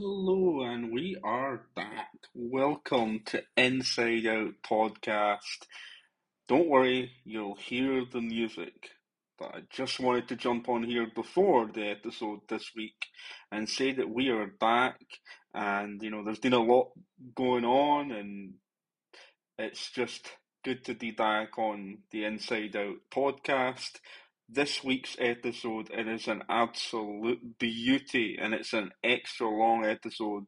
Hello, and we are back. Welcome to Inside Out Podcast. Don't worry, you'll hear the music. But I just wanted to jump on here before the episode this week and say that we are back. And, you know, there's been a lot going on, and it's just good to be back on the Inside Out Podcast. This week's episode, it is an absolute beauty, and it's an extra long episode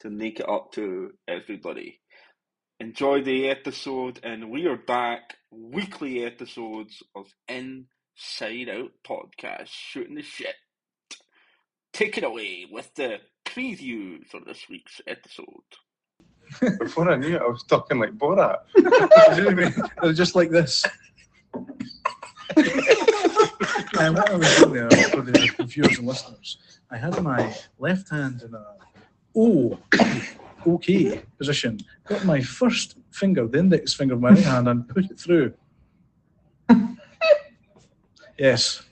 to make it up to everybody. Enjoy the episode, and we are back. Weekly episodes of Inside Out Podcast, shooting the shit. Take it away with the preview for this week's episode. Before I knew it, I was talking like Borat. I was just like this. When I was in there, for the confusing listeners, I had my left hand in a okay position, got my first finger, the index finger of my right hand, and put it through. Yes.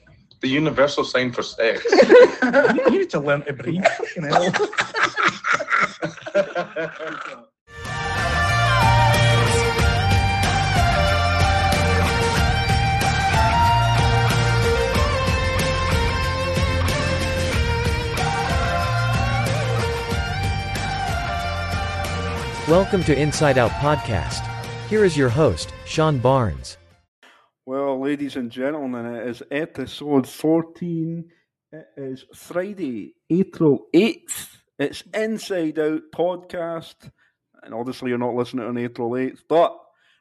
The universal sign for sex. You need to learn to breathe, fucking hell. Welcome to Inside Out Podcast. Here is your host, Sean Barnes. Well, ladies and gentlemen, it is episode 14. It is Friday, April 8th. It's Inside Out Podcast. And obviously you're not listening on April 8th. But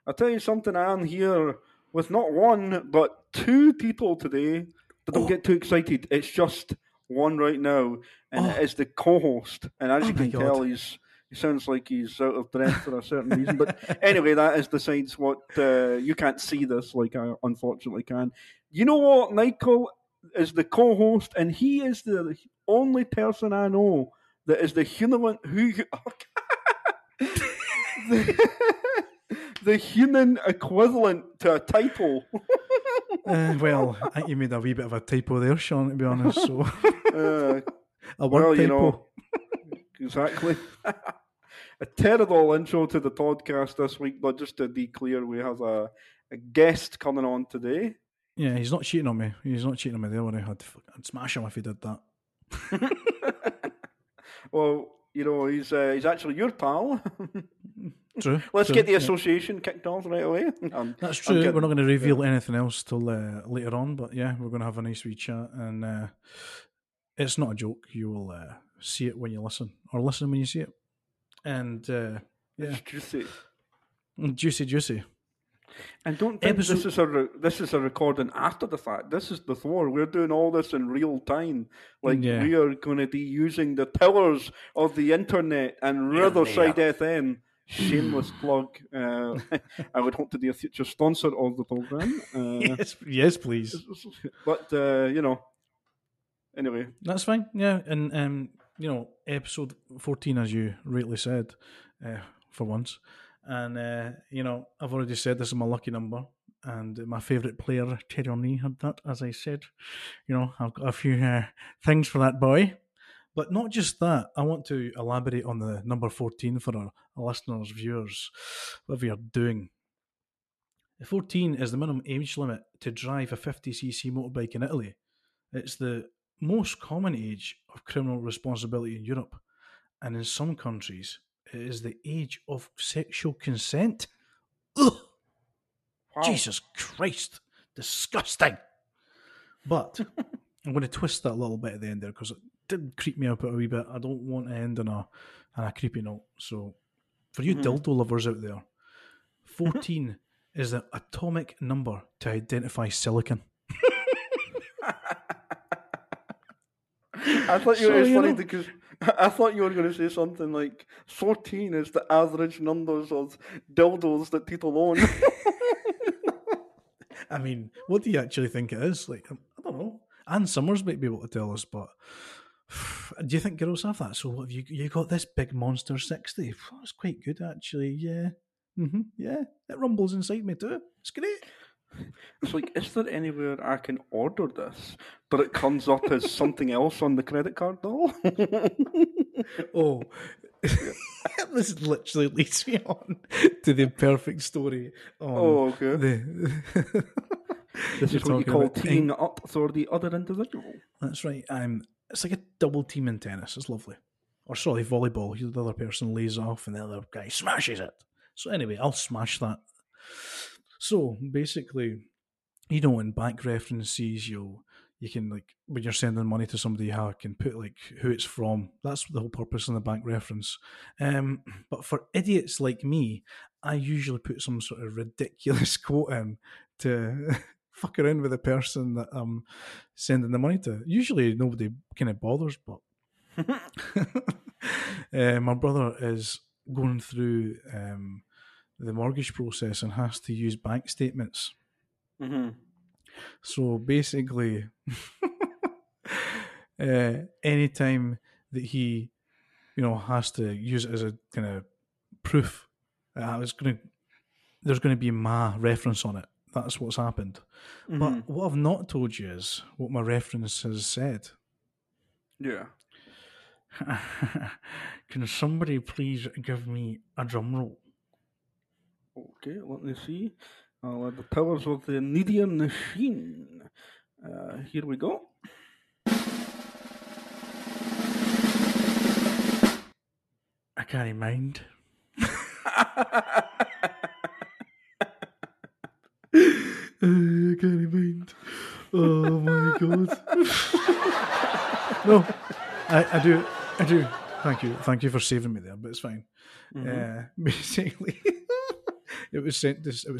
I'll tell you something, I'm here with not one, but two people today. But don't get too excited. It's just one right now. And it is the co-host. And as you can tell, He sounds like he's out of breath for a certain reason. But anyway, that is besides what... you can't see this like I unfortunately can. You know what? Michael is the co-host, and he is the only person I know that is the human... the human equivalent to a typo. Well, I think you made a wee bit of a typo there, Sean, to be honest. So. A word typo. You know, exactly. A terrible intro to the podcast this week, but just to be clear, we have a guest coming on today. Yeah, he's not cheating on me. He's not cheating on me there when I'd smash him if he did that. Well, you know, he's actually your pal. True. Let's get the association kicked off right away. That's true. We're not going to reveal anything else till later on, but yeah, we're going to have a nice wee chat, and it's not a joke. You will... see it when you listen, or listen when you see it. And it's juicy. And don't think this is a recording after the fact. This is before. We're doing all this in real time. Like we are going to be using the powers of the internet and Riverside FM. Shameless plug. I would hope to be a future sponsor of the program. Yes, please. But you know, anyway, that's fine. Yeah, and you know, episode 14, as you rightly said, for once. And, you know, I've already said this is my lucky number. And my favourite player, Terry O'Neill, had that, as I said. You know, I've got a few things for that boy. But not just that. I want to elaborate on the number 14 for our listeners, viewers, whatever you're doing. The 14 is the minimum age limit to drive a 50cc motorbike in Italy. It's the most common age of criminal responsibility in Europe, and in some countries it is the age of sexual consent. Ugh. Wow. Jesus Christ, disgusting. But I'm going to twist that a little bit at the end there, because it did creep me up a wee bit. I don't want to end on a creepy note. So for you dildo lovers out there, 14 is the atomic number to identify silicon. I thought you were going to say something like 14 is the average numbers of dildos that people own. I mean, what do you actually think it is? Like, I don't know. Anne Summers might be able to tell us, but do you think girls have that? So, what have you got this big monster 60? That's quite good, actually. Yeah, it rumbles inside me too. It's great. It's like, is there anywhere I can order this? But it comes up as something else on the credit card, though. Oh, this literally leads me on to the perfect story. Oh, okay. This is what you call teeing up for the other individual. That's right. It's like a double team in tennis. It's lovely. Or sorry, volleyball. The other person lays off and the other guy smashes it. So anyway, I'll smash that. So basically, you know, in back references, you can, like, when you're sending money to somebody, you can put, like, who it's from. That's the whole purpose in the back reference. But for idiots like me, I usually put some sort of ridiculous quote in to fuck around with the person that I'm sending the money to. Usually nobody kind of bothers, but my brother is going through the mortgage process and has to use bank statements. Mm-hmm. So basically, any time that he, has to use it as a kind of proof, there's going to be my reference on it. That's what's happened. Mm-hmm. But what I've not told you is what my reference has said. Yeah. Can somebody please give me a drum roll? Okay, let me see. I'll add the powers of the Nidian machine. Here we go. I can't mind. I can't mind. Oh my god. No, I do. Thank you for saving me there, but it's fine. Mm-hmm. Basically, it was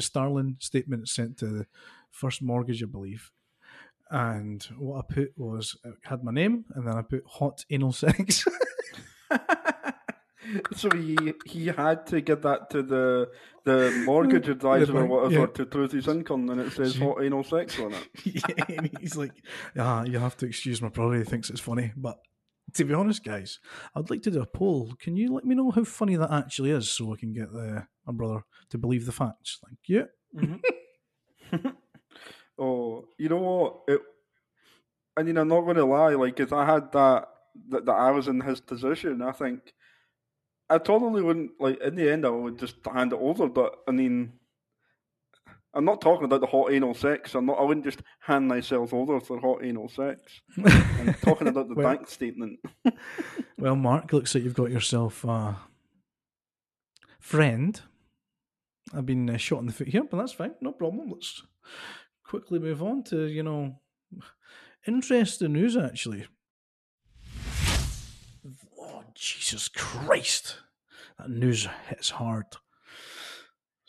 Starling statement sent to the First Mortgage, I believe. And what I put was, it had my name, and then I put hot anal sex. So he had to get that to the mortgage advisor or whatever to prove his income, and it says hot anal sex on it. Yeah, and he's like, you have to excuse my brother, he thinks it's funny. But to be honest, guys, I'd like to do a poll. Can you let me know how funny that actually is so I can get my brother to believe the facts? Thank you. Mm-hmm. Oh, you know what? I'm not going to lie. Like, if I had that I was in his position, I think I totally wouldn't, like, in the end, I would just hand it over. But, I mean, I'm not talking about the hot anal sex. I wouldn't just hand myself over for hot anal sex. I'm talking about the bank statement. Well, Mark, looks like you've got yourself a friend. I've been shot in the foot here, but that's fine. No problem. Let's quickly move on to, interesting news, actually. Oh, Jesus Christ. That news hits hard.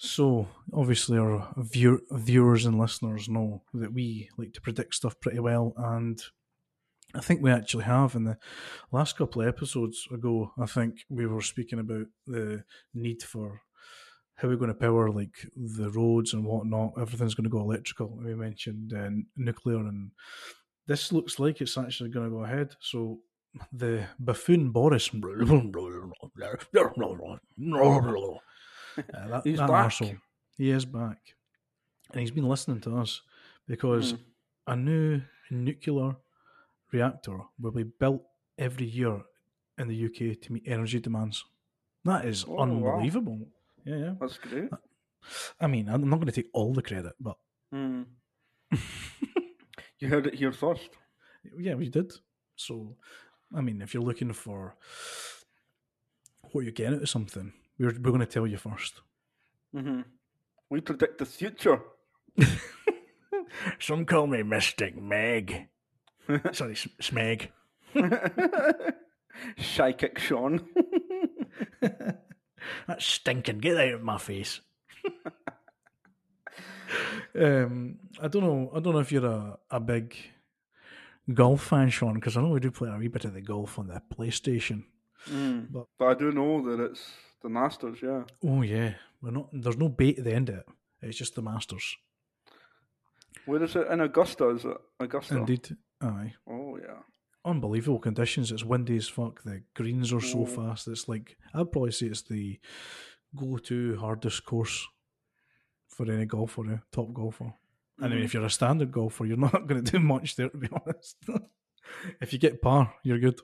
So, obviously, our viewers and listeners know that we like to predict stuff pretty well, and I think we actually have. In the last couple of episodes ago, I think we were speaking about the need for how we're going to power, like, the roads and whatnot. Everything's going to go electrical. We mentioned nuclear, and this looks like it's actually going to go ahead. So, the buffoon Boris... That arsehole. He is back. And he's been listening to us because a new nuclear reactor will be built every year in the UK to meet energy demands. That is unbelievable. Wow. Yeah. That's great. I mean, I'm not going to take all the credit, but... Mm. You heard it here first. Yeah, we did. So, I mean, if you're looking for what you get out of something... We're going to tell you first. Mm-hmm. We predict the future. Some call me Mystic Meg. Sorry, Smeg. Psychic Sean. That's stinking. Get that out of my face. I don't know if you're a big golf fan, Sean, because I know we do play a wee bit of the golf on the PlayStation. Mm. But I do know that it's the Masters, yeah. Oh, yeah. There's no bait at the end of it. It's just the Masters. Where is it? In Augusta, is it? Augusta. Indeed. Aye. Oh, yeah. Unbelievable conditions. It's windy as fuck. The greens are so fast. It's like, I'd probably say it's the go-to hardest course for any golfer, top golfer. Mm-hmm. And I mean, if you're a standard golfer, you're not going to do much there, to be honest. If you get par, you're good.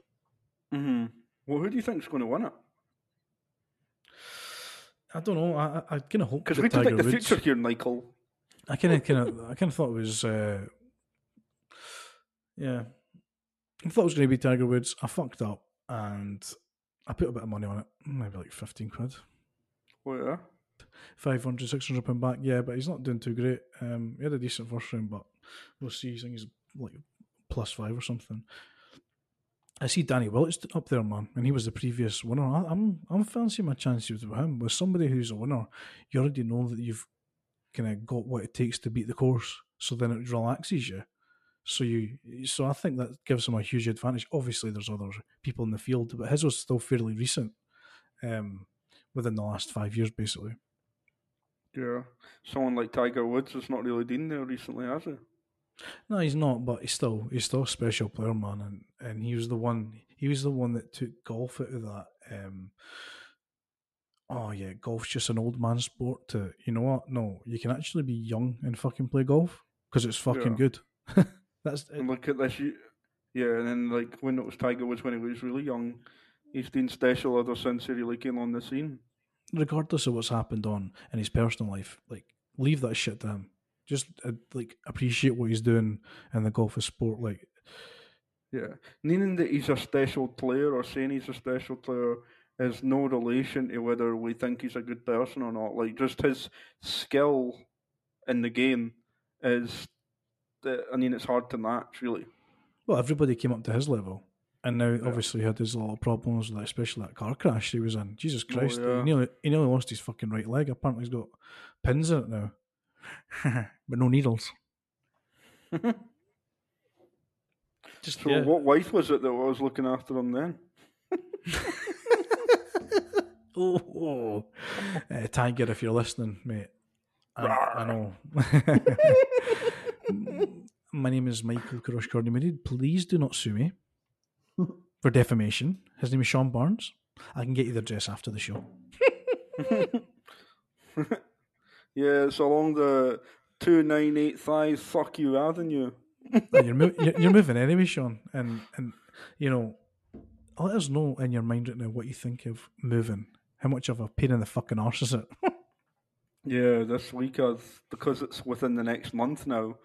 Mm-hmm. Well, who do you think's going to win it? I don't know. I kind of hope because we predict the future here, Michael. I kind of thought it was, I thought it was going to be Tiger Woods. I fucked up and I put a bit of money on it, maybe like 15 quid. What? Yeah. 500, 600 pound back. Yeah, but he's not doing too great. He had a decent first round, but we'll see. I think he's like plus five or something. I see Danny Willits up there, man, and he was the previous winner. I'm fancying my chances with him. With somebody who's a winner, you already know that you've kind of got what it takes to beat the course, so then it relaxes you. So I think that gives him a huge advantage. Obviously, there's other people in the field, but his was still fairly recent, within the last 5 years, basically. Yeah, someone like Tiger Woods has not really been there recently, has he? No, he's not, but he's still a special player, man, and he was the one that took golf out of that. Oh yeah, golf's just an old man sport. To you know what? No, you can actually be young and fucking play golf because it's fucking good. That's it. And look at this, and then like when it was Tiger Woods when he was really young, he's been special ever since he really came on the scene. Regardless of what's happened on in his personal life, like leave that shit to him. Just like appreciate what he's doing in the golf sport, like. Yeah, meaning that he's a special player or saying he's a special player has no relation to whether we think he's a good person or not. Like, just his skill in the game is, it's hard to match, really. Well, everybody came up to his level, and now obviously he had a lot of problems, like especially that car crash he was in. Jesus Christ, he nearly lost his fucking right leg. Apparently, he's got pins in it now. But no needles. What wife was it that I was looking after him then? Tiger, if you're listening, mate, I know. My name is Michael Kurosh Kornimarid. Please do not sue me for defamation. His name is Sean Barnes. I can get you the address after the show. Yeah, it's along the 2985 Fuck You Avenue. You're moving anyway, Sean. And you know, let us know in your mind right now what you think of moving. How much of a pain in the fucking arse is it? Yeah, this week, because it's within the next month now,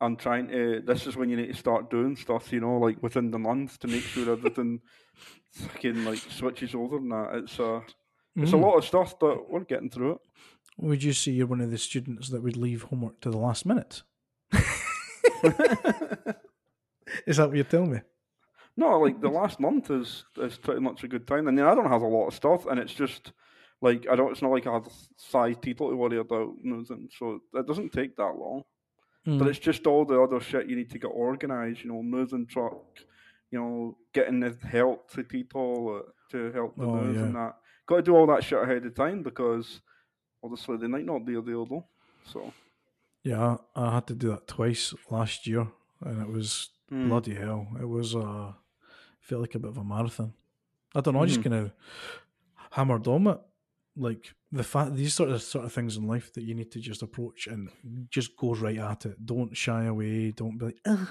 I'm trying to... This is when you need to start doing stuff, you know, like within the month to make sure everything fucking like switches over and that. It's a lot of stuff, but we're getting through it. Would you say you're one of the students that would leave homework to the last minute? Is that what you're telling me? No, like the last month is pretty much a good time. I mean, I don't have a lot of stuff, and it's just like it's not like I have 5 people to worry about, so it doesn't take that long. Mm. But it's just all the other shit you need to get organised, moving truck, getting the help to people to help them and that. Got to do all that shit ahead of time because. Obviously, they might not be available, so... Yeah, I had to do that twice last year, and it was bloody hell. It was felt like a bit of a marathon. I don't know, I just kind of hammered on it. Like, these sort of things in life that you need to just approach and just go right at it. Don't shy away, don't be like, I'll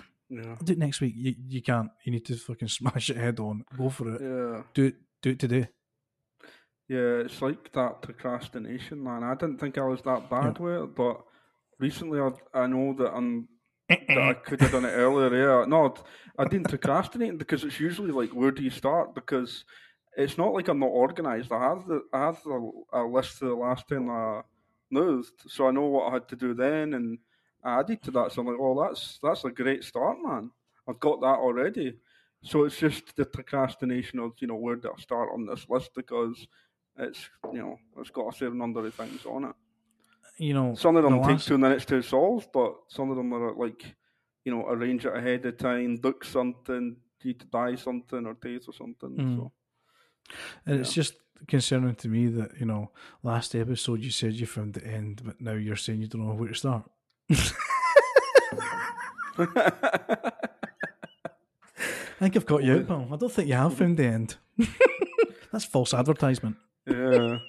do it next week. You can't. You need to fucking smash it head on. Go for it. Yeah. Do it today. Yeah, it's like that procrastination, man. I didn't think I was that bad with it, but recently I know that I could have done it earlier. Yeah, no, I didn't procrastinate because it's usually like, where do you start? Because it's not like I'm not organised. I have a list of the last time I moved, so I know what I had to do then, and I added to that. So I'm like, that's a great start, man. I've got that already. So it's just the procrastination of where do I start on this list because. It's got a certain number of things on it. Some of them take 2 minutes to solve, but some of them are like, arrange it ahead of time, book something, need to buy something or taste or something. So, and it's just concerning to me that, last episode you said you found the end, but now you're saying you don't know where to start. I think I've got you out, pal. I don't think you have found the end. That's false advertisement. Yeah.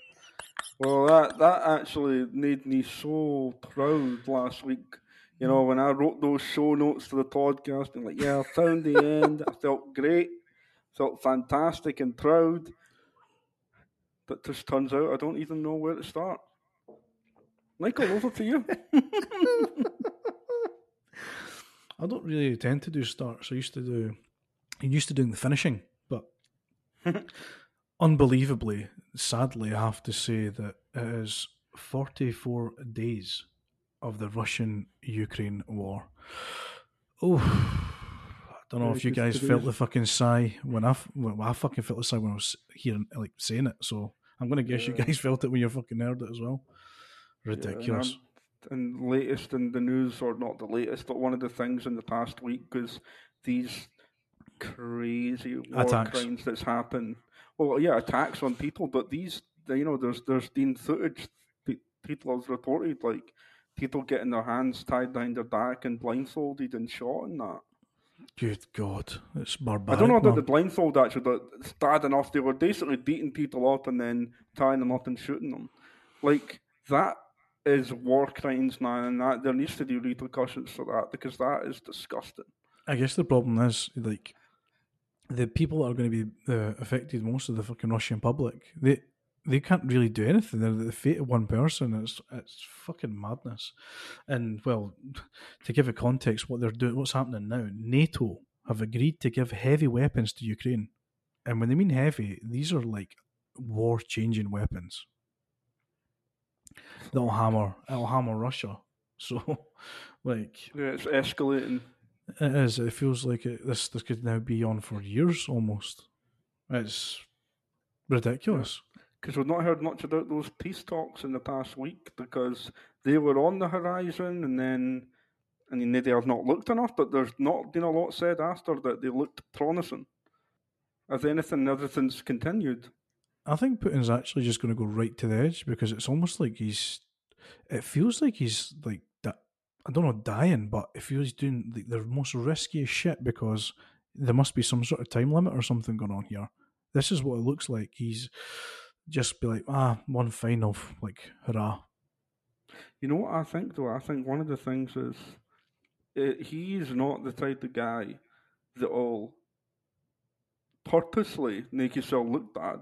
Well, that actually made me so proud last week You know, when I wrote those show notes for the podcast, I'm like, yeah, I found the end. I felt great. Felt fantastic and proud. But just turns out I don't even know where to start. Michael, over to you. I don't really tend to do starts. I used to do the finishing, but unbelievably, sadly, I have to say that it is 44 days of the Russian-Ukraine war. Oh, I don't know if you guys felt the fucking sigh when I fucking felt the sigh when I was hearing, like, saying it. So I'm going to guess you guys felt it when you fucking heard it as well. Ridiculous. Yeah, and latest in the news, or not the latest, but one of the things in the past week was these crazy war crimes that's happened. Well, yeah, attacks on people, but these, you know, there's been footage people have reported, like people getting their hands tied behind their back and blindfolded and shot and that. Good God, it's barbaric. I don't know about the blindfold actually, but it's bad enough. They were basically beating people up and then tying them up and shooting them. Like, that is war crimes, man, and that there needs to be repercussions for that, because that is disgusting. I guess the problem is, like, the people that are going to be affected most of the fucking Russian public, they can't really do anything. They're the fate of one person. It's fucking madness. And, well, to give a context, what they're doing, what's happening now, NATO have agreed to give heavy weapons to Ukraine. And when they mean heavy, these are like war-changing weapons. It'll hammer Russia. So, like, yeah, it's escalating. It is. It feels like this could now be on for years almost. It's ridiculous. Because we've not heard much about those peace talks in the past week, because they were on the horizon, and then, I mean, they have not looked enough, but there's not been a lot said after that. They looked promising. If anything, everything's continued. I think Putin's actually just going to go right to the edge, because it's almost like it feels like he's, like, I don't know, dying, but it feels he's doing the most riskiest shit, because there must be some sort of time limit or something going on here. This is what it looks like. He's just be like, one final, like, hurrah. You know what I think, though? I think one of the things is he's not the type of guy that will purposely make himself look bad.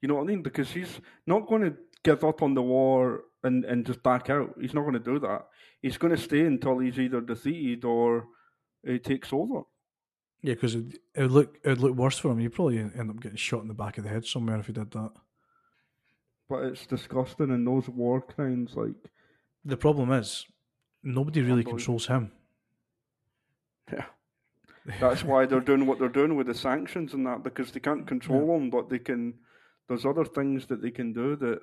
You know what I mean? Because he's not going to give up on the war and just back out. He's not going to do that. He's going to stay until he's either defeated or he takes over. Yeah, because it would look worse for him. He'd probably end up getting shot in the back of the head somewhere if he did that. But it's disgusting, and those war crimes, like... The problem is, nobody really controls him. Yeah. That's why they're doing what they're doing with the sanctions and that, because they can't control him, but they can... There's other things that they can do that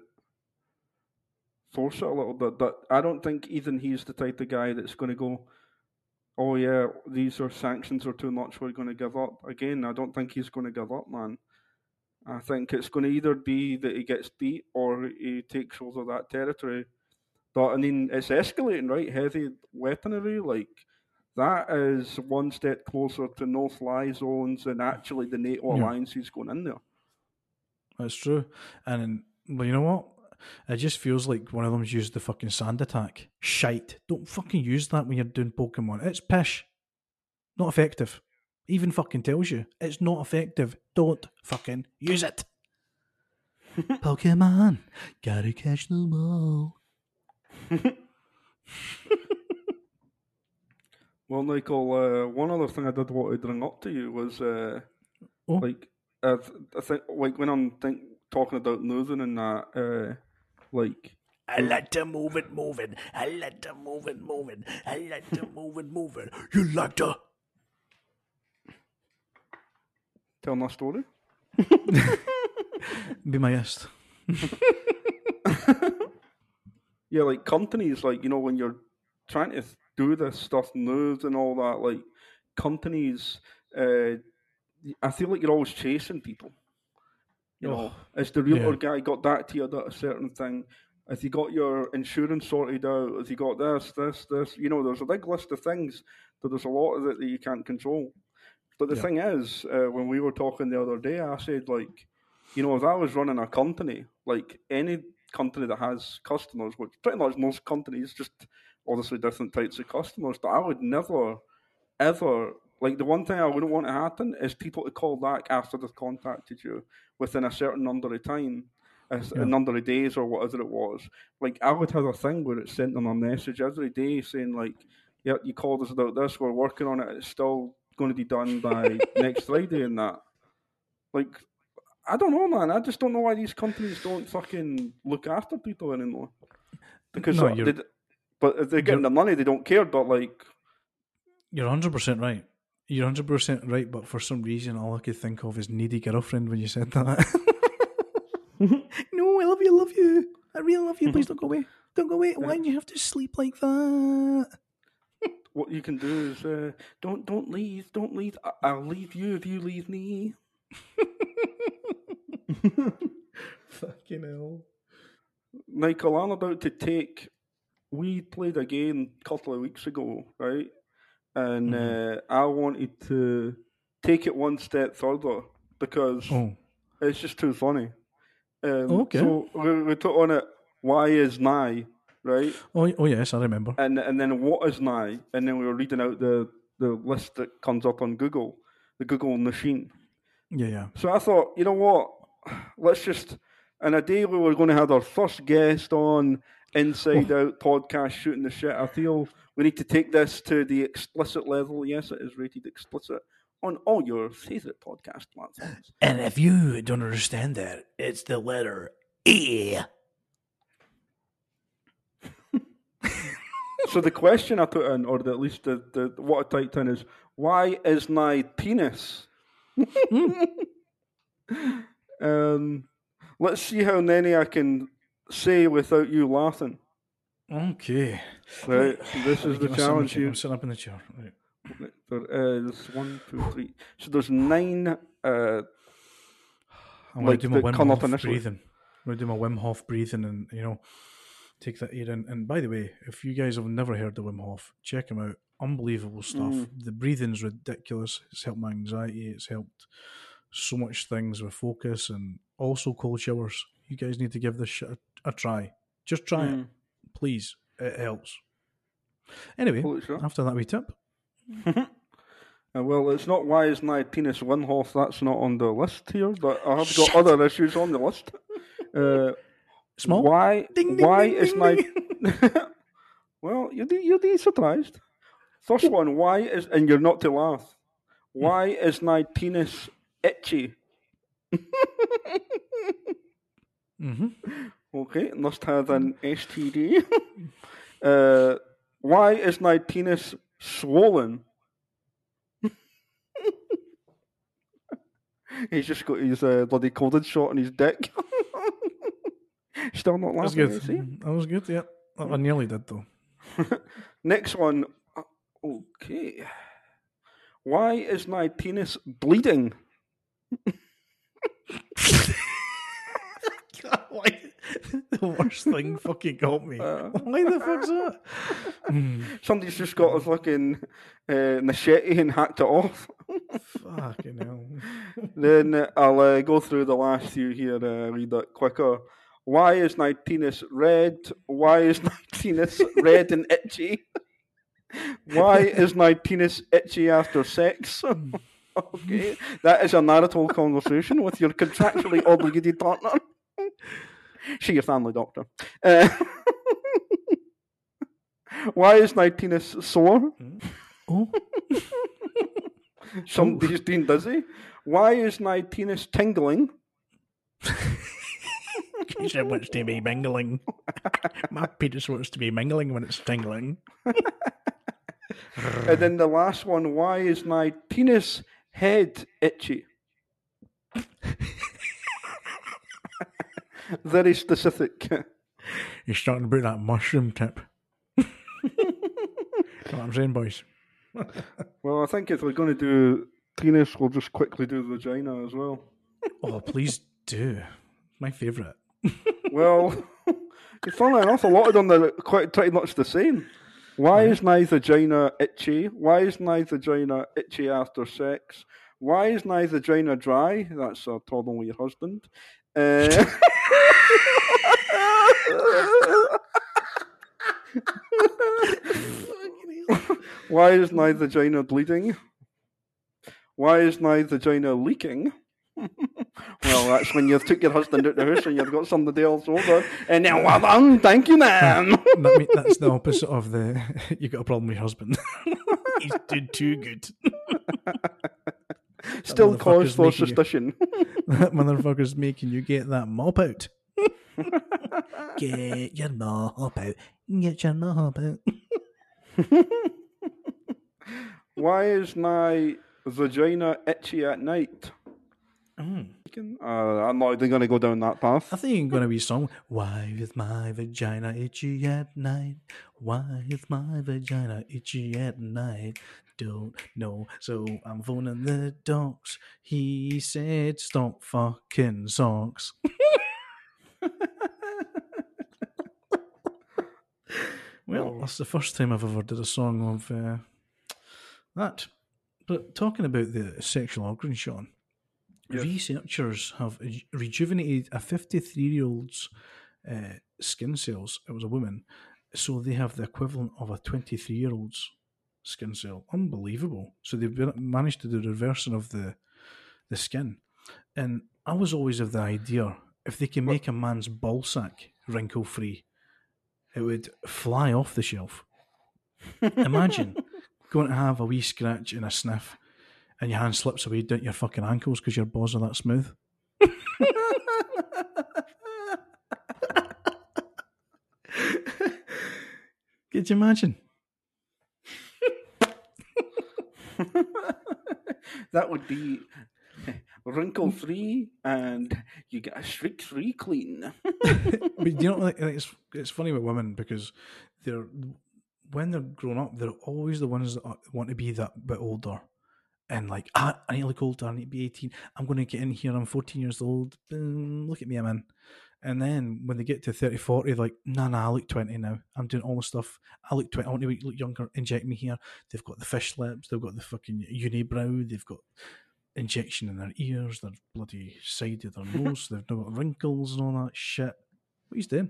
force it a little bit, but I don't think even he's the type of guy that's going to go, oh yeah, these are sanctions are too much, we're going to give up. Again, I don't think he's going to give up, man. I think it's going to either be that he gets beat or he takes over that territory. But, I mean, it's escalating, right? Heavy weaponry, like, that is one step closer to no-fly zones and actually the NATO alliances going in there. That's true. And, well, you know what? It just feels like one of them's used the fucking sand attack. Shite. Don't fucking use that when you're doing Pokemon. It's pish. Not effective. Even fucking tells you. It's not effective. Don't fucking use it. Pokemon. Gotta catch them all. Well, Michael, one other thing I did want to bring up to you was, I think, like, when I'm talking about moving and that, like... I like to move it, moving. I like to move it, moving. I like to move it, moving. You like to... Tell my story? Be my guest. Yeah, like, companies, like, you know, when you're trying to do this stuff, moves and all that, like, companies... I feel like you're always chasing people. You know, it's the realtor guy got that to you, that a certain thing. If you got your insurance sorted out, if you got this, you know, there's a big list of things, but there's a lot of it that you can't control. But the thing is, when we were talking the other day, I said, like, you know, if I was running a company, like any company that has customers, which pretty much most companies just obviously different types of customers, but I would never, ever, like, the one thing I wouldn't want to happen is people to call back after they've contacted you within a certain number of time, a number of days or whatever it was. Like, I would have a thing where it sent them a message every day saying, like, yeah, you called us about this, we're working on it, it's still going to be done by next Friday and that. Like, I don't know, man. I just don't know why these companies don't fucking look after people anymore. Because no, but if they're getting the money, they don't care, but like... You're 100% right. You're 100% right, but for some reason, all I could think of is needy girlfriend when you said that. No, I love you, love you. I really love you. Please don't go away. Don't go away. Why do you have to sleep like that? What you can do is, don't leave. Don't leave. I'll leave you if you leave me. Fucking hell. Michael, I'm about to take... We played a game a couple of weeks ago, right? And I wanted to take it one step further because it's just too funny. Okay. So we put on it, why is my, right? Oh yes, I remember. And then what is my? And then we were reading out the list that comes up on Google, the Google machine. Yeah, yeah. So I thought, you know what? Let's just, in a day we were going to have our first guest on Inside Out podcast, shooting the shit. I feel we need to take this to the explicit level. Yes, it is rated explicit on all your favourite podcast platforms. And if you don't understand that, it's the letter E. So the question I put in, or at least the what I typed in, is, why is my penis? Let's see how many I can say without you laughing. Okay. Right, so this is the challenge here. I'm sitting up in the chair. Right. There is 1, 2, 3. So there's 9. I'm like going to do my Wim Hof breathing. I'm going to do my Wim Hof breathing and, you know, take that air in. And by the way, if you guys have never heard of Wim Hof, check him out. Unbelievable stuff. The breathing's ridiculous. It's helped my anxiety. It's helped so much things with focus and also cold showers. You guys need to give this shit a try. Just try it. Please. It helps. Anyway, after that wee tip. Well, it's not why is my penis Wim Hof. That's not on the list here, but I have got other issues on the list. Small? Why, ding, ding, why ding, is ding, my... Ding. Well, you'll be surprised. First one, why is... And you're not to laugh. Why is my penis itchy? Okay, must have an STD. Why is my penis swollen? He's just got his bloody COVID shot on his dick. Still not laughing. That was good, yeah. I nearly did, though. Next one. Okay. Why is my penis bleeding? The worst thing fucking got me. Why the fuck's that? Somebody's just got a fucking machete and hacked it off. Fucking hell. Then I'll go through the last few here a wee bit quicker. Why is my penis red? Why is my penis red and itchy? Why is my penis itchy after sex? Okay, that is a marital conversation with your contractually obligated partner. See your family doctor. Why is my penis sore? Oh. Somebody's been dizzy. Why is my penis tingling? Because it wants to be mingling. My penis wants to be mingling when it's tingling. And then the last one, why is my penis head itchy? Very specific. You're starting to put that mushroom tip. That's what I'm saying, boys. Well, I think if we're going to do penis, we'll just quickly do vagina as well. Oh, please do. My favourite. Well, funnily enough, a lot of them are quite pretty much the same. Why is my vagina itchy? Why is my vagina itchy after sex? Why is my vagina dry? That's a problem with your husband. Why is my vagina bleeding? Why is my vagina leaking? Well, that's when you've took your husband out the house and you've got somebody else over. And then, well done, thank you, ma'am. That mean, that's the opposite of the, you got a problem with your husband. He's did too good. Still cause for suspicion. That motherfucker's making you get that mop out. Get your mop out. Get your mop out. Why is my vagina itchy at night? Mm. I'm not even going to go down that path. I think you're going to be song. Why is my vagina itchy at night? Why is my vagina itchy at night? Don't know, so I'm phoning the docs. He said, "Stop fucking socks." Well, that's the first time I've ever did a song of that. But talking about the sexual organ, Sean, yep. Researchers have rejuvenated a 53-year-old's skin cells. It was a woman. So they have the equivalent of a 23-year-old's skin cell. Unbelievable. So they've managed to do the reversing of the skin. And I was always of the idea, if they can make a man's ball sack wrinkle-free, it would fly off the shelf. Imagine going to have a wee scratch and a sniff and your hand slips away down your fucking ankles because your balls are that smooth. Could you imagine? That would be wrinkle-free and you get a streak-free clean. But you know, it's funny with women because when they're grown up, they're always the ones that want to be that bit older. And like, I need to look older, I need to be 18. I'm going to get in here, I'm 14 years old. Look at me, I'm in. And then when they get to 30, 40, they're like, nah, I look 20 now. I'm doing all the stuff. I look 20, I want to look younger, inject me here. They've got the fish lips, they've got the fucking unibrow, they've got injection in their ears, their bloody side of their nose, they've got wrinkles and all that shit. What are you doing?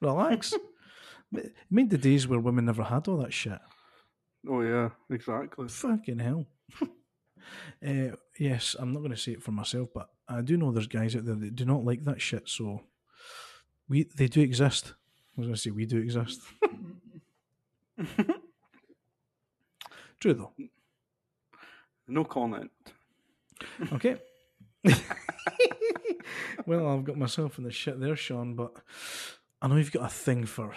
Relax. It made the days where women never had all that shit. Oh yeah, exactly. Fucking hell. Yes, I'm not going to say it for myself, but I do know there's guys out there that do not like that shit, so they do exist. I was going to say we do exist. True though. No comment. Okay. Well, I've got myself in the shit there, Sean, but I know you've got a thing for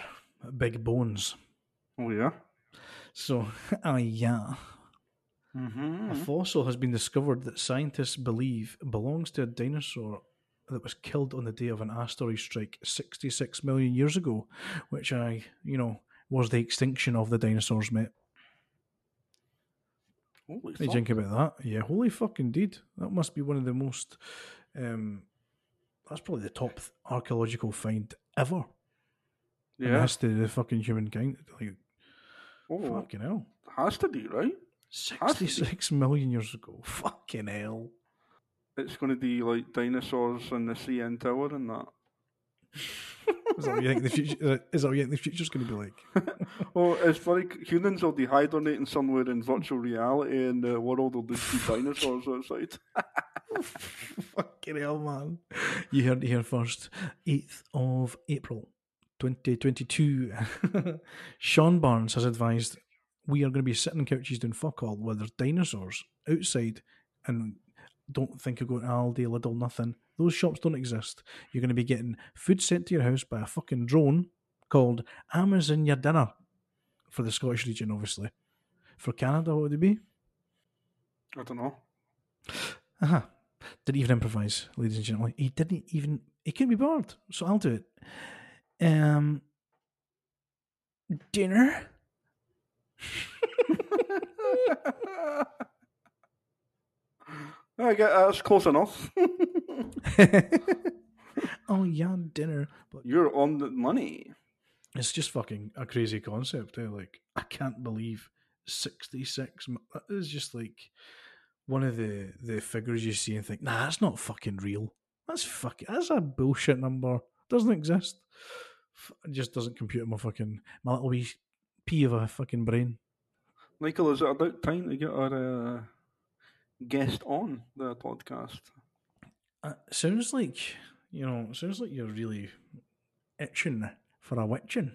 big bones. Oh yeah. So, a fossil has been discovered that scientists believe belongs to a dinosaur that was killed on the day of an asteroid strike 66 million years ago, which was the extinction of the dinosaurs, mate. Holy fuck. You think about that? Yeah, holy fuck indeed. That must be one of the most, that's probably the top archaeological find ever. Yeah. And that's the fucking humankind, like, fucking hell. Has to be, right? 66 million years ago. Fucking hell. It's going to be like dinosaurs and the CN Tower and that. Is that what you think the future is going to be like? Well, it's like humans will be hibernating somewhere in virtual reality and the world will just be dinosaurs outside. Fucking hell, man. You heard it here first. 8th of April. 2022. Sean Barnes has advised we are going to be sitting on couches doing fuck all where there's dinosaurs outside, and don't think you're going to Aldi, Lidl, nothing. Those shops don't exist. You're going to be getting food sent to your house by a fucking drone called Amazon Your Dinner for the Scottish region, obviously. For Canada, what would it be? I don't know. Aha. Didn't even improvise, ladies and gentlemen. He couldn't be bored, so I'll do it. Dinner. I guess that's close enough. Oh yeah, dinner. But you're on the money. It's just fucking a crazy concept. Like, I can't believe 66. That is just like one of the figures you see and think, nah, that's not fucking real. That's a bullshit number. Doesn't exist. It just doesn't compute in my fucking, my little wee pea of a fucking brain. Michael, is it about time to get our guest on the podcast? Sounds like, you know, sounds like you're really itching for a witching.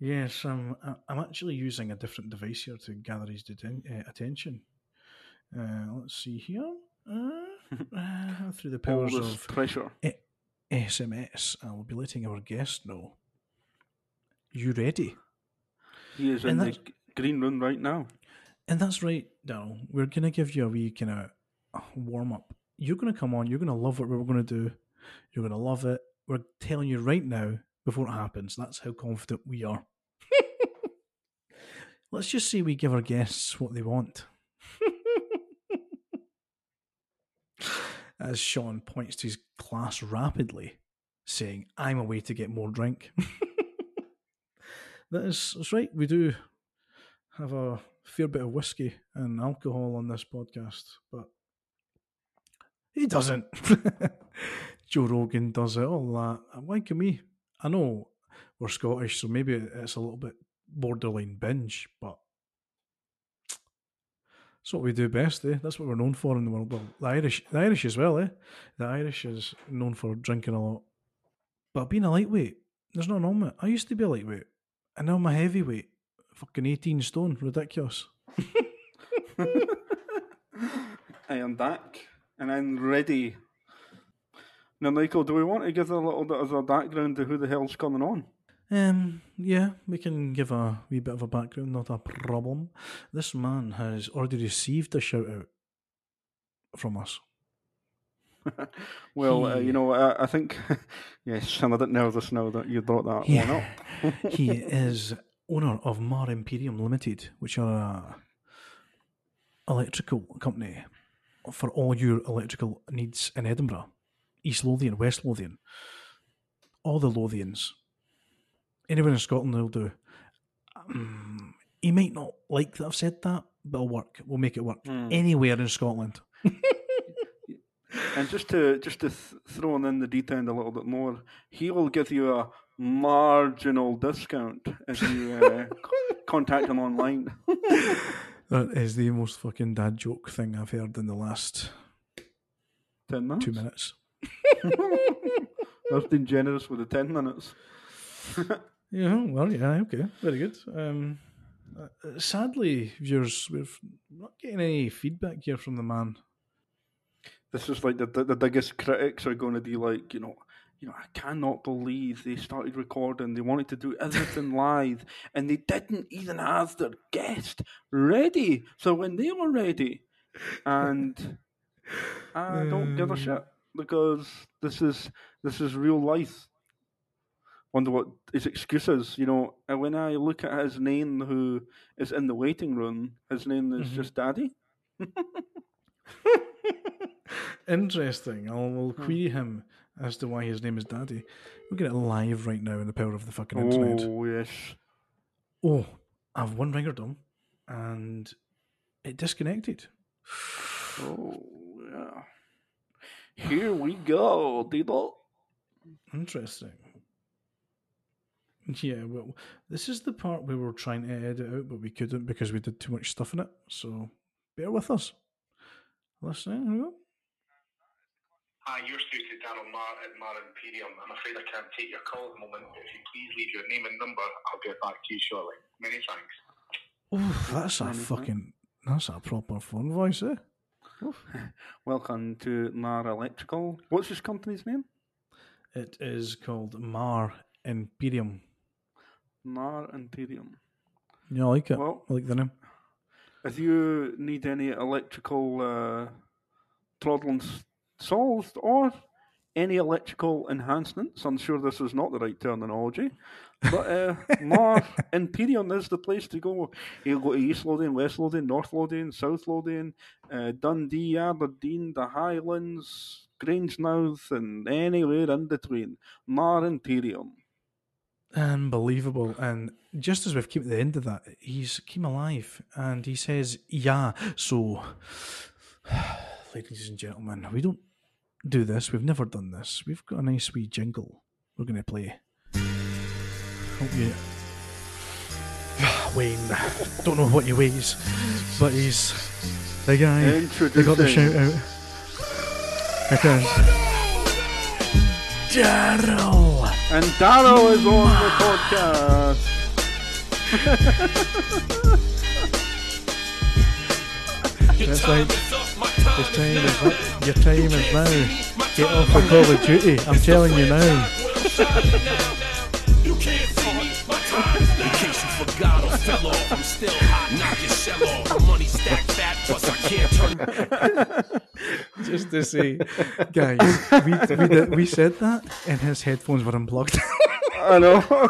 Yes, I'm actually using a different device here to gather his attention. Let's see here. Through the powers of pressure. SMS, I will be letting our guest know. You ready? He is in the green room right now. And that's right, Darryl. We're going to give you a wee kind of warm-up. You're going to come on. You're going to love what we're going to do. You're going to love it. We're telling you right now before it happens. That's how confident we are. Let's just say we give our guests what they want. As Sean points to his glass rapidly, saying, I'm away to get more drink. That's right, we do have a fair bit of whiskey and alcohol on this podcast, but he doesn't. Joe Rogan does it, all that. Why can we? I know we're Scottish, so maybe it's a little bit borderline binge, but that's what we do best, eh? That's what we're known for in the world. Well, the Irish as well, eh? The Irish is known for drinking a lot. But being a lightweight, there's nothing wrong with it. I used to be a lightweight, and now I'm a heavyweight. Fucking 18 stone, ridiculous. I am back, and I'm ready. Now, Michael, do we want to give a little bit of a background to who the hell's coming on? Yeah, we can give a wee bit of a background, not a problem. This man has already received a shout-out from us. Well, you know, I think, yes, I'm a bit nervous now that you brought that one up. He is owner of Mar Imperium Limited, which are an electrical company for all your electrical needs in Edinburgh. East Lothian, West Lothian, all the Lothians. Anyone in Scotland will do. He might not like that I've said that, but it'll work. We'll make it work anywhere in Scotland. And just to throw in the deep end a little bit more, he will give you a marginal discount if you contact him online. That is the most fucking dad joke thing I've heard in the last 10 minutes. 2 minutes. I've been generous with the 10 minutes. Yeah, well, yeah, okay, very good. Sadly, viewers, we're not getting any feedback here from the man. This is like the biggest critics are going to be like, you know, I cannot believe they started recording. They wanted to do everything live, and they didn't even have their guest ready. So when they were ready, and I don't give a shit because this is real life. Wonder what his excuses, you know. And when I look at his name, who is in the waiting room, his name is just Daddy. Interesting. I'll query him as to why his name is Daddy. We'll get it live right now in the power of the fucking internet. Oh, yes. Oh, I've one ringer done, and it disconnected. Oh, yeah. Here we go, Diddle. Interesting. Yeah, well, this is the part we were trying to edit out, but we couldn't because we did too much stuff in it, so bear with us. Listen, here we go. Hi, you're through to Darryl Mar at Mar Imperium. I'm afraid I can't take your call at the moment, but if you please leave your name and number, I'll get back to you shortly. Many thanks. Oof, that's a proper phone voice, eh? Welcome to Mar Electrical. What's this company's name? It is called Mar Imperium. Mar Imperium. Yeah, I like it. Well, I like the name. If you need any electrical problems solved or any electrical enhancements, I'm sure this is not the right terminology, but Mar Imperium is the place to go. You'll go to East Lothian, West Lothian, North Lothian, South Lothian, Dundee, Aberdeen, the Highlands, Grangemouth, and anywhere in between. Mar Imperium. Unbelievable. And just as we've come to the end of that, he's came alive and he says, yeah, so ladies and gentlemen, we don't do this, we've never done this, we've got a nice wee jingle we're going to play. Hope you Wayne, don't know what he weighs, but he's the guy that got the shout out. Okay. Darryl! And Darryl is on the podcast! That's right. His time is up. Your time is now. Get off of Call of Duty, I'm telling you now. Just to say, guys, we said that, and his headphones were unplugged. I know.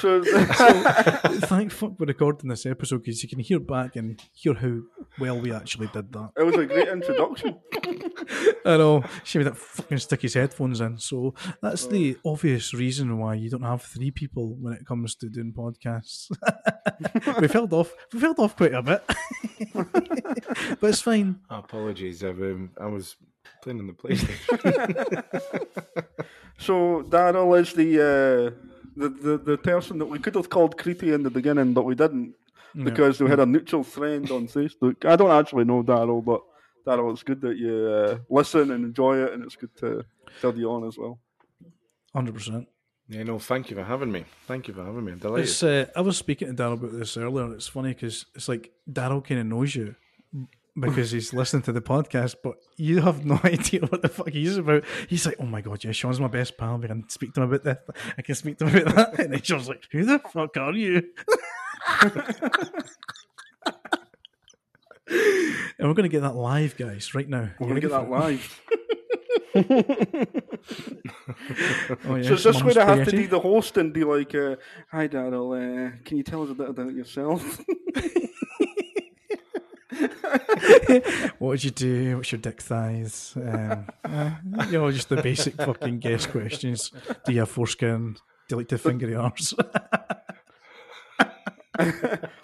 So, thank fuck we're recording this episode, because you can hear back and hear how well we actually did that. It was a great introduction. I know. She made that fucking stick his headphones in. So that's the obvious reason why you don't have three people when it comes to doing podcasts. We fell off quite a bit. But it's fine. Apologies, I was playing on the PlayStation. So Darryl is the person that we could have called creepy in the beginning, but we didn't, because we had a neutral friend on Facebook. I don't actually know Darryl, but Darryl, it's good that you listen and enjoy it, and it's good to tell you on as well. 100%. Yeah, no, thank you for having me. I'm delighted. It's, I was speaking to Darryl about this earlier, and it's funny because it's like Darryl kind of knows you because he's listening to the podcast, but you have no idea what the fuck he's about. He's like, oh my god, yeah, Sean's my best pal, I can speak to him about this, I can speak to him about that. And then Sean's like, who the fuck are you? And we're going to get that live, guys, right now. We're going to get that live. Oh, yeah, so is this where I have to be the host and be like, hi Darryl, can you tell us a bit about yourself? What did you do? What's your dick size? You know, just the basic fucking guess questions. Do you have foreskin? Do you like to finger your arse?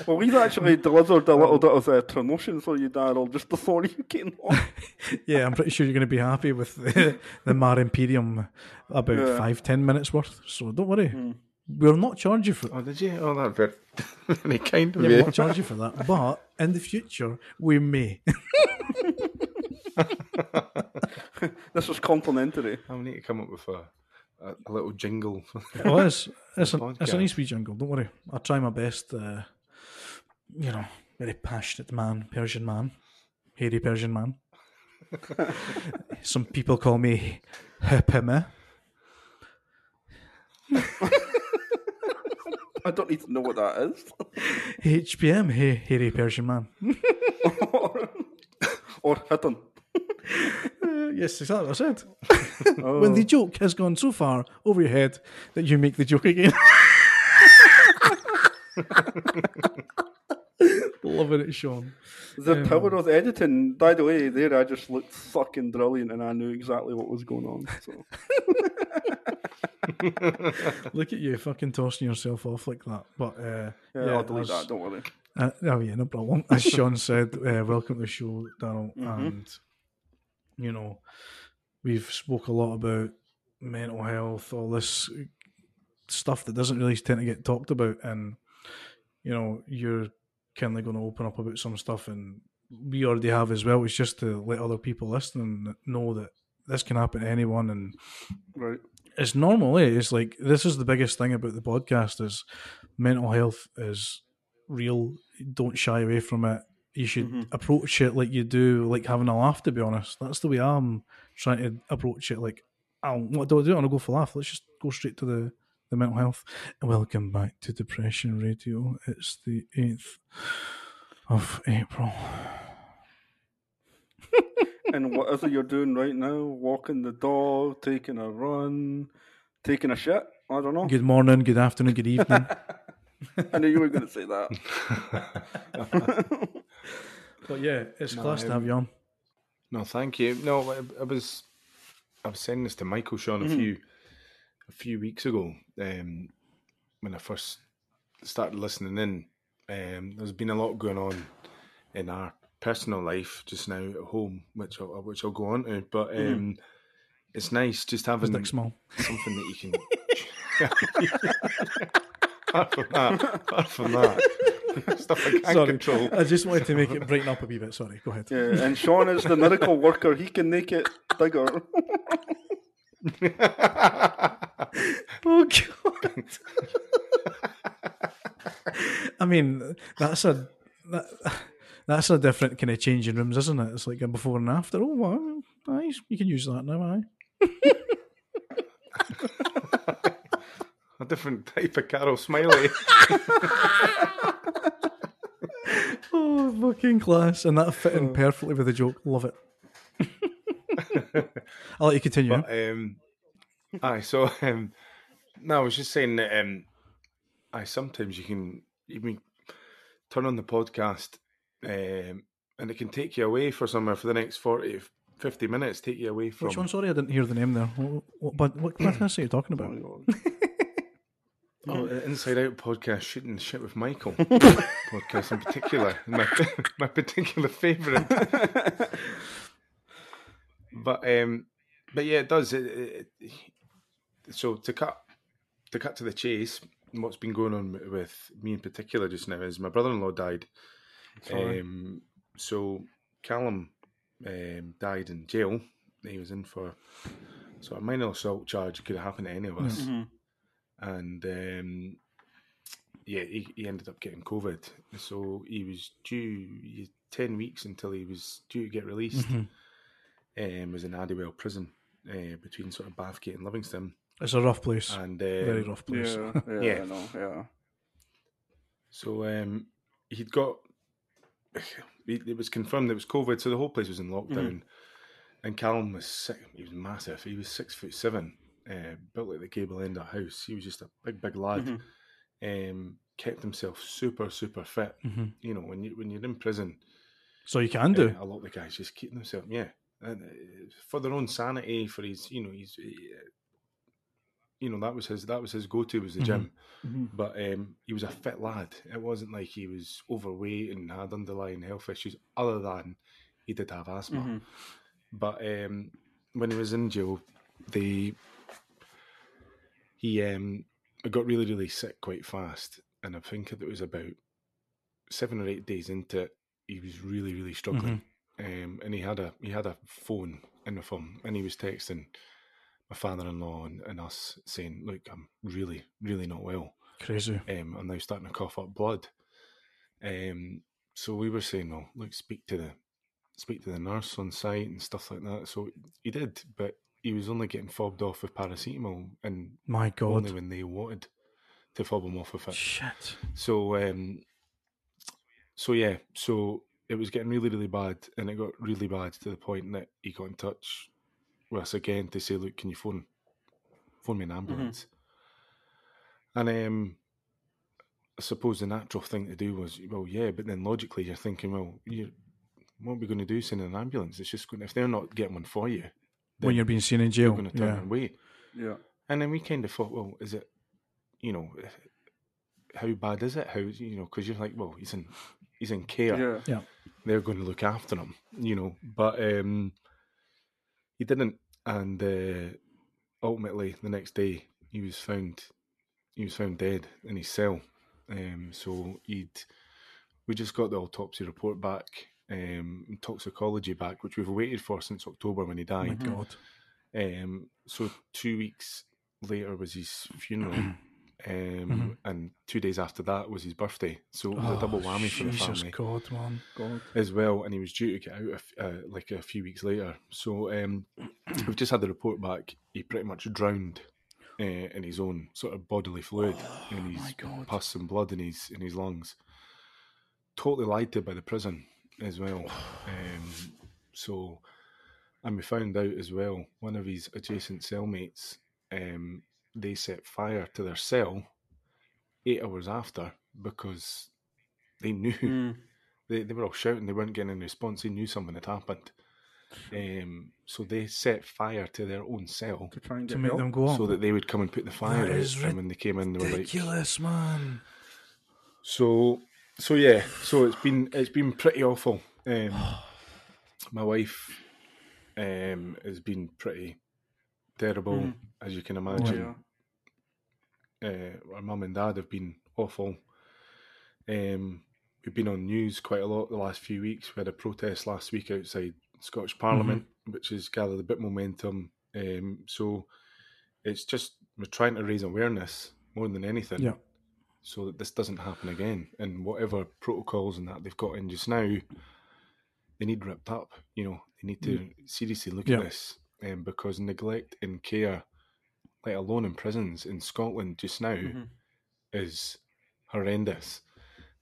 Well, we've actually delivered a little bit of promotion for you, Darryl, just before you came on. Yeah, I'm pretty sure you're going to be happy with the Mar Imperium, about 5-10 minutes worth, so don't worry. We'll not charge you for that. Oh, did you? Oh, that's very kind of you. Yeah, we'll not charge you for that, but in the future, we may. This was complimentary. I need to come up with a little jingle. Oh, it's a nice wee jingle, don't worry. I'll try my best. You know, very passionate man, Persian man, hairy Persian man. Some people call me Hepime. I don't need to know what that is. HPM, hairy Persian man. Or Hutton. Yes, exactly what I said. Oh. When the joke has gone so far over your head that you make the joke again. Loving it, Sean. The power of editing. By the way, there I just looked fucking brilliant and I knew exactly what was going on. So. Look at you fucking tossing yourself off like that. But I'll delete that, don't worry. Oh yeah, no problem. As Sean said, welcome to the show, Darryl. And you know, we've spoke a lot about mental health, all this stuff that doesn't really tend to get talked about, and you know, you're kind of going to open up about some stuff, and we already have as well. It's just to let other people listen and know that this can happen to anyone, and right. It's normal, eh? It's like, this is the biggest thing about the podcast is mental health is real. Don't shy away from it. You should approach it like you do, like having a laugh, to be honest. That's the way I'm trying to approach it. Like, what do I do? I'm going to go for a laugh. Let's just go straight to the mental health. And welcome back to Depression Radio. It's the 8th of April. And whatever you're doing right now, walking the dog, taking a run, taking a shit, I don't know. Good morning, good afternoon, good evening. I knew you were going to say that. But yeah, it's class to have you on. No, thank you. No, I was sending this to Michael, Sean, a few weeks ago, when I first started listening in. There's been a lot going on in our personal life just now at home, which I'll go on to, but it's nice just having something that you can Apart from that, stuff I can't control. I just wanted to make it brighten up a wee bit. Sorry, go ahead. Yeah, and Sean is the miracle worker. He can make it bigger. Oh, God. I mean, that's a different kind of change in rooms, isn't it? It's like a before and after. Oh, wow. Nice. You can use that now, aye. A different type of Carol Smiley. Oh, fucking class. And that fit in perfectly with the joke. Love it. I'll let you continue. But, no, I was just saying that sometimes you can even turn on the podcast and it can take you away for somewhere for the next 40, 50 minutes, take you away from... Which one? Sorry, I didn't hear the name there. What podcast are you talking about? Oh, the Inside Out podcast, Shooting Shit with Michael podcast in particular. My particular favourite. But yeah, it does. So to cut to the chase, what's been going on with me in particular just now is my brother-in-law died. So Callum died in jail. He was in for sort of minor assault charge. Could have happened to any of us. Mm-hmm. And he ended up getting COVID. So he was due 10 weeks until he was due to get released. Mm-hmm. Was in Addiewell prison between sort of Bathgate and Livingston. It's a rough place. And very rough place. Yeah. Yeah. I know, yeah. So it was confirmed it was COVID, so the whole place was in lockdown. Mm-hmm. And Callum was sick. He was massive. He was 6'7". Built like the gable end of a house. He was just a big lad. Mm-hmm. Kept himself super, super fit. Mm-hmm. You know, when you're in prison, so you can do a lot of the guys just keep themselves. Yeah, and for their own sanity, for his, you know, that was his go-to was the mm-hmm. gym. Mm-hmm. But he was a fit lad. It wasn't like he was overweight and had underlying health issues. Other than he did have asthma. Mm-hmm. But when he was in jail, he got really, really sick quite fast, and I think it was about 7 or 8 days into it, he was really, really struggling. Mm-hmm. And he had a phone in with him, and he was texting my father-in-law and us saying, "Look, I'm really, really not well. Crazy. I'm now starting to cough up blood." So we were saying, "Well, look, speak to the nurse on site and stuff like that." So he did, but he was only getting fobbed off with paracetamol, and my God, only when they wanted to fob him off with it. Shit. So, so it was getting really, really bad, and it got really bad to the point that he got in touch with us again to say, "Look, can you phone me an ambulance?" Mm-hmm. And I suppose the natural thing to do was, well, yeah, but then logically you're thinking, well, what are we going to do? Send an ambulance? It's just going, if they're not getting one for you, when you're being seen in jail, going to turn and wait. Yeah. And then we kind of thought, well, is it, you know, how bad is it? How, you know, because you're like, well, he's in care. Yeah. Yeah. They're going to look after him, you know. But he didn't, and ultimately the next day he was found dead in his cell. So we just got the autopsy report back. Toxicology back, which we've waited for since October when he died. Oh my God. So 2 weeks later was his funeral, mm-hmm. and 2 days after that was his birthday. So it was a double whammy for the family. God, man, God. As well, and he was due to get out like a few weeks later. So we've just had the report back. He pretty much drowned in his own sort of bodily fluid, in his pus and blood in his lungs. Totally lied to by the prison as well. And we found out as well, one of his adjacent cellmates, they set fire to their cell 8 hours after because they knew. They were all shouting, they weren't getting any response, they knew something had happened. So they set fire to their own cell to try and get to make them go on, so that they would come and put the fire out. And when they came in, they were like, ridiculous, man. So it's been pretty awful. My wife has been pretty terrible, as you can imagine. Our mum and dad have been awful. We've been on news quite a lot the last few weeks. We had a protest last week outside Scottish Parliament, which has gathered a bit of momentum. So it's just, we're trying to raise awareness more than anything, so that this doesn't happen again. And whatever protocols and that they've got in just now, they need ripped up. You know, they need to seriously look at this, because neglect in care, let alone in prisons in Scotland just now, is horrendous.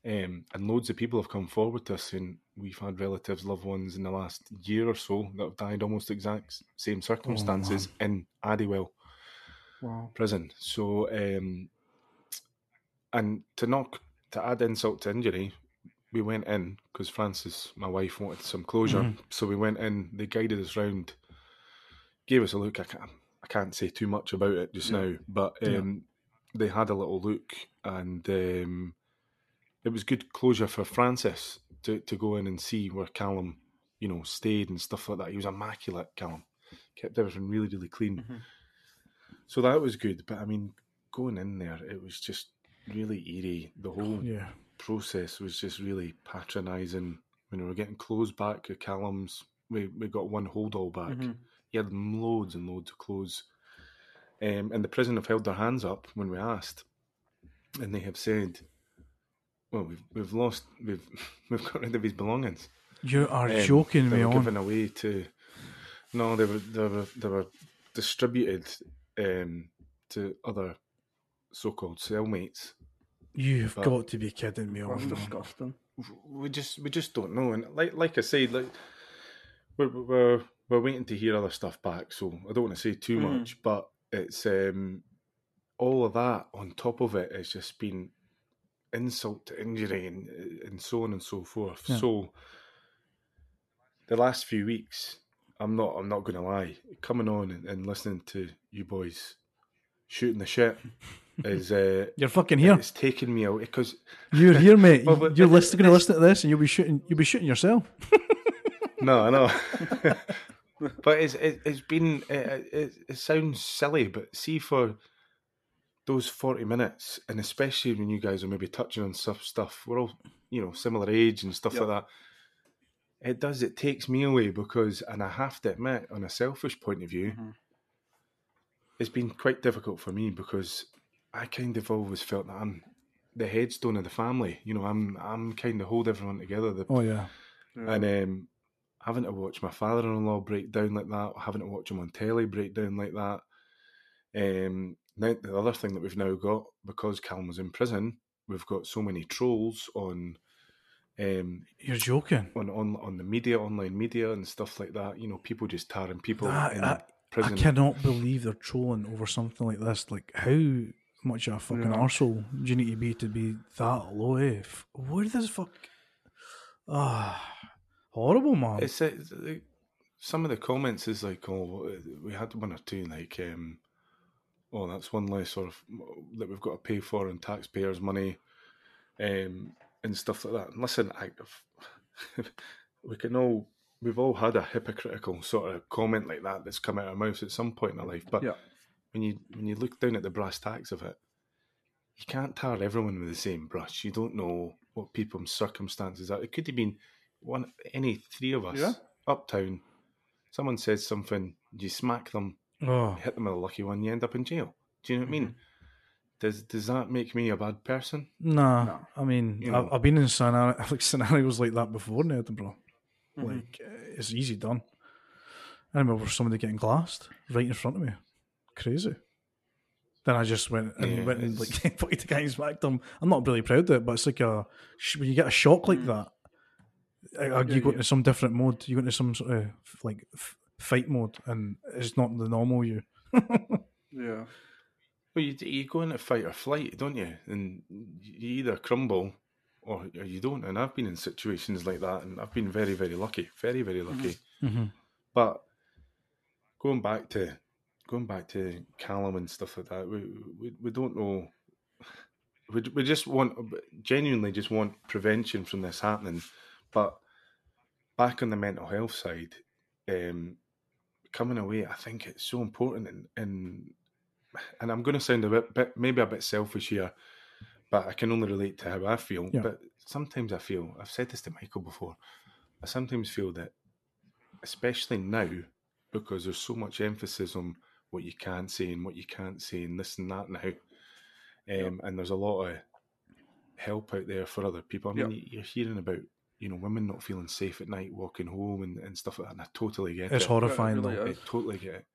And loads of people have come forward to us saying we've had relatives, loved ones in the last year or so that have died almost exact same circumstances in Addiewell prison. So, and to add insult to injury, we went in because Francis, my wife, wanted some closure. So we went in, they guided us round, gave us a look. I can't say too much about it just now, but they had a little look, and it was good closure for Francis to go in and see where Callum, you know, stayed and stuff like that. He was immaculate, Callum. Kept everything really, really clean. So that was good. But, I mean, going in there, it was just really eerie. The whole process was just really patronising. When we were getting clothes back at Callum's, we got one hold all back. He had loads and loads of clothes. And the prison have held their hands up when we asked. And they have said... Well, we've got rid of his belongings. You are joking me on. They were given away to, no, they were distributed to other so-called cellmates. You've got to be kidding me on. Disgusting. We just don't know, and like I said, we're waiting to hear other stuff back. So I don't want to say too much, but it's all of that on top of it has just been insult to injury and so on and so forth. So the last few weeks, I'm not going to lie, coming on and listening to you boys shooting the shit is you're fucking here. It's taking me out because you're here, mate. Well, but, you're going to listen to this and you'll be shooting yourself. No, I know. But it's been it sounds silly, but see for those 40 minutes, and especially when you guys are maybe touching on stuff, we're all, you know, similar age and stuff like that. It takes me away because, and I have to admit, on a selfish point of view, it's been quite difficult for me because I kind of always felt that I'm the headstone of the family. You know, I'm kind of hold everyone together. And having to watch my father-in-law break down like that, having to watch him on telly break down like that, now, the other thing that we've now got, because Callum was in prison, we've got so many trolls on... You're joking. On the media, online media and stuff like that. You know, people just tarring people in prison. I cannot believe they're trolling over something like this. Like, how much of a fucking arsehole do you need to be that low? Where this fuck... horrible, man. It's some of the comments is like, oh, we had one or two, like... oh, that's one less that we've got to pay for in taxpayers' money and stuff like that. And listen, we've all had a hypocritical sort of comment like that that's come out of our mouths at some point in our life. But when you look down at the brass tacks of it, you can't tar everyone with the same brush. You don't know what people's circumstances are. It could have been any three of us uptown. Someone says something, you smack them. You hit them with a lucky one, you end up in jail. Do you know what I mean? Does that make me a bad person? Nah. I mean, you know, I've been in scenarios like that before in Edinburgh. Like, it's easy done. I remember somebody getting glassed right in front of me. Crazy. Then I just went and like fucked the guy and smacked him. I'm not really proud of it, but it's like when you get a shock like that, you go into some different mode. You go into some sort of like fight mode, and it's not the normal you. Well, you go into fight or flight, don't you? And you either crumble or you don't. And I've been in situations like that, and I've been very, very lucky, very, very lucky. But going back to Callum and stuff like that, we don't know. We just genuinely want prevention from this happening. But back on the mental health side. Coming away, I think it's so important, and I'm going to sound a bit maybe a bit selfish here, but I can only relate to how I feel. Yeah. But sometimes I feel, I've said this to Michael before, I sometimes feel that, especially now, because there's so much emphasis on what you can say and what you can't say and this and that now, and there's a lot of help out there for other people. I mean, you're hearing about, you know, women not feeling safe at night, walking home and stuff like that, and I totally get it. It's horrifying, though. I totally get it.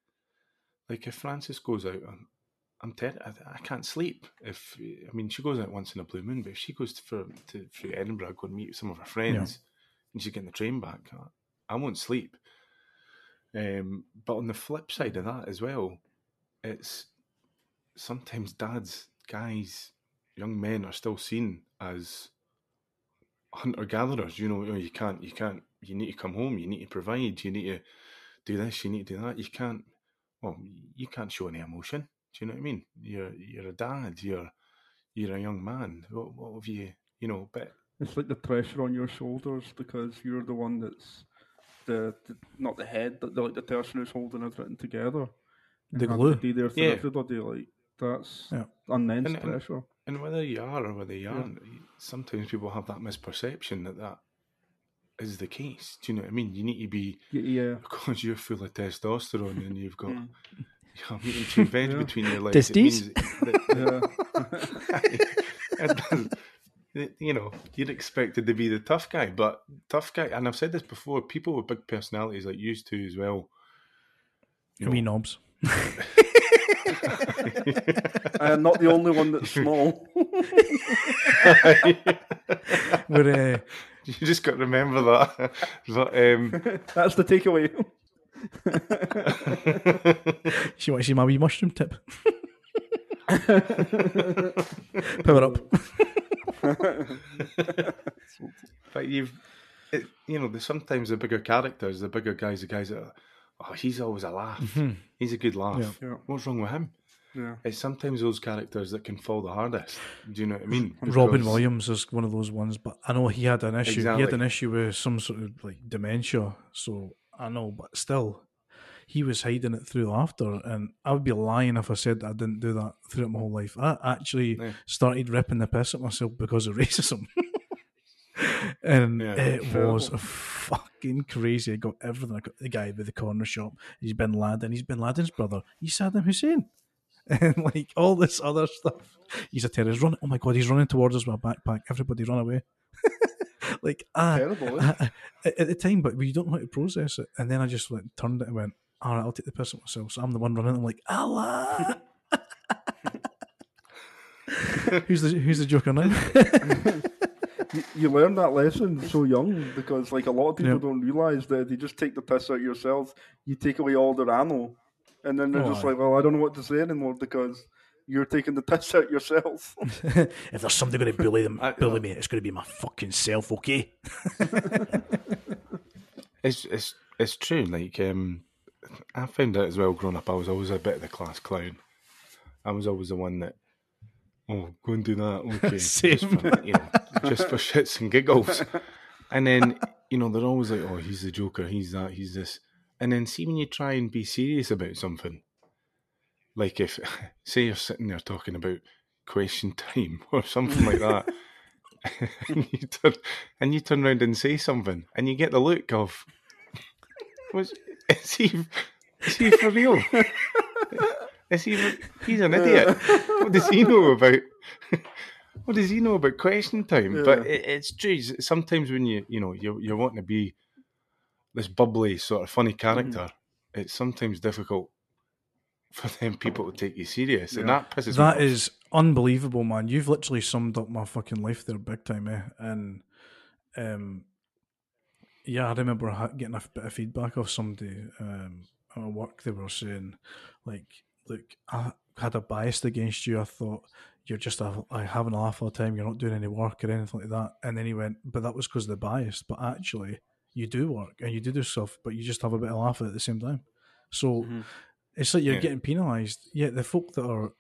Like, if Francis goes out, I'm dead. I can't sleep. She goes out once in a blue moon, but if she goes to Edinburgh, go and meet some of her friends, and she's getting the train back, I won't sleep. But on the flip side of that as well, it's sometimes dads, guys, young men are still seen as hunter-gatherers. You know, you can't. You need to come home. You need to provide. You need to do this. You need to do that. You can't. Well, you can't show any emotion. Do you know what I mean? You're a dad. You're a young man. What have you? You know, but it's like the pressure on your shoulders because you're the one that's the not the head, but the person who's holding everything together. The glue. To be there for everybody. Like that's immense pressure. And whether you are or whether you aren't, sometimes people have that misperception that is the case. Do you know what I mean? You need to be, because you're full of testosterone and you've got meeting two veg between your legs. Testes? You know, you're expected to be the tough guy, and I've said this before, people with big personalities like you two as well. You mean knobs. I am not the only one that's small. You just got to remember that. That's the takeaway. She wants to see my wee mushroom tip. Power up. But sometimes the bigger characters, the bigger guys, the guys that are, oh, he's always a laugh. Mm-hmm. He's a good laugh. Yeah. What's wrong with him? Yeah. It's sometimes those characters that can fall the hardest. Do you know what I mean? Because Robin Williams is one of those ones, but I know he had an issue. Exactly. He had an issue with some sort of like dementia. So I know, but still, he was hiding it through laughter. And I would be lying if I said that I didn't do that throughout my whole life. I actually started ripping the piss at myself because of racism. And it was a fucking crazy. I got everything. I got the guy with the corner shop. He's Bin Laden. He's Bin Laden's brother. He's Saddam Hussein. And like all this other stuff. He's a terrorist. Run! Oh my God, he's running towards us with a backpack. Everybody run away. Terrible. At the time, but you don't know how to process it. And then I just turned it and went, all right, I'll take the piss at myself. So I'm the one running. I'm like, Allah. Who's the joker now? You learn that lesson so young because, like, a lot of people don't realise that they just take the piss out of yourselves. You take away all their ammo, and then they're I don't know what to say anymore because you're taking the piss out yourself. If there's somebody going to bully them, bully me, it's going to be my fucking self, okay? It's true. Like, I found out as well growing up, I was always a bit of the class clown. I was always the one that, oh, go and do that, okay. Same. Just for shits and giggles. And then, they're always like, oh, he's the joker, he's that, he's this. And then see when you try and be serious about something, like if, say you're sitting there talking about question time or something like that, and you turn around and say something, and you get the look of, is he for real? He's an idiot. What does he know about? What does he know about question time? Yeah. But it's true. Sometimes when you're wanting to be this bubbly sort of funny character, it's sometimes difficult for them people to take you serious, and that pisses me off. That is unbelievable, man. You've literally summed up my fucking life there, big time, eh? And I remember getting a bit of feedback off somebody at my work. They were saying like, look, I had a bias against you. I thought you're just having a laugh all the time. You're not doing any work or anything like that. And then he went, but that was because of the bias. But actually, you do work and you do stuff, but you just have a bit of laugh at the same time. So it's like you're getting penalised. Yeah, the folk that are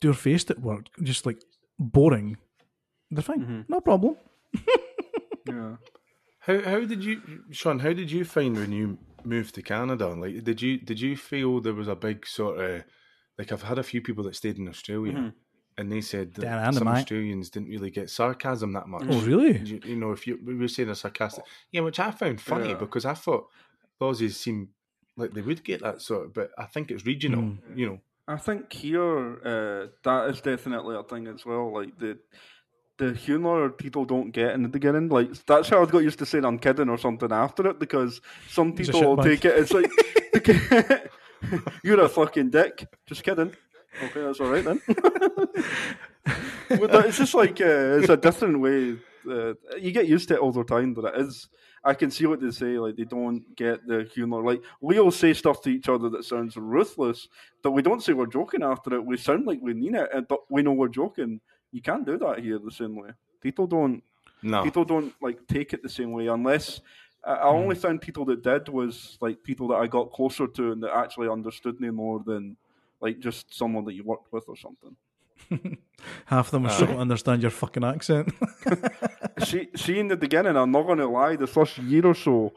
door-faced at work, just like boring, they're fine. Mm-hmm. No problem. Yeah. How did you, Sean? How did you find when you moved to Canada? Like, did you feel there was a big sort of, like, I've had a few people that stayed in Australia and they said that some Australians didn't really get sarcasm that much. Oh, really? You know, if we were saying a sarcastic... Yeah, which I found funny because I thought Aussies seemed like they would get that sort of, but I think it's regional, you know. I think here, that is definitely a thing as well. Like, the humour people don't get in the beginning. Like, that's how I got used to saying I'm kidding or something after it, because some people will take it. It's like... You're a fucking dick. Just kidding. Okay, that's all right then. It's just like it's a different way. You get used to it all the time, but it is. I can see what they say. Like, they don't get the humour. Like, we all say stuff to each other that sounds ruthless, but we don't say we're joking after it. We sound like we mean it, but we know we're joking. You can't do that here the same way. People don't. No. People don't like take it the same way unless. I only found people that did was like people that I got closer to and that actually understood me more than like just someone that you worked with or something. Half of them were sure to understand your fucking accent. See, in the beginning, I'm not going to lie, the first year or so,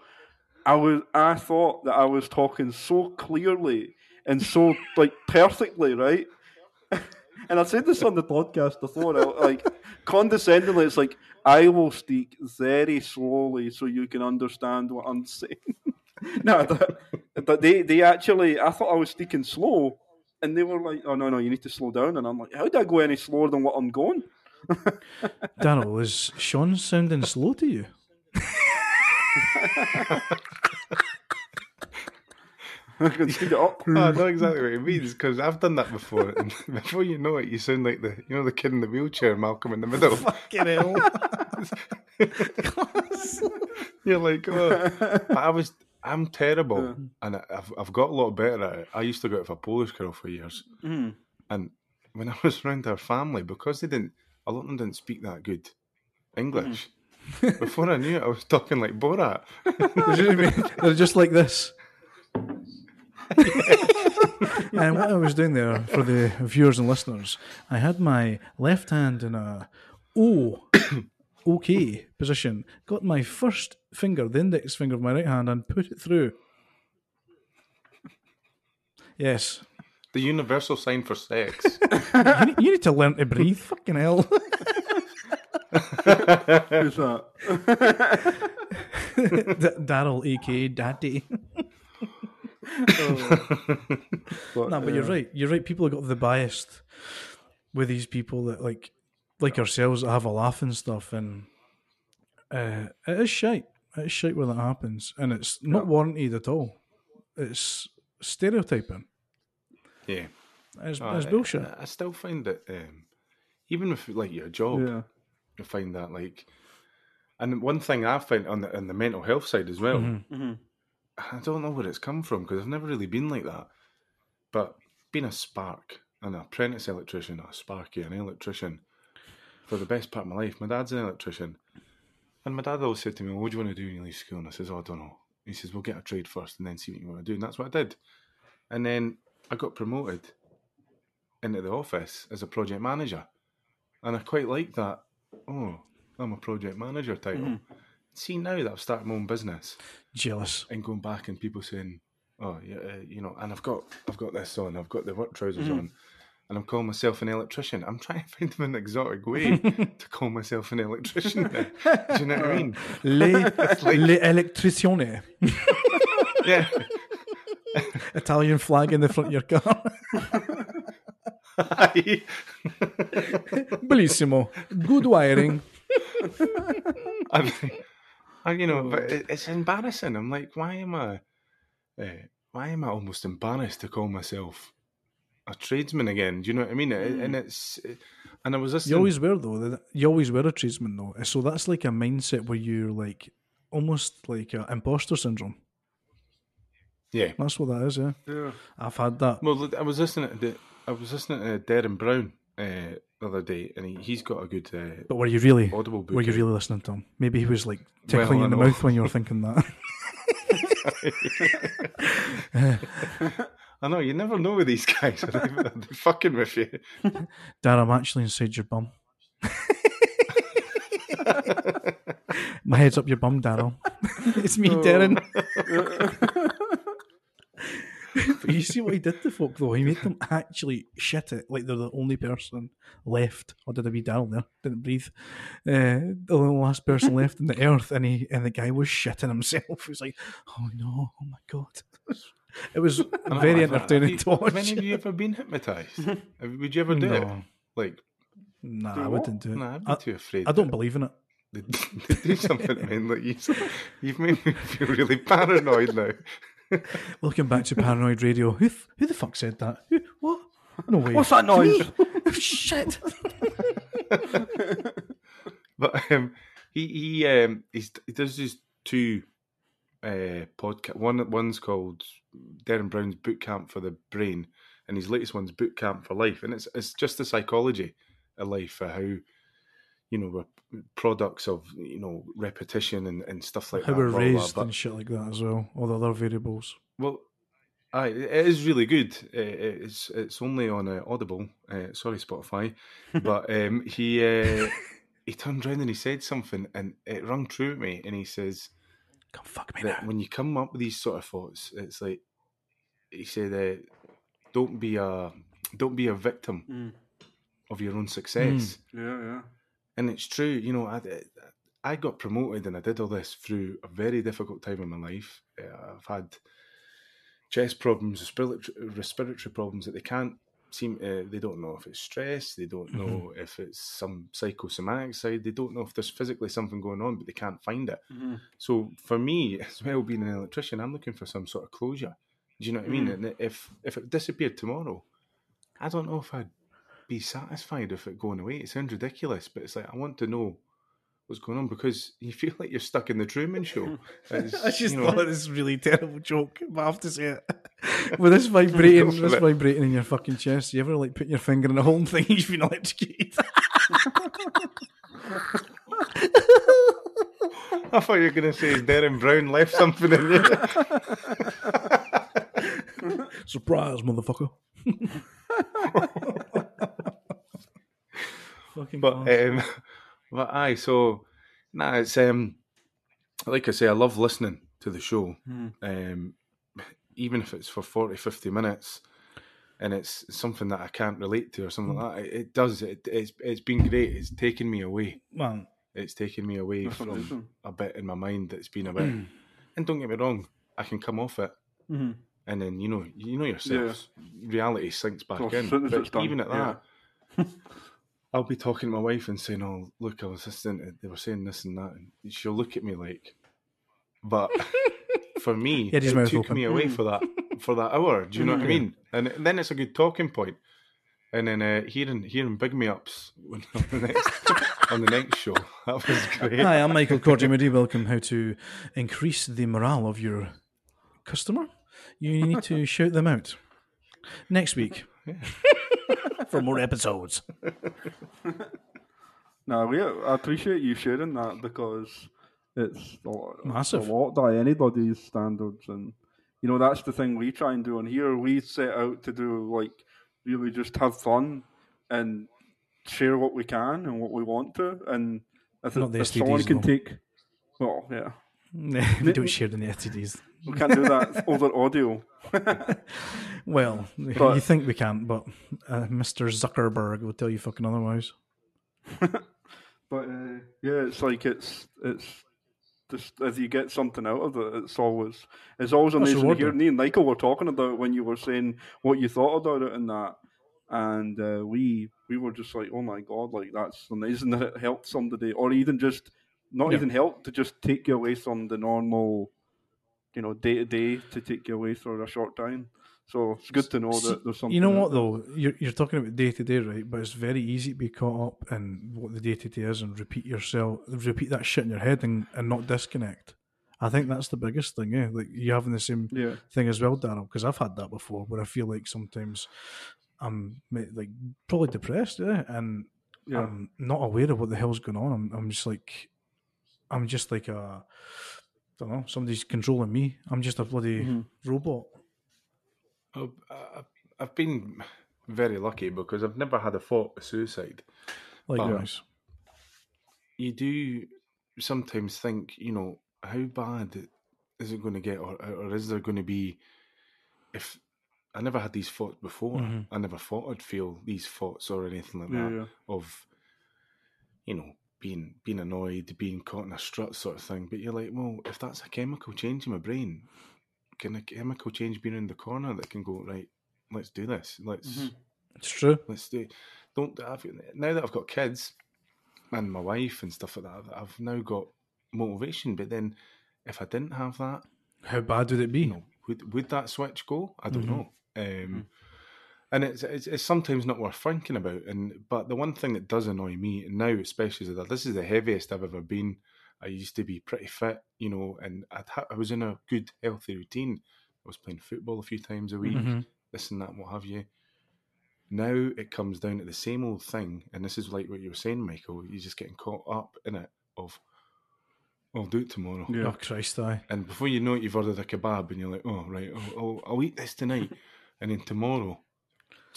I thought that I was talking so clearly and so like perfectly, right? And I said this on the podcast before, like condescendingly, it's like, I will speak very slowly so you can understand what I'm saying. No, but they actually, I thought I was speaking slow, and they were like, oh, no, you need to slow down. And I'm like, how do I go any slower than what I'm going? Darryl, is Sean sounding slow to you? I can speed it up. I know exactly what it means, because I've done that before, and before you know it, you sound like the kid in the wheelchair, Malcolm in the Middle. Fucking hell! You're like, oh. But I'm terrible, and I've got a lot better at it. I used to go out with a Polish girl for years, and when I was around her family, because a lot of them didn't speak that good English. Before I knew it, I was talking like Borat. They're just like this. And what I was doing there for the viewers and listeners, I had my left hand in a okay position, got my first finger, the index finger of my right hand, and put it through. Yes. The universal sign for sex. You need to learn to breathe. Fucking hell. Who's that? Darryl, a.k.a. Daddy. But you're right. You're right. People have got the biased with these people that like ourselves that have a laugh and stuff, and it is shite. It's shite when that happens, and it's not warranted at all. It's stereotyping. Yeah, it's bullshit. I still find that even with like your job, you find that like, and one thing I find on the mental health side as well. I don't know where it's come from, because I've never really been like that. But being a spark, an apprentice electrician, a sparky, an electrician, for the best part of my life, my dad's an electrician. And my dad always said to me, well, what do you want to do when you leave school? And I says, oh, I don't know. He says, well, get a trade first and then see what you want to do. And that's what I did. And then I got promoted into the office as a project manager. And I quite liked that, oh, I'm a project manager title. See now that I've started my own business, jealous, and going back and people saying, "Oh, yeah, you know," and I've got this on, I've got the work trousers on, and I'm calling myself an electrician. I'm trying to find an exotic way to call myself an electrician. Then. Do you know what I mean? L'electricione. Yeah. Italian flag in the front of your car. Bellissimo. Good wiring. You know, but it's embarrassing. I'm like, why am I almost embarrassed to call myself a tradesman again? Do you know what I mean? And it's, and I was listening. You always were a tradesman though. So that's like a mindset where you're like, almost like imposter syndrome. Yeah. That's what that is, yeah. Yeah. I've had that. Well, I was listening to Derren Brown, the other day, and he's got a good but were you really audible book. Were you really listening to him? Maybe he was like tickling you in the mouth when you were thinking that. I know, you never know with these guys. They're fucking with you. Dad, I'm actually inside your bum. My head's up your bum, Darryl. It's me, Derren. But you see what he did to folk, though? He made them actually shit it, like they're the only person left. Or did I be Darryl there? Didn't breathe. The last person left on the earth, and the guy was shitting himself. He was like, oh no, oh my God. It was very entertaining to watch. Have any of you ever been hypnotised? Would you ever do it? Like, nah, I wouldn't do it. Nah, I'd be too afraid. I don't believe in it. They do something, man. Like you've made me feel really paranoid now. Welcome back to Paranoid Radio. Who the fuck said that? Who, what? No way. What's that noise? Shit. But he does these two podcasts. One's called Derren Brown's Boot Camp for the Brain, and his latest one's Boot Camp for Life, and it's just the psychology of life for how. You know, we're products of, you know, repetition and stuff like that. How we're raised and shit like that as well, all the other variables. Well, it is really good. It's only on Audible, sorry Spotify, but he turned around and he said something and it rung true at me, and he says, come fuck me now. When you come up with these sort of thoughts, it's like, he said, don't be a victim of your own success. Mm. Yeah, yeah. And it's true, you know, I got promoted and I did all this through a very difficult time in my life. I've had chest problems, respiratory problems that they can't seem to, they don't know if it's stress, they don't know if it's some psychosomatic side, they don't know if there's physically something going on, but they can't find it. Mm-hmm. So for me, as well being an electrician, I'm looking for some sort of closure. Do you know what I mean? And if it disappeared tomorrow, I don't know if I'd be satisfied with it going away. It sounds ridiculous, but it's like, I want to know what's going on, because you feel like you're stuck in the Truman Show. I just thought this really terrible joke, but I have to say it. With this vibrating, in your fucking chest, you ever like put your finger in a hole and think you've been electrocuted? I thought you were going to say Derren Brown left something in you. Surprise, motherfucker. But aye, so nah, it's like I say, I love listening to the show, even if it's for 40-50 minutes and it's something that I can't relate to or something like that. It does, it's been great. It's taken me away, man. It's taken me away from a bit in my mind that's been a bit, and don't get me wrong, I can come off it and then you know yourself, reality sinks back in, but even at that I'll be talking to my wife and saying, oh, look, I was listening to, they were saying this and that, and she'll look at me like, but for me, it took me away for that hour. Do you know what I mean? And then it's a good talking point. And then hearing big me-ups on the next show, that was great. Hi, I'm Michael Cordy-Moody. Welcome how to increase the morale of your customer. You need to shout them out. Next week. Yeah. For more episodes. Now, I appreciate you sharing that, because it's massive. A lot by anybody's standards, and you know, that's the thing we try and do on here. We set out to do, like, really just have fun and share what we can and what we want to, and if someone can take, well, yeah. We don't share the STDs. We can't do that over audio. Well, you think we can't, but Mr. Zuckerberg will tell you fucking otherwise. But yeah, it's like it's just, if you get something out of it, it's always amazing to hear. Me and Michael were talking about when you were saying what you thought about it and that, and we were just like, oh my God, like that's amazing that it helped somebody, or even just even help to just take you away from the normal, you know, day to day, to take you away for a short time. So it's good to know that there's something. You know what though, you're talking about day to day, right? But it's very easy to be caught up in what the day to day is and repeat that shit in your head and not disconnect. I think that's the biggest thing, yeah. Like you having the same thing as well, Darryl, because I've had that before, where I feel like sometimes I'm like probably depressed, and I'm not aware of what the hell's going on. I'm just like a, I don't know, somebody's controlling me. I'm just a bloody robot. I've been very lucky because I've never had a thought of suicide. Likewise. You do sometimes think, you know, how bad is it going to get, or is there going to be if I never had these thoughts before. Mm-hmm. I never thought I'd feel these thoughts or anything like that of, you know, being annoyed, being caught in a strut sort of thing. But you're like, well, if that's a chemical change in my brain, can a chemical change be around the corner that can go, right, let's do this. Let's. Mm-hmm. It's true. Let's do. Don't. Now that I've got kids and my wife and stuff like that, I've now got motivation. But then, if I didn't have that, how bad would it be? You know, would that switch go? I don't know. And it's sometimes not worth thinking about. But the one thing that does annoy me now, especially, is that this is the heaviest I've ever been. I used to be pretty fit, you know, and I was in a good healthy routine. I was playing football a few times a week, this and that, and what have you. Now it comes down to the same old thing, and this is like what you were saying, Michael. You're just getting caught up in it of, I'll do it tomorrow. Yeah. Oh, Christ, aye. And before you know it, you've ordered a kebab, and you're like, oh, right, I'll eat this tonight. And then tomorrow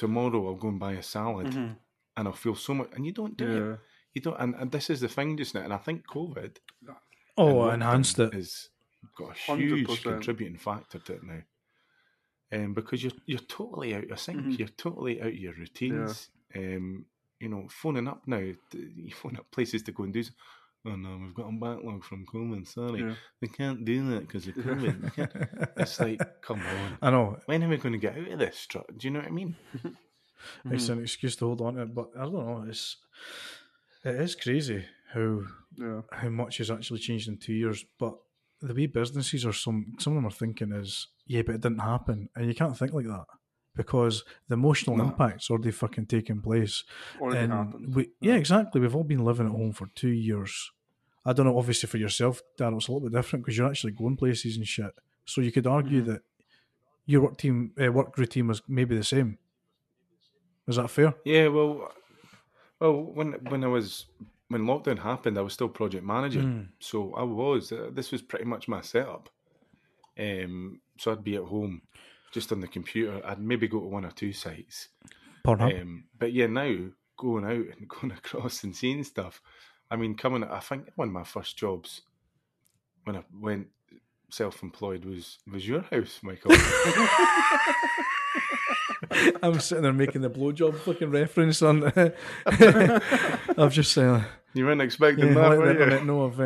I'll go and buy a salad, and I'll feel so much. And you don't do it. You don't. And this is the thing just now, and I think COVID... Oh, enhanced it. Has got a huge 100%. Contributing factor to it now. Because you're totally out of sync, you're totally out of your routines. You know, phoning up now, you phone up places to go and do something. Oh no, we've got a backlog from COVID, sorry. They can't do that because of COVID. It's like, come on. I know. When are we going to get out of this strut? Do you know what I mean? It's an excuse to hold on to it, but I don't know, it is crazy how much has actually changed in 2 years, but the way businesses are, some of them are thinking is, yeah, but it didn't happen. And you can't think like that because the emotional impact's already fucking taken place. Already happened. Yeah, exactly. We've all been living at home for 2 years. I don't know, obviously for yourself, Darryl, it's a little bit different because you're actually going places and shit. So you could argue that your work routine was maybe the same. Is that fair? Yeah, well, when lockdown happened, I was still project manager. So I was. This was pretty much my setup. So I'd be at home, just on the computer. I'd maybe go to one or two sites. But yeah, now going out and going across and seeing stuff. I mean, I think one of my first jobs when I went self-employed was your house, Michael. I'm sitting there making the blowjob fucking reference on. I've just you weren't expecting that, were you? I didn't know of.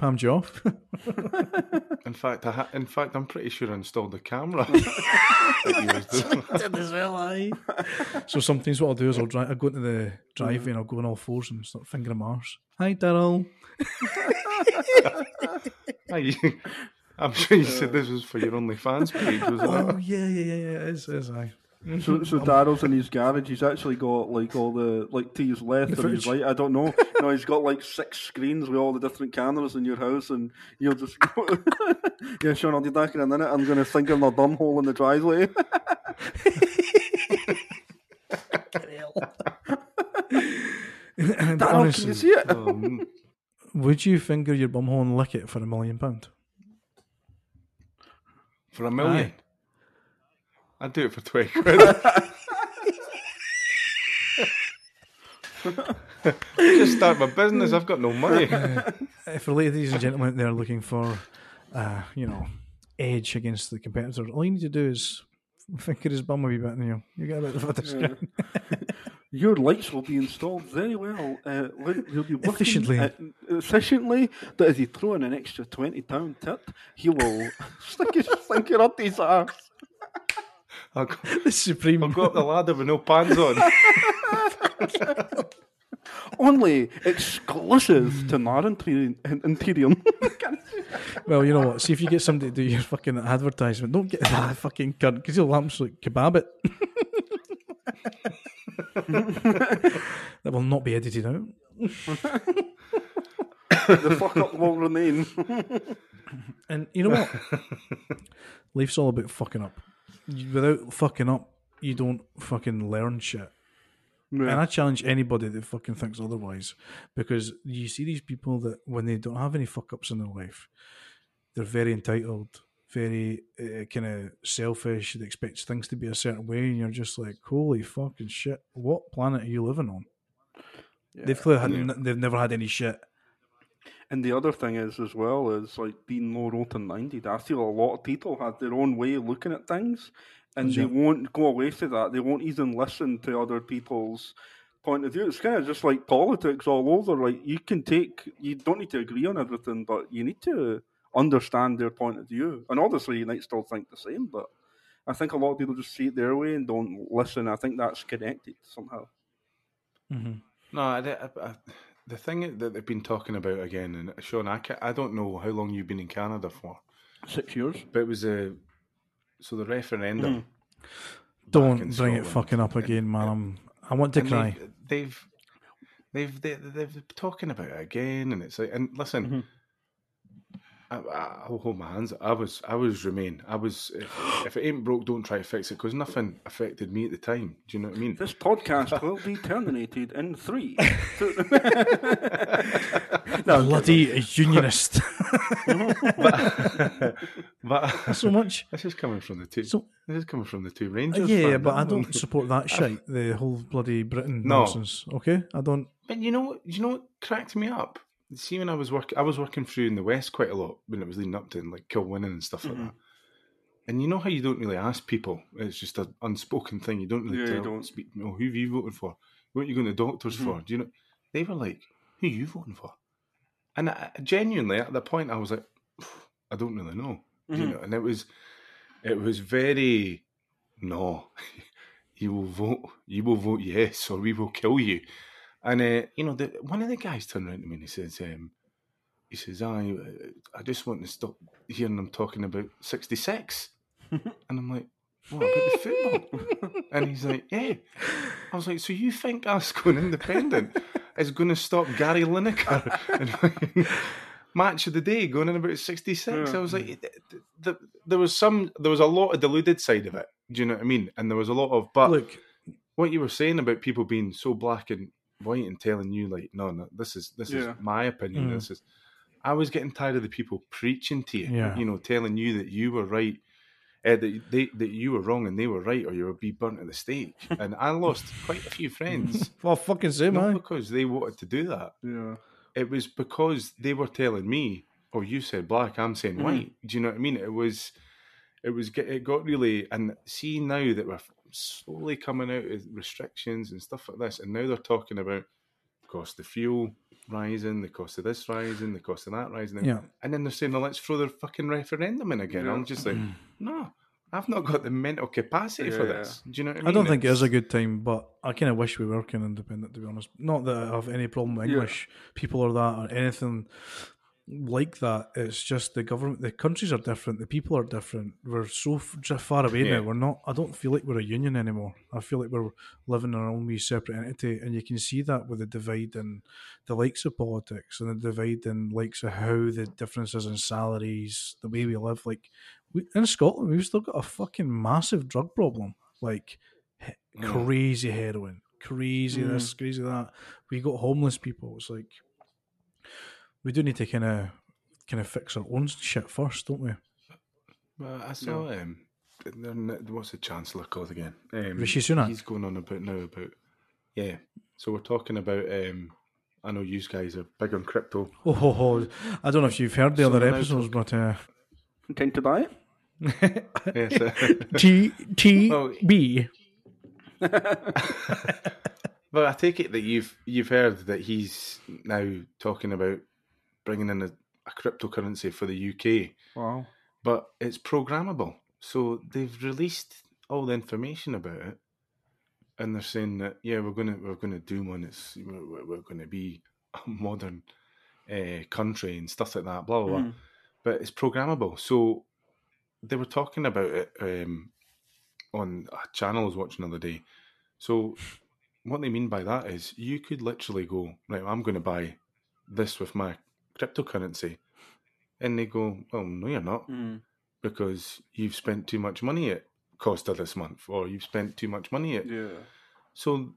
Pammed you off. In fact, I'm pretty sure I installed the camera. So sometimes what I'll do is I'll go into the driveway and I'll go on all fours and start fingering my arse. Hi, Darryl. I'm sure you said this was for your OnlyFans page, wasn't it? Oh, yeah, it is, aye. So Darryl's in his garage. He's actually got like all the to his left or his right. I don't know. No, he's got like 6 screens with all the different cameras in your house, and you're just yeah, Sean, I'll do that in a minute. I'm gonna sink in the bum hole in the driveway. Darryl, honestly, can you see it? Would you finger your bum hole and lick it for £1 million? For £1 million? Aye. I'd do it for £20. Just start my business. I've got no money. For ladies and gentlemen, they're looking for, edge against the competitor. All you need to do is finger his bum a wee bit, and you get a bit of a discount. Your lights will be installed very well. He'll be working efficiently. That if you throw in an extra £20 tip, he will stick his finger up his arse. I'll go up the ladder with no pants on. Only exclusive to Mar Imperium. Well, you know what? See if you get somebody to do your fucking advertisement. Don't get that fucking cunt because he'll absolutely kebab it. That will not be edited out. The fuck up will remain. And you know what? Life's all about fucking up. Without fucking up, you don't fucking learn shit. Right. And I challenge anybody that fucking thinks otherwise, because you see these people that when they don't have any fuck-ups in their life, they're very entitled, very kind of selfish, they expect things to be a certain way, and you're just like, holy fucking shit, what planet are you living on? Yeah. They've never had any shit. And the other thing is, as well, is like being low to 90. I feel a lot of people have their own way of looking at things, and they won't go away to that. They won't even listen to other people's point of view. It's kind of just like politics all over. Like, you can take, you don't need to agree on everything, but you need to understand their point of view. And obviously, you might still think the same, but I think a lot of people just see it their way and don't listen. I think that's connected somehow. Mm-hmm. No, the thing that they've been talking about again, and Sean, I don't know how long you've been in Canada for. 6 years. But it was the referendum. Don't bring Scotland. It fucking up again, and, man. I want to cry. They've been talking about it again, and it's like, and listen. Mm-hmm. I'll hold my hands. I was Remain. I was, if it ain't broke, don't try to fix it, because nothing affected me at the time. Do you know what I mean? This podcast will be terminated in 3. No, bloody unionist. but so much. This is coming from the two Rangers. Yeah, but I don't support that shite. The whole bloody Britain nonsense. Okay, I don't. But you know what cracked me up? See, when I was working through in the West quite a lot when it was leading up to, and like Kilwinning and stuff like that. And you know how you don't really ask people; it's just an unspoken thing. You don't really tell. You don't speak. Oh, who have you voted for? What are you going to doctors for? Do you know? They were like, "Who are you voting for?" And I, genuinely, at the point, I was like, "I don't really know." Do you know? And it was very no. You will vote yes, or we will kill you. And, one of the guys turned around to me and he says, I just want to stop hearing them talking about 66. And I'm like, what about the football? And he's like, yeah. I was like, so you think us going independent is going to stop Gary Lineker and match of the day going in about 66? Yeah. I was like, there was a lot of deluded side of it. Do you know what I mean? And there was a lot of, but look, what you were saying about people being so black and white and telling you like, no, this is my opinion. This is, I was getting tired of the people preaching to you, telling you that you were right, that you were wrong and they were right, or you would be burnt at the stake. And I lost quite a few friends. Well, fucking same, man. Not because they wanted to do that. Yeah, it was because they were telling me, "Oh, you said black, I'm saying white." Do you know what I mean? It got really, and see now that we're slowly coming out of restrictions and stuff like this, and now they're talking about cost of fuel rising, the cost of this rising, the cost of that rising, and then they're saying, "Well, let's throw their fucking referendum in again." Yeah. I'm just like, no, I've not got the mental capacity for this. Do you know what I mean? I don't think it is a good time, but I kind of wish we were kind of independent, to be honest. Not that I have any problem with English people or that or anything like that. It's just the government, the countries are different, the people are different. We're so far away now. We're not. I don't feel like we're a union anymore. I feel like we're living in our own wee separate entity, and you can see that with the divide in the likes of politics and the divide in likes of how the differences in salaries, the way we live. Like in Scotland, we've still got a fucking massive drug problem. Like crazy heroin, crazy this, crazy that. We got homeless people. It's like, we do need to kind of fix our own shit first, don't we? Well, I saw what's the Chancellor called again? Rishi Sunak. He's going on about now about so we're talking about. I know you guys are big on crypto. Oh, I don't know if you've heard the other episodes, but intent to buy. TTB. Well, I take it that you've heard that he's now talking about bringing in a cryptocurrency for the UK. Wow. But it's programmable. So they've released all the information about it, and they're saying that, we're going to do one. It's, we're going to be a modern country and stuff like that, blah, blah, blah. But it's programmable. So they were talking about it on a channel I was watching the other day. So what they mean by that is you could literally go, right, I'm going to buy this with my cryptocurrency, and they go, well, no, you're not, because you've spent too much money at Costa this month, or you've spent too much money at. Yeah. So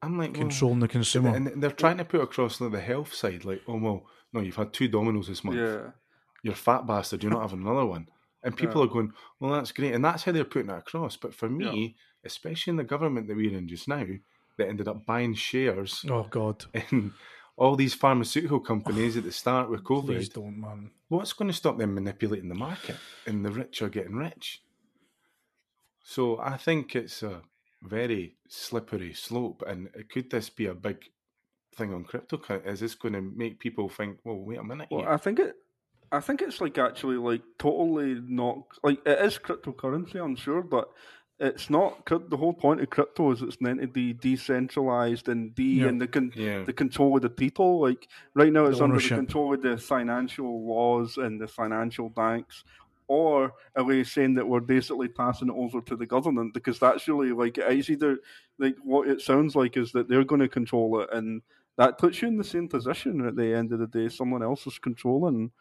I'm like, controlling the consumer, and they're trying to put across like the health side, like, oh well, no, you've had 2 Dominoes this month. Yeah. You're a fat bastard. You're not having another one. And people are going, well, that's great, and that's how they're putting it across. But for me, especially in the government that we're in just now, that ended up buying shares. Oh God. In all these pharmaceutical companies at the start with COVID. Please don't, man. What's going to stop them manipulating the market and the rich are getting rich? So I think it's a very slippery slope. And could this be a big thing on crypto? Is this going to make people think, well, wait a minute here? Well, I think it's like actually like totally not like it is cryptocurrency, I'm sure, but it's not. The whole point of crypto is it's meant to be decentralized and the control of the people. Like right now, it's under the control of the financial laws and the financial banks. Or are we saying that we're basically passing it over to the government? Because that's really like it's either like what it sounds like is that they're going to control it, and that puts you in the same position at the end of the day. Someone else is controlling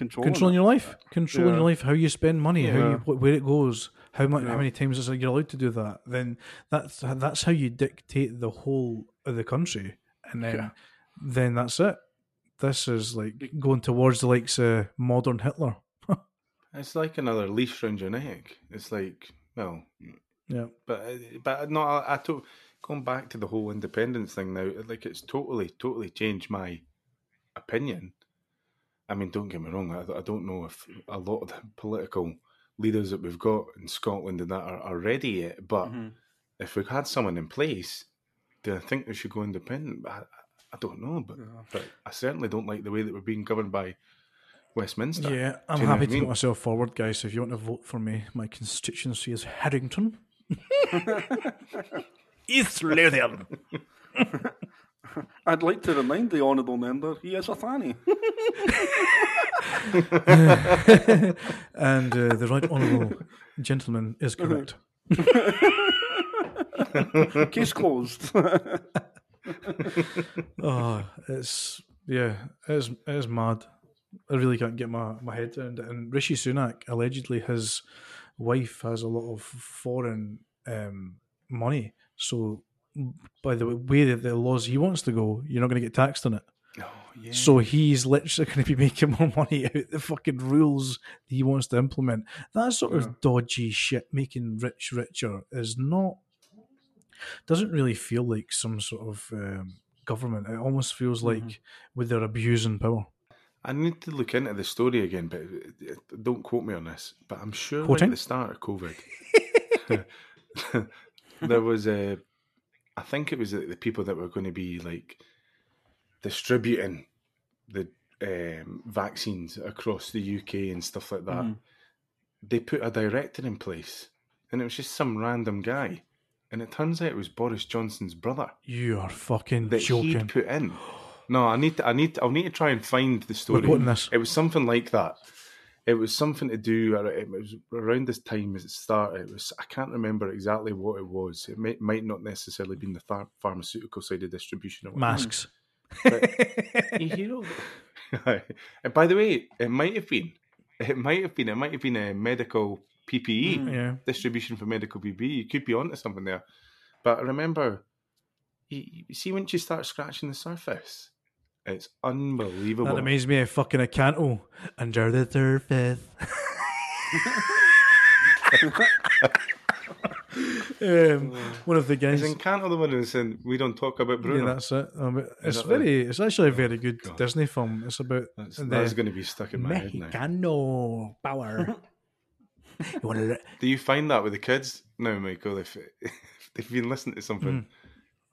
your life, controlling your life, how you spend money, how you, where it goes, how much, how many times is it you're allowed to do that. Then that's how you dictate the whole of the country, and then that's it. This is like going towards the likes of modern Hitler. It's like another leash round your neck. It's like, well, yeah, but no, going back to the whole independence thing now. Like it's totally changed my opinion. I mean, don't get me wrong, I don't know if a lot of the political leaders that we've got in Scotland and that are ready yet, but if we had someone in place, do I think they should go independent? I don't know, but I certainly don't like the way that we're being governed by Westminster. Yeah, I'm happy to put myself forward, guys. If you want to vote for me, my constituency is Harrington. East Lothian. I'd like to remind the honourable member he is a fanny. And the right honourable gentleman is correct. Case closed. It's mad. I really can't get my head around it. And Rishi Sunak, allegedly his wife has a lot of foreign money, so by the way that the laws he wants to go, you're not going to get taxed on it. So he's literally going to be making more money out the fucking rules he wants to implement. That sort of dodgy shit, making rich richer, doesn't really feel like some sort of government. It almost feels like with their abusing power. I need to look into the story again, but don't quote me on this, but I'm sure right at the start of COVID there was a I think it was the people that were going to be like distributing the vaccines across the UK and stuff like that. They put a director in place, and it was just some random guy, and it turns out it was Boris Johnson's brother. You are fucking joking. That he put in. No, I'll need to try and find the story. We're putting this. It was something like that. It was something to do. It was around this time as it started. It was, I can't remember exactly what it was. It might not necessarily been the pharmaceutical side of distribution. Or masks. But you hear all that. And by the way, it might have been. It might have been a medical PPE distribution for medical PPE. You could be onto something there. But remember, you see, once you start scratching the surface, it's unbelievable. That amazes me. A fucking Encanto. Under the surface. One of the guys. Is Encanto the one who's in We Don't Talk About Bruno? Yeah, that's it. It's actually a very good Disney film. It's about that's going to be stuck in my head now. Mexicano power. Do you find that with the kids now, Michael? If they've been listening to something.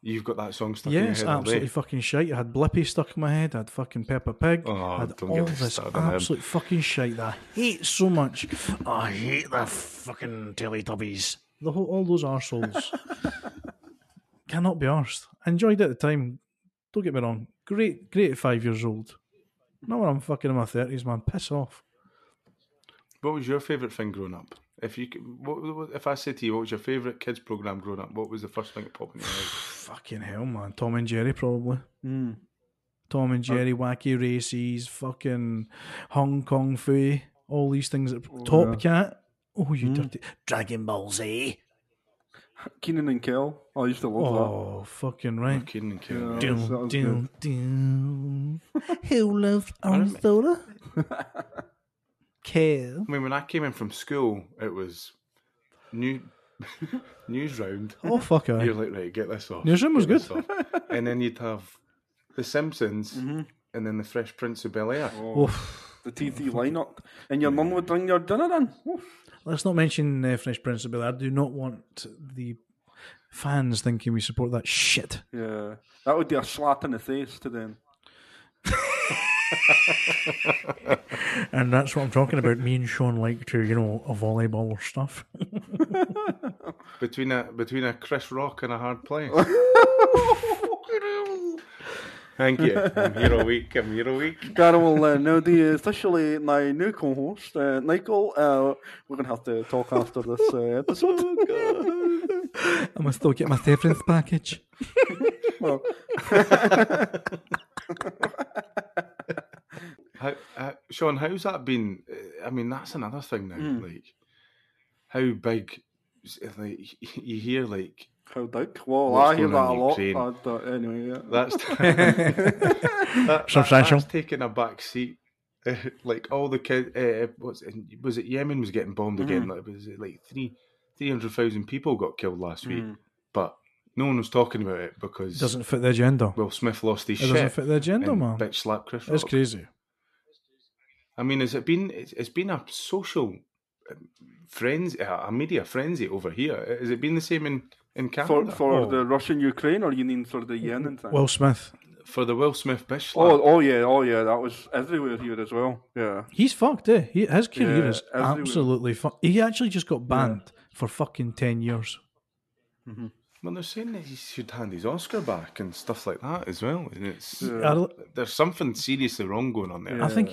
You've got that song stuck in your head. Yes, absolutely fucking shite. I had Blippi stuck in my head. I had fucking Peppa Pig. I had all this absolute fucking shite that I hate so much. I hate the fucking Teletubbies. All those arseholes. Cannot be arsed. I enjoyed it at the time. Don't get me wrong. Great at 5 years old. Not when I'm fucking in my 30s, man. Piss off. What was your favourite thing growing up? If I say to you, what was your favourite kids programme growing up? What was the first thing that popped in your head? Fucking hell, man. Tom and Jerry, probably. Tom and Jerry, Wacky Races, fucking Hong Kong Foo, all these things. Top Cat. Oh, you dirty. Dragon Ball Z. Kenan and Kel. Oh, I used to love that. Oh, fucking right. Oh, Kenan and Kel. Yeah, Who loves orange soda? Kel. I mean, when I came in from school, it was new... Newsround. Oh, fuck it. You're like, right, get this off. Newsround was good. And then you'd have The Simpsons, mm-hmm. and then the Fresh Prince of Bel-Air. Oh. The TV lineup. And your mum would bring your dinner in. Oof. Let's not mention Fresh Prince of Bel-Air. I do not want the fans thinking we support that shit. Yeah. That would be a slap in the face to them. And that's what I'm talking about. Me and Sean like to, a volleyball or stuff. between a Chris Rock and a hard play. Thank you. I'm here a week. Darryl, now the officially my new co-host, Michael. We're going to have to talk after this episode. Oh, I must still get my severance package. Well. Sean, how's that been? I mean, that's another thing now. Mm. Like, how big? Like, you hear like how big? Well, I hear that a lot. Anyway, yeah. That's taking a back seat. Like all the kids, was it Yemen was getting bombed again? Like, was it like 300,000 people got killed last week? But no one was talking about it because it doesn't fit the agenda. Well, Smith lost his shit. It doesn't fit the agenda, man. Bitch slap Chris Rock. It's crazy. I mean, it's been a social frenzy, a media frenzy over here. Has it been the same in Canada? For the Russian-Ukraine, or you mean for the yen and thing? Will Smith. For the Will Smith bitch slap. Oh yeah, that was everywhere here as well. Yeah. He's fucked, eh? His career is everywhere. Absolutely fucked. He actually just got banned for fucking 10 years. Mm-hmm. Well, they're saying that he should hand his Oscar back and stuff like that as well. And it's there's something seriously wrong going on there. Yeah. I think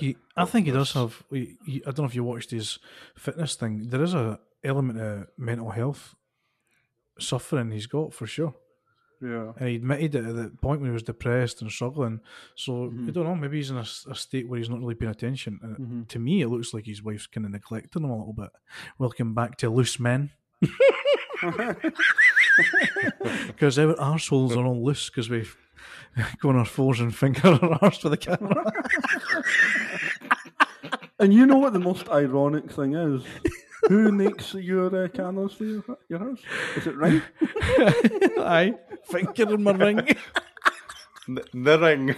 he does have. I don't know if you watched his fitness thing. There is a element of mental health suffering he's got for sure. Yeah, and he admitted it at the point when he was depressed and struggling. So I don't know. Maybe he's in a state where he's not really paying attention. To me, it looks like his wife's kind of neglecting him a little bit. Welcome back to Loose Men. Because our arseholes are all loose because we go on our fours and finger our arse for the camera. And you know what the most ironic thing is? Who makes your cameras for your house? Is it Ring? Aye, finger in my ring. The Ring.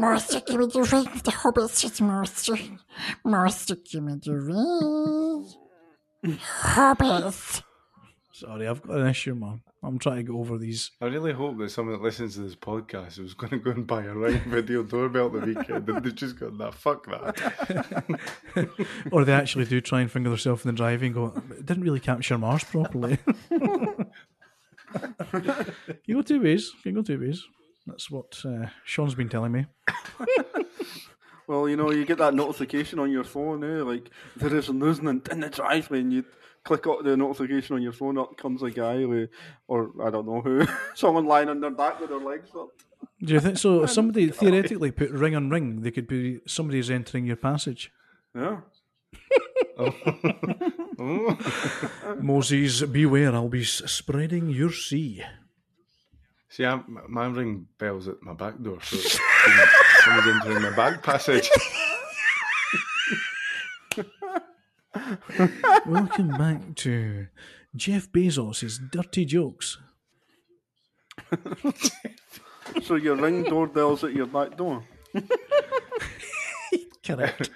Master, give me the ring. The hobbits is master. Master, give me the ring. Hobbits. Sorry, I've got an issue, man. I'm trying to get over these. I really hope that someone that listens to this podcast was going to go and buy a Ring video doorbell the weekend and they just got that, fuck that. Or they actually do try and finger themselves in the driving and go, it didn't really capture Mars properly. You go two ways. That's what Sean's been telling me. Well, you get that notification on your phone, eh? Like, there is a movement in the driveway and you click up the notification on your phone, up comes a guy with, or I don't know who, someone lying on their back with their legs up. Do you think so? If somebody theoretically put ring on ring, they could be somebody's entering your passage. Yeah. Moses, beware, I'll be spreading your sea. See, my ring bell's at my back door, so it's, someone's entering my back passage. Welcome back to Jeff Bezos's dirty jokes. So your ring doorbell's at your back door. Correct.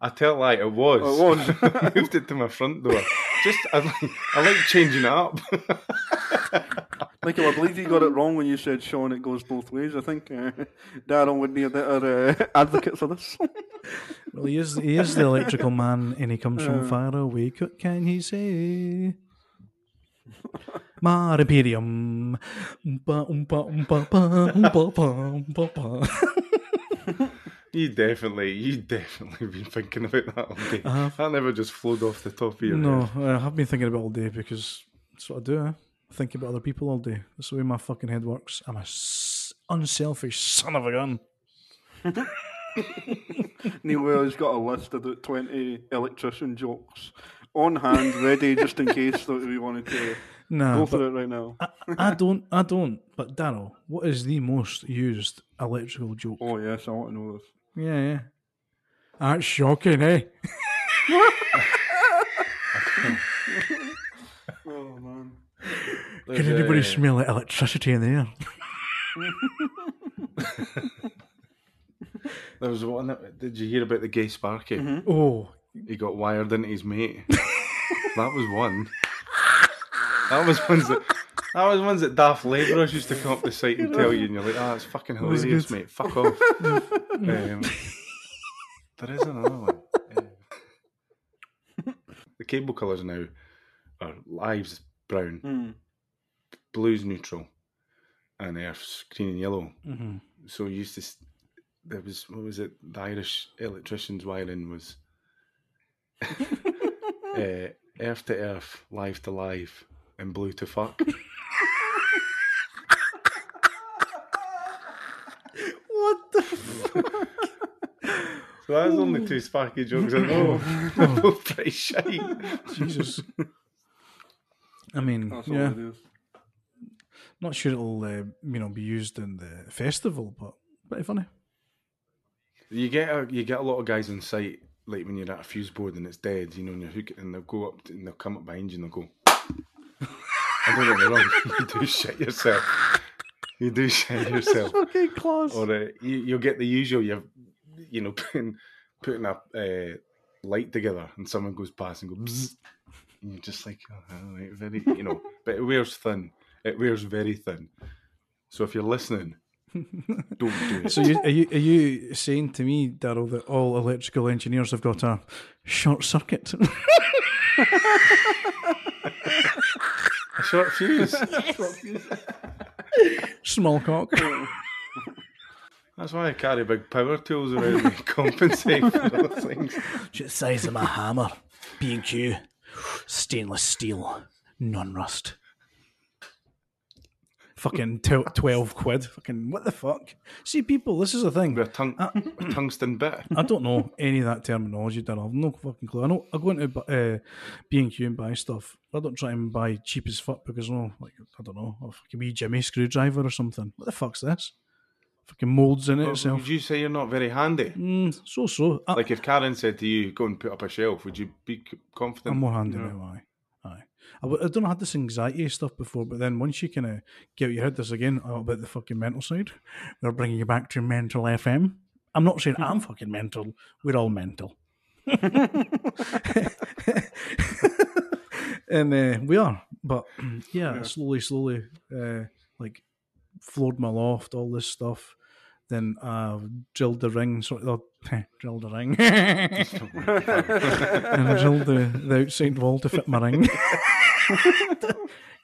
I tell a lie, it was. I moved it to my front door. Just I like changing it up. Michael, I believe you got it wrong when you said, Sean, it goes both ways. I think Darryl would be a better advocate for this. Well, he is the electrical man, and he comes from far away. What can he say? Mar Imperium. You definitely been thinking about that all day. That never just flowed off the top of your head. No, I have been thinking about it all day because that's what I do, eh? Think about other people all day. That's the way my fucking head works. I'm a unselfish son of a gun. Neil Weller's got a list of about 20 electrician jokes on hand, ready just in case that we wanted to go through it right now. I don't. But Darryl, what is the most used electrical joke? Oh yes, I want to know this. Yeah. That's shocking, eh? Oh man. Can anybody smell the electricity in the air? There was one that, did you hear about the gay sparky? Mm-hmm. Oh. He got wired into his mate. That was one. That was ones that daft labourers used to come up the site and tell you, and you're like, ah, oh, it's fucking hilarious, mate. Fuck off. There is another one. The cable colours now are live's brown, blue's neutral, and earth's green and yellow. Mm-hmm. So you used to, there was, what was it? The Irish electrician's wiring was earth to earth, live to live, and blue to fuck. What the fuck? So that's only two sparky jokes I know. They're both pretty shite. Jesus. I mean, that's yeah. Not sure it'll be used in the festival, but pretty funny. You get a lot of guys on site, like when you're at a fuse board and it's dead, and you're hooking, and they'll go up and they'll come up behind you and they'll go. I don't get me wrong, you do shit yourself. It's fucking class. Or you'll get the usual. You're putting a light together, and someone goes past and goes, bzz, and you're just like, oh, right, very, but it wears thin. It wears very thin. So if you're listening, don't do it. So are you saying to me, Darryl, that all electrical engineers have got a short circuit? A short fuse. Yes. Small cock. That's why I carry big power tools around me, compensating for those things. Just the size of my hammer. B&Q. Stainless steel. Non-rust. Fucking 12 quid. Fucking, what the fuck? See, people, this is the thing. With a tungsten bit. I don't know any of that terminology, Darryl. I've no fucking clue. I know I go into B&Q and buy stuff. I don't try and buy cheap as fuck because, a fucking wee Jimmy screwdriver or something. What the fuck's this? Fucking moulds in it itself. Would you say you're not very handy? So. Like if Karen said to you, go and put up a shelf, would you be confident? I'm more handy now, aye. I don't know, I had this anxiety stuff before, but then once you kind of get out your head, this again, about the fucking mental side, they're bringing you back to mental FM. I'm not saying I'm fucking mental, we're all mental. And we are, but yeah. slowly, like floored my loft, all this stuff. Then drilled the ring, drilled the ring. And I drilled the outside wall to fit my ring.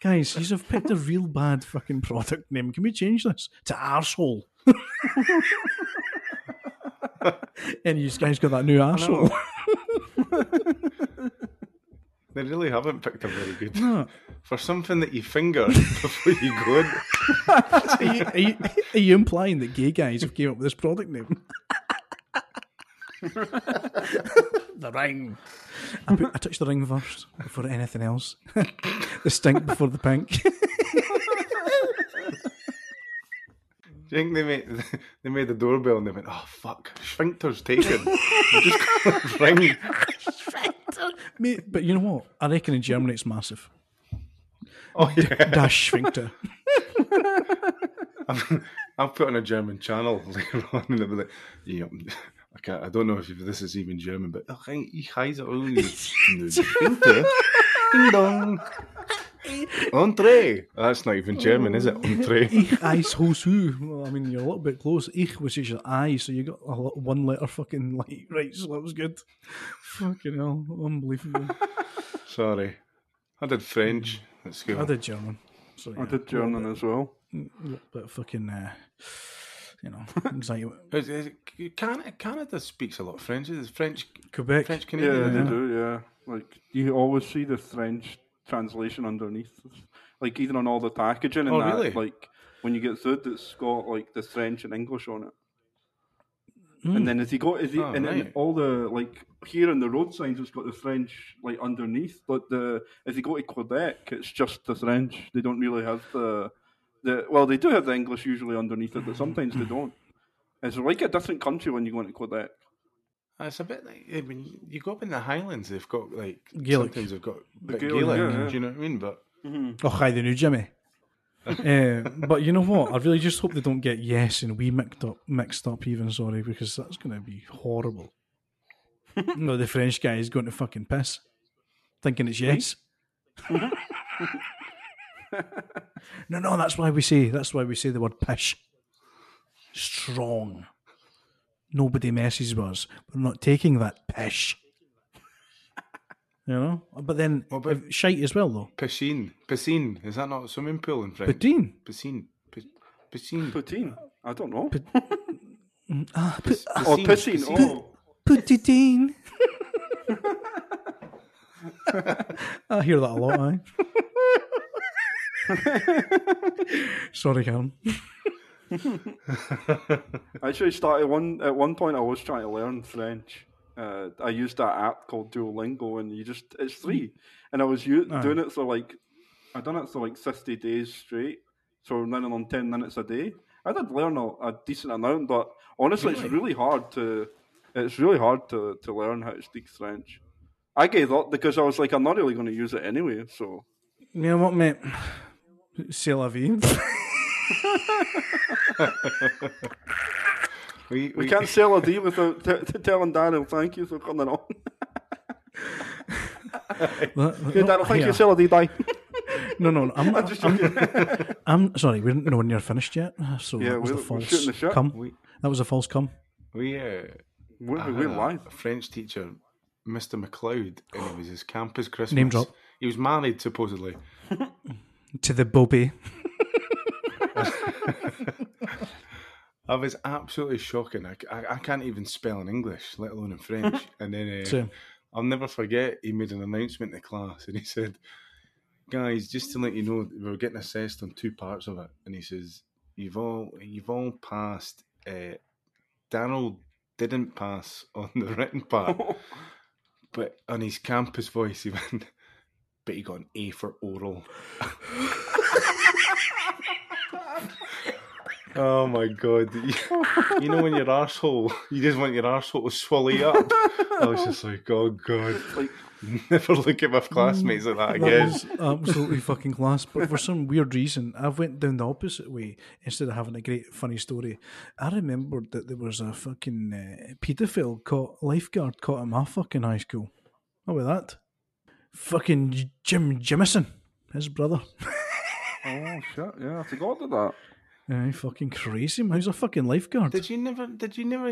Guys, you have picked a real bad fucking product name. Can we change this to arsehole? And you guys got that new arsehole. They really haven't picked a very good for something that you finger before you go in. Are you implying that gay guys have came up with this product name? The ring. I touched the ring first before anything else. The stink before the pink. Do you think they made the doorbell and they went, oh fuck, sphincter's taken. Just ring. Mate, but you know what? I reckon in Germany it's massive. Oh yeah, dash sphincter. I'll put on a German channel later on, and I'll be like, yeah, okay, I don't know if this is even German, but ich heiße Sphincter. Ding dong. Entree. That's not even German, is it? Entree. Ich heiße Hosu. Well, I mean, you're a little bit close. Ich, which is your I, so you got a one letter fucking light, right? So that was good. Fucking hell, unbelievable. Sorry, I did French at school. I did German. So, yeah, I did German as well. But fucking, anxiety. Canada speaks a lot of French. Is French Quebec? French Canadian. Yeah, they do. Yeah, like you always see the French translation underneath, like even on all the packaging and really? Like when you get food, it's got like the French and English on it, and then then all the like here on the road signs, it's got the French like underneath. But if you go to Quebec, it's just the French. They don't really have well, they do have the English usually underneath it, but sometimes they don't. It's like a different country when you go into Quebec. It's a bit like, I mean, you go up in the Highlands, they've got like Gaelic. Sometimes they've got Gaelic, do you know what I mean? But oh, hi, the new Jimmy. But you know what? I really just hope they don't get Yes and We mixed up even, sorry, because that's going to be horrible. You know, the French guy is going to fucking piss, thinking it's Yes. No, that's why we say the word pish. Strong. Nobody messes with us. We're not taking that pish. You know? But then, shite as well, though. Piscine. Is that not a swimming pool in French? Poutine. I don't know. Piscine. Poutine. I hear that a lot, aye. Sorry, Callum. Actually, started at one point. I was trying to learn French. I used that app called Duolingo, and it's free. And I was doing it for I done it for 60 days straight. So running on 10 minutes a day, I did learn a decent amount. But honestly, really? It's really hard to learn how to speak French. I gave up because I was like, I'm not really going to use it anyway. So you know what, mate? C'est la vie. we can't sell a deal without telling Darryl thank you for coming on. Okay, Darryl, thank you. Sell a deal, die. No, I'm sorry. We're nowhere near finished yet. So yeah, that was a false cum. We live. A French teacher, Mr. McLeod, and it was his campus Christmas. Name drop. He was married supposedly to the Bobby. I was absolutely shocking. I can't even spell in English, let alone in French. And then I'll never forget, he made an announcement to class and he said, guys, just to let you know, we were getting assessed on two parts of it. And he says, you've all passed. Darryl didn't pass on the written part. But on his campus voice, he went, but he got an A for oral. Oh my God. You know when your arsehole, you just want your arsehole to swallow you up. I was just like, oh God. Never look at my classmates like that again. That was absolutely fucking class. But for some weird reason, I went down the opposite way instead of having a great funny story. I remembered that there was a fucking paedophile lifeguard caught at my fucking high school. How about that? Fucking Jim Jimison, his brother. Oh shit, yeah, I forgot about that. Yeah, fucking crazy, man. He's a fucking lifeguard. Did you never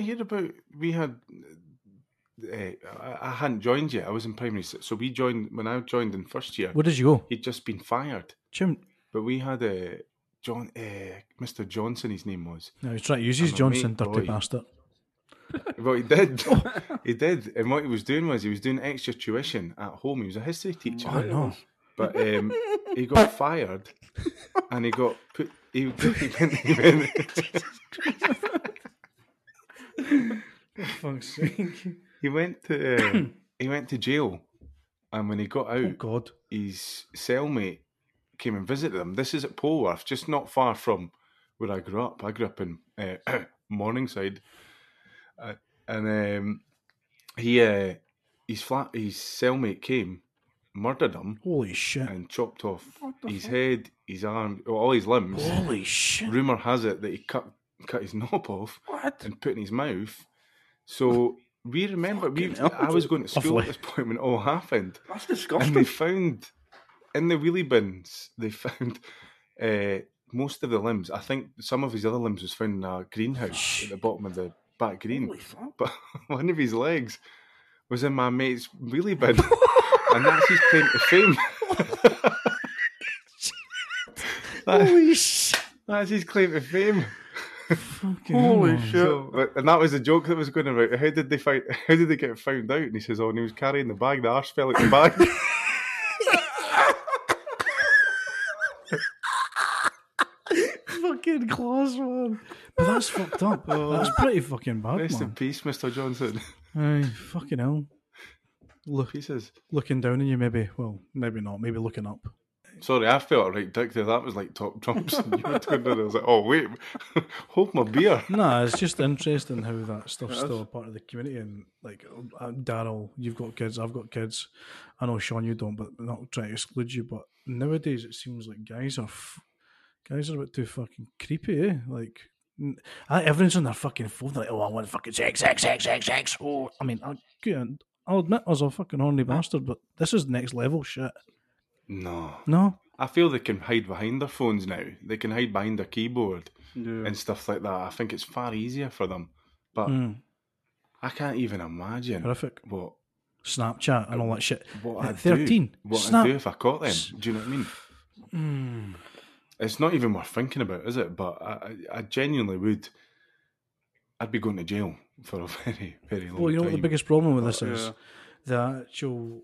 hear about? We had. I hadn't joined yet. I was in primary six, so we joined when I joined in first year. Where did you go? He'd just been fired, Jim. But we had Mr. Johnson. His name was. No, he's trying to use his Johnson, dirty bastard. Well, he did. He did, and what he was doing was he was doing extra tuition at home. He was a history teacher. I know. But he got fired, and he got put. He went. Fuck's sake. He went to jail, and when he got out, his cellmate came and visited him. This is at Polwarth, just not far from where I grew up. I grew up in Morningside, and his cellmate came. Murdered him. Holy shit. And chopped off his head, his arm, all his limbs. Holy shit. Rumour has it that he cut his knob off. What? And put it in his mouth. So we remember, I was going to school at this point when it all happened. That's disgusting. And they found, in the wheelie bins, most of the limbs. I think some of his other limbs was found in a greenhouse at the bottom of the back green. Holy fuck. But one of his legs was in my mate's wheelie bin. And that's his claim to fame. Holy shit. That's his claim to fame. Holy shit. So, and that was the joke that was going about. How did they get found out? And he says, and he was carrying the bag. The arse fell out the bag. Fucking class, man. But that's fucked up. That's pretty fucking bad, Rest in peace, Mr. Johnson. Aye, fucking hell. Looking down on you, maybe. Well, maybe not. Maybe looking up. Sorry, I felt a right dick there. That was like top trumps. And you were turned in, I was like, oh wait, hold my beer. Nah, it's just interesting how that stuff's still a part of the community. And like, Darryl, you've got kids. I've got kids. I know Sean, you don't, but I'm not trying to exclude you. But nowadays, it seems like guys are Guys are a bit too fucking creepy, eh? Like, everyone's on their fucking phone. They're like, oh, I want fucking sex. Oh, I mean, I'll admit I was a fucking horny bastard, but this is next level shit. No. I feel they can hide behind their phones now. They can hide behind their keyboard and stuff like that. I think it's far easier for them. But I can't even imagine. Horrific. What? Snapchat and all that shit. What I'd 13. Do. What I'd do if I caught them. Do you know what I mean? It's not even worth thinking about, is it? But I genuinely would. I'd be going to jail for a very, very long time. Well, you know what the biggest problem with this is? The actual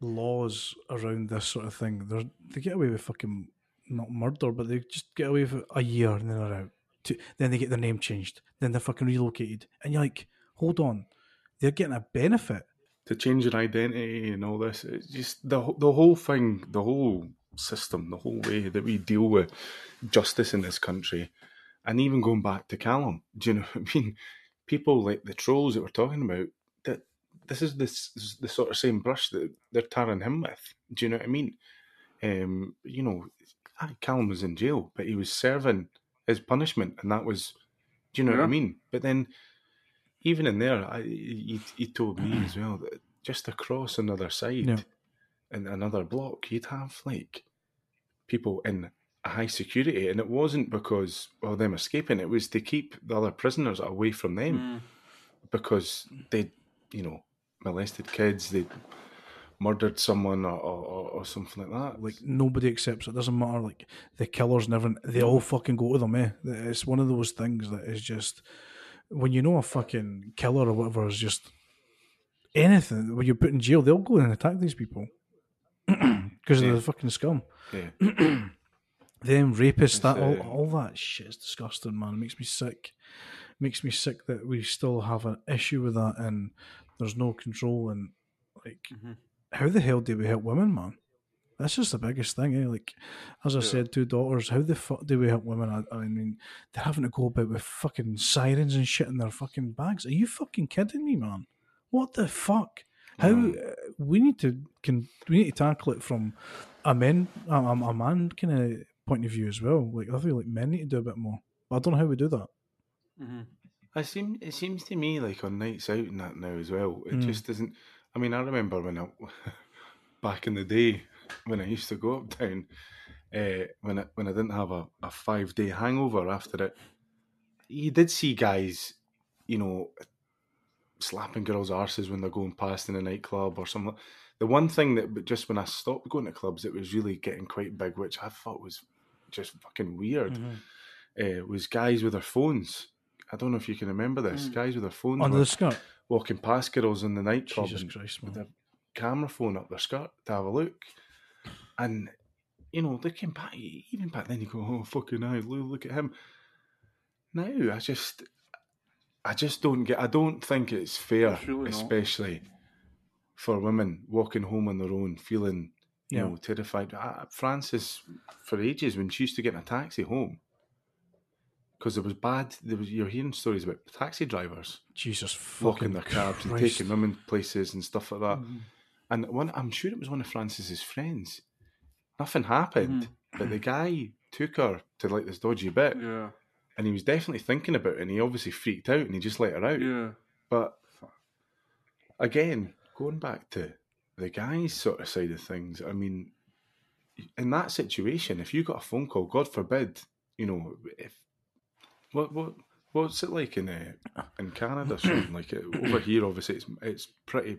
laws around this sort of thing. They get away with fucking, not murder, but they just get away with a year and then they're out. Then they get their name changed. Then they're fucking relocated. And you're like, hold on. They're getting a benefit. To change your identity and all this. It's just the whole thing, the whole system, the whole way that we deal with justice in this country, and even going back to Callum, do you know what I mean? People like the trolls that we're talking about, that this is the sort of same brush that they're tarring him with. Do you know what I mean? You know, Callum was in jail, but he was serving his punishment, and that was, do you know what I mean? But then, even in there, he told me as well that just across another side. Yeah. In another block, you'd have like people in a high security, and it wasn't because of them escaping, it was to keep the other prisoners away from them because they, you know, molested kids, they murdered someone or something like that. Like, nobody accepts it, doesn't matter, like the killers and everything, they all fucking go to them, eh? It's one of those things that is just, when you know a fucking killer or whatever is just anything, when you're put in jail, they'll go and attack these people. Because of the fucking scum. Yeah. Them rapists, it's that all that shit is disgusting, man. It makes me sick. It makes me sick that we still have an issue with that, and there's no control. And like, how the hell do we help women, man? That's just the biggest thing, eh? Like, as I said, 2 daughters. How the fuck do we help women? I mean, they're having to go about with fucking sirens and shit in their fucking bags. Are you fucking kidding me, man? What the fuck? How we need to tackle it from a man kind of point of view as well. Like, I feel like men need to do a bit more, but I don't know how we do that. It seems to me like on nights out and that now as well, it just doesn't. I mean, I remember when back in the day when I used to go uptown, when I didn't have a 5-day hangover after it, you did see guys, you know, slapping girls' arses when they're going past in a nightclub or something. The one thing that, just when I stopped going to clubs, it was really getting quite big, which I thought was just fucking weird, was guys with their phones. I don't know if you can remember this. Guys with their phones under the skirt, walking past girls in the nightclub, Jesus Christ, with their camera phone up their skirt to have a look. And, you know, they came back, even back then you go, oh, fucking hell, look at him. Now, I just don't get. I don't think it's fair, really, especially for women walking home on their own, feeling you know terrified. Francis, for ages, when she used to get in a taxi home, because it was bad. You're hearing stories about taxi drivers, Jesus, locking their cabs and taking women places and stuff like that. And I'm sure it was one of Francis's friends. Nothing happened, but the guy took her to like this dodgy bit. Yeah. And he was definitely thinking about it, and he obviously freaked out, and he just let her out. Yeah. But again, going back to the guy's sort of side of things, I mean, in that situation, if you got a phone call, God forbid, you know, if what's it like in Canada? Something like it over here. Obviously, it's pretty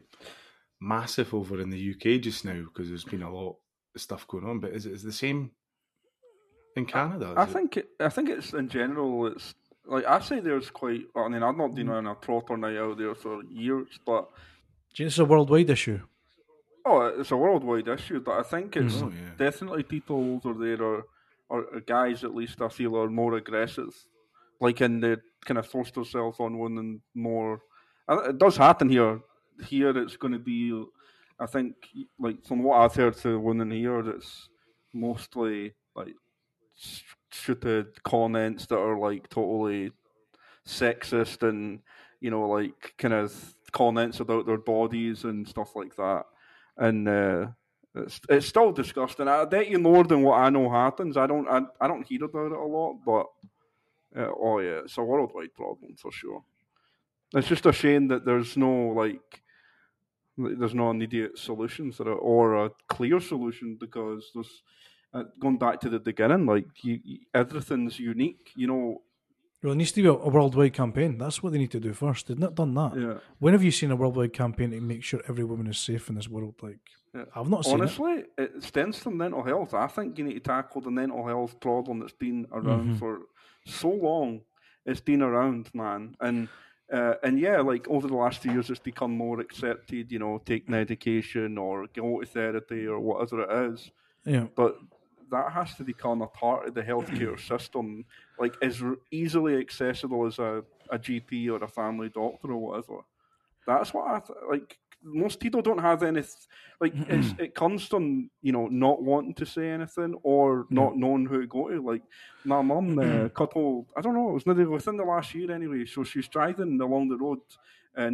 massive over in the UK just now because there's been a lot of stuff going on. But is the same? In Canada, I think it's in general. It's like I say, there's quite. I mean, I've not been on a proper night out there for years, but it's a worldwide issue. Oh, it's a worldwide issue, but I think it's definitely people over there are guys at least I feel are more aggressive, like, and they kind of force themselves on one and more. It does happen here. Here, it's going to be, I think, like from what I've heard to women here, it's mostly like stupid comments that are like totally sexist and, you know, like kind of comments about their bodies and stuff like that. And It's still disgusting. I bet you more than what I know happens. I don't hear about it a lot, but oh yeah, it's a worldwide problem for sure. It's just a shame that there's no an immediate solution to it or a clear solution, because there's going back to the beginning, everything's unique, you know. Well, it needs to be a worldwide campaign. That's what they need to do first. They've not done that. Yeah. When have you seen a worldwide campaign to make sure every woman is safe in this world? I've not seen it. Honestly, it stems from mental health. I think you need to tackle the mental health problem that's been around for so long. It's been around, man. And yeah, over the last few years, it's become more accepted, you know, take medication or go to therapy or whatever it is. Yeah. But that has to become a part of the healthcare system, as easily accessible as a GP or a family doctor or whatever. That's what most people don't have anything. It comes from, not wanting to say anything or not knowing who to go to. My mum, I don't know, it was nearly within the last year anyway. So she's driving along the road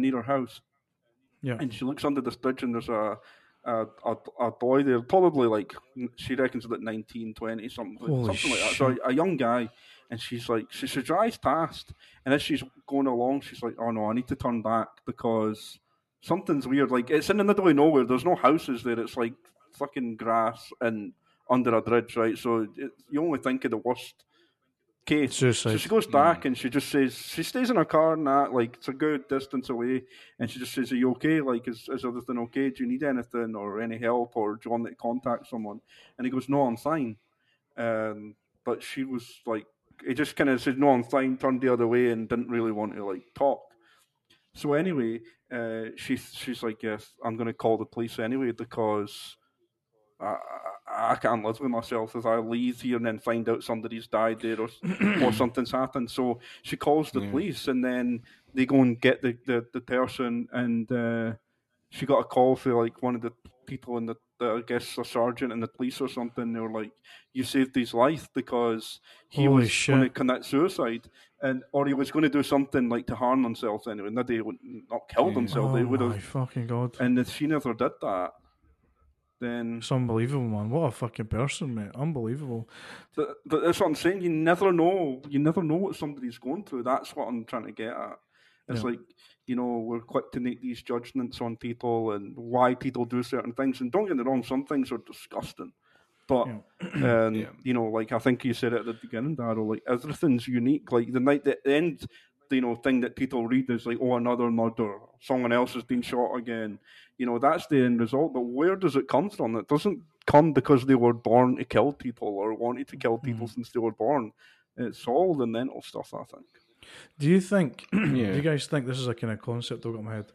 near her house. Yeah. And she looks under this bridge and there's a boy there, probably she reckons about 19, 20, something like that. So a young guy, and she's she drives past, and as she's going along, she's like, oh no, I need to turn back because something's weird. It's in the middle of nowhere. There's no houses there. It's fucking grass and under a bridge, right? So you only think of the worst case. Suicide. So she goes back and she just says, she stays in her car and that, it's a good distance away, and she just says, are you okay? Is everything okay? Do you need anything or any help, or do you want me to contact someone? And he goes, no, I'm fine. But she was he just kind of said, no, I'm fine, turned the other way and didn't really want to talk. So anyway, she's like, yes, I'm going to call the police anyway, because I can't live with myself if I leave here and then find out somebody's died there or something's happened. So she calls the police, and then they go and get the person, and she got a call for one of the people in the I guess a sergeant in the police or something. They were like, you saved his life because he was going to commit suicide, or he was going to do something to harm himself anyway. And they would not kill themselves. They would have. My fucking God. And if she never did that, then it's unbelievable, man. What a fucking person, mate. Unbelievable. But that's what I'm saying. You never know what somebody's going through. That's what I'm trying to get at. It's we're quick to make these judgments on people and why people do certain things. And don't get me wrong, some things are disgusting. But, I think you said it at the beginning, Darryl, everything's unique. The end, thing that people read is another murder, someone else has been shot again. That's the end result. But where does it come from? It doesn't come because they were born to kill people or wanted to kill people since they were born. It's all the mental stuff, I think. Do you think, do you guys think this is a kind of concept I've got in my head,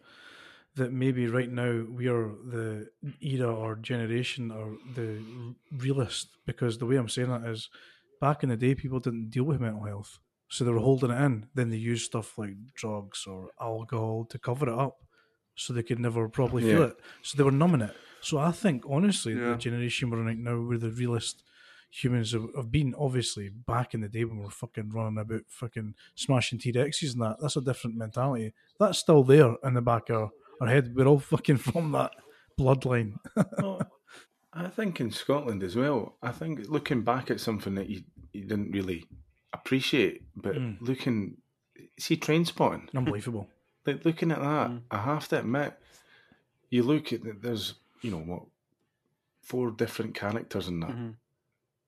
that maybe right now we are the era or generation or the realist? Because the way I'm saying that is, back in the day, people didn't deal with mental health, so they were holding it in. Then they used stuff like drugs or alcohol to cover it up, so they could never properly feel it. So they were numbing it. So I think, honestly, the generation we're in right now, we're the realest humans have been. Obviously, back in the day when we were fucking running about fucking smashing T-Rexes and that, that's a different mentality. That's still there in the back of our head. We're all fucking from that bloodline. Well, I think in Scotland as well, I think looking back at something that you didn't really appreciate, but Trainspotting, unbelievable. Looking at that, I have to admit, you look at that, there's 4 different characters in that,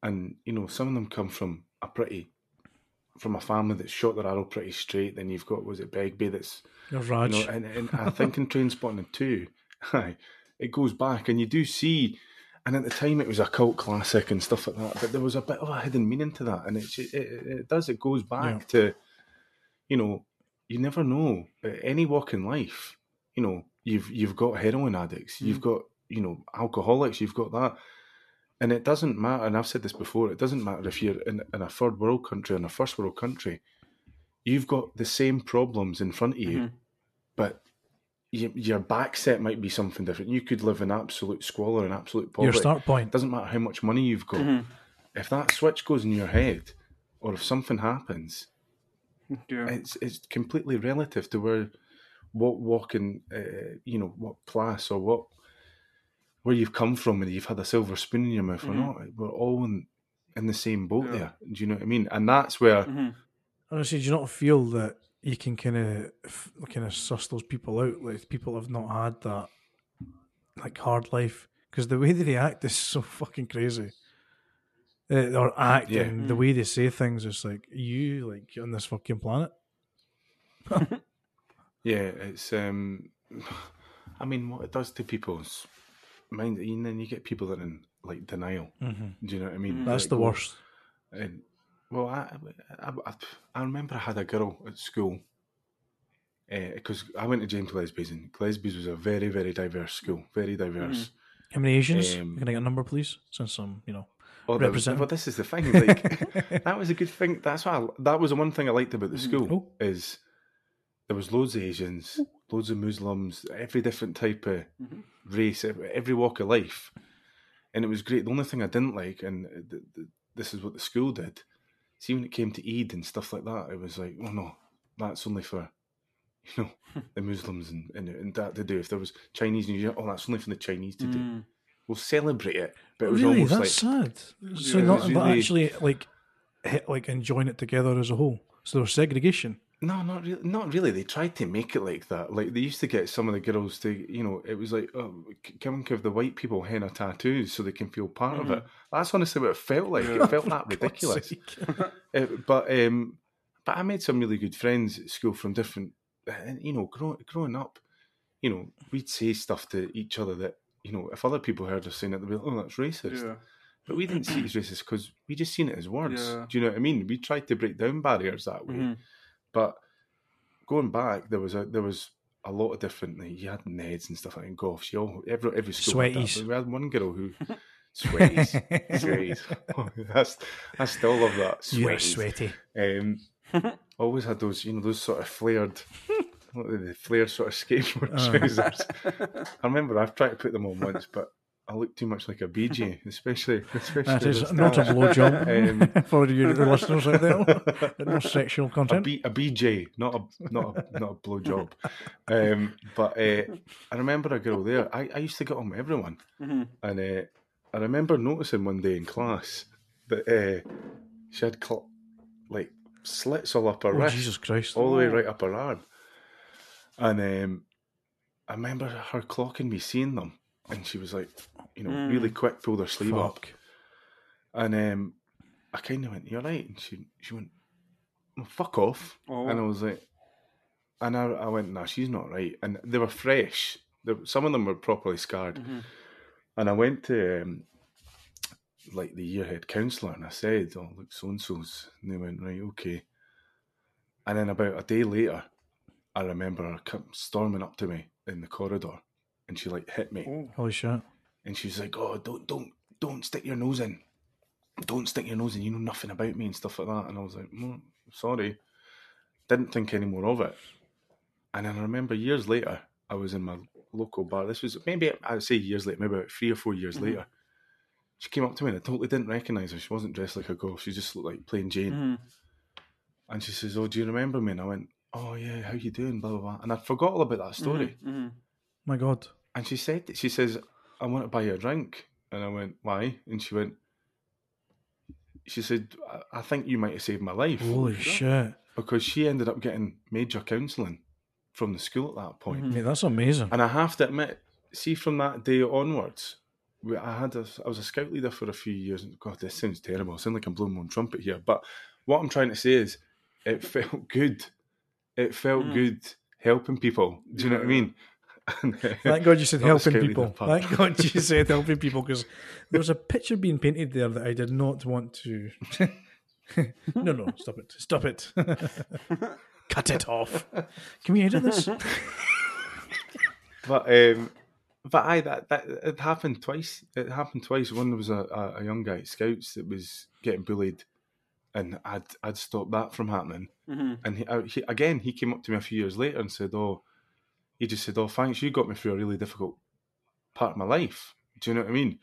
and some of them come from a family that's shot their arrow pretty straight. Then you've got, was it Begbie? That's Raj. And I think in Trainspotting too, it goes back, and you do see. And at the time, it was a cult classic and stuff like that. But there was a bit of a hidden meaning to that, and it goes back to, you never know. Any walk in life, you've got heroin addicts, you've got alcoholics, you've got that, and it doesn't matter. And I've said this before: it doesn't matter if you're in a third world country or a first world country, you've got the same problems in front of you, but your back set might be something different. You could live in absolute squalor and absolute poverty. Your start point. Doesn't matter how much money you've got. If that switch goes in your head, or if something happens, it's completely relative to what class or what where you've come from, whether you've had a silver spoon in your mouth or not, like, we're all in the same boat there. Do you know what I mean? And that's where... Honestly, do you not feel that you can kind of suss those people out? Like, people have not had that, like, hard life. Because the way that they act is so fucking crazy. Or acting, the way they say things, it's like, you, like, you're on this fucking planet. It's... I mean, what it does to people's mind, and then you get people that are in, like, denial. Do you know what I mean? That's like, the worst. And, well, I remember I had a girl at school, because I went to James Gillespie's, and Gillespie's was a very, very diverse school, very diverse. How many Asians? Can I get a number, please? Since I'm, you know, representing. Well, this is the thing. Like, that was a good thing. That's why that was the one thing I liked about the school, is there was loads of Asians, loads of Muslims, every different type of race, every walk of life. And it was great. The only thing I didn't like, and this is what the school did, see, when it came to Eid and stuff like that, it was like, oh no, that's only for, you know, the Muslims and that to do. If there was Chinese New Year, oh, that's only for the Chinese to do. We'll celebrate it. But it was really, almost that's like... sad. So not really... actually, like enjoying it together as a whole. So there was segregation. No, not really. They tried to make it like that. Like, they used to get some of the girls to, you know, it was like, oh, come and give the white people henna tattoos so they can feel part of it. That's honestly what it felt like. It felt that ridiculous. But I made some really good friends at school from different, you know, growing up, you know, we'd say stuff to each other that, you know, if other people heard us saying it, they'd be like, oh, that's racist. But we didn't see it as racist because we just seen it as words. Do you know what I mean? We tried to break down barriers that way. But going back, there was a lot of different. Like, you had Neds and stuff like in golf. Every school had that. We had one girl who sweaties. Oh, I still love that. You're sweaty. Always had those, you know, those sort of flared, the flare sort of skateboard trousers. I remember I've tried to put them on once, but I look too much like a BJ, especially. That is not a blow job for you, the listeners out there. No sexual content. A BJ, not a blow job. But I remember a girl there. I used to get on with everyone, and I remember noticing one day in class that she had like slits all up her wrist, Jesus Christ, all the way right up her arm, and I remember her clocking me, seeing them. And she was like, you know, really quick, pulled her sleeve up. And I kind of went, you're right. And she went, well, fuck off. Oh. And I was like, and I went, nah, she's not right. And they were fresh. Some of them were properly scarred. And I went to, like, the year head counsellor, and I said, oh, look, so-and-so's. And they went, right, okay. And then about a day later, I remember her storming up to me in the corridor. And she, like, hit me. Oh, holy shit. And she's like, oh, don't stick your nose in. Don't stick your nose in. You know nothing about me and stuff like that. And I was like, well, sorry. Didn't think any more of it. And then I remember years later, I was in my local bar. This was maybe, I'd say years later, maybe about 3 or 4 years later. She came up to me and I totally didn't recognise her. She wasn't dressed like a girl. She just looked like plain Jane. And she says, oh, do you remember me? And I went, oh, yeah, how you doing? Blah, blah, blah. And I'd forgot all about that story. My God. And she says, I want to buy you a drink. And I went, why? And she said, I think you might have saved my life. Holy shit. Because she ended up getting major counselling from the school at that point. Mate, that's amazing. And I have to admit, see, from that day onwards, I was a scout leader for a few years. And God, this sounds terrible. I sound like I'm blowing my own trumpet here. But what I'm trying to say is it felt good. It felt good helping people. Do you know what I mean? Thank God you said helping people. Thank God you said helping people, because there was a picture being painted there that I did not want to. No, stop it. Cut it off. Can we edit this? But it happened twice. It happened twice. One was a young guy at Scouts that was getting bullied, and I'd stopped that from happening. And he came up to me a few years later and said, oh. He just said, oh, thanks, you got me through a really difficult part of my life. Do you know what I mean?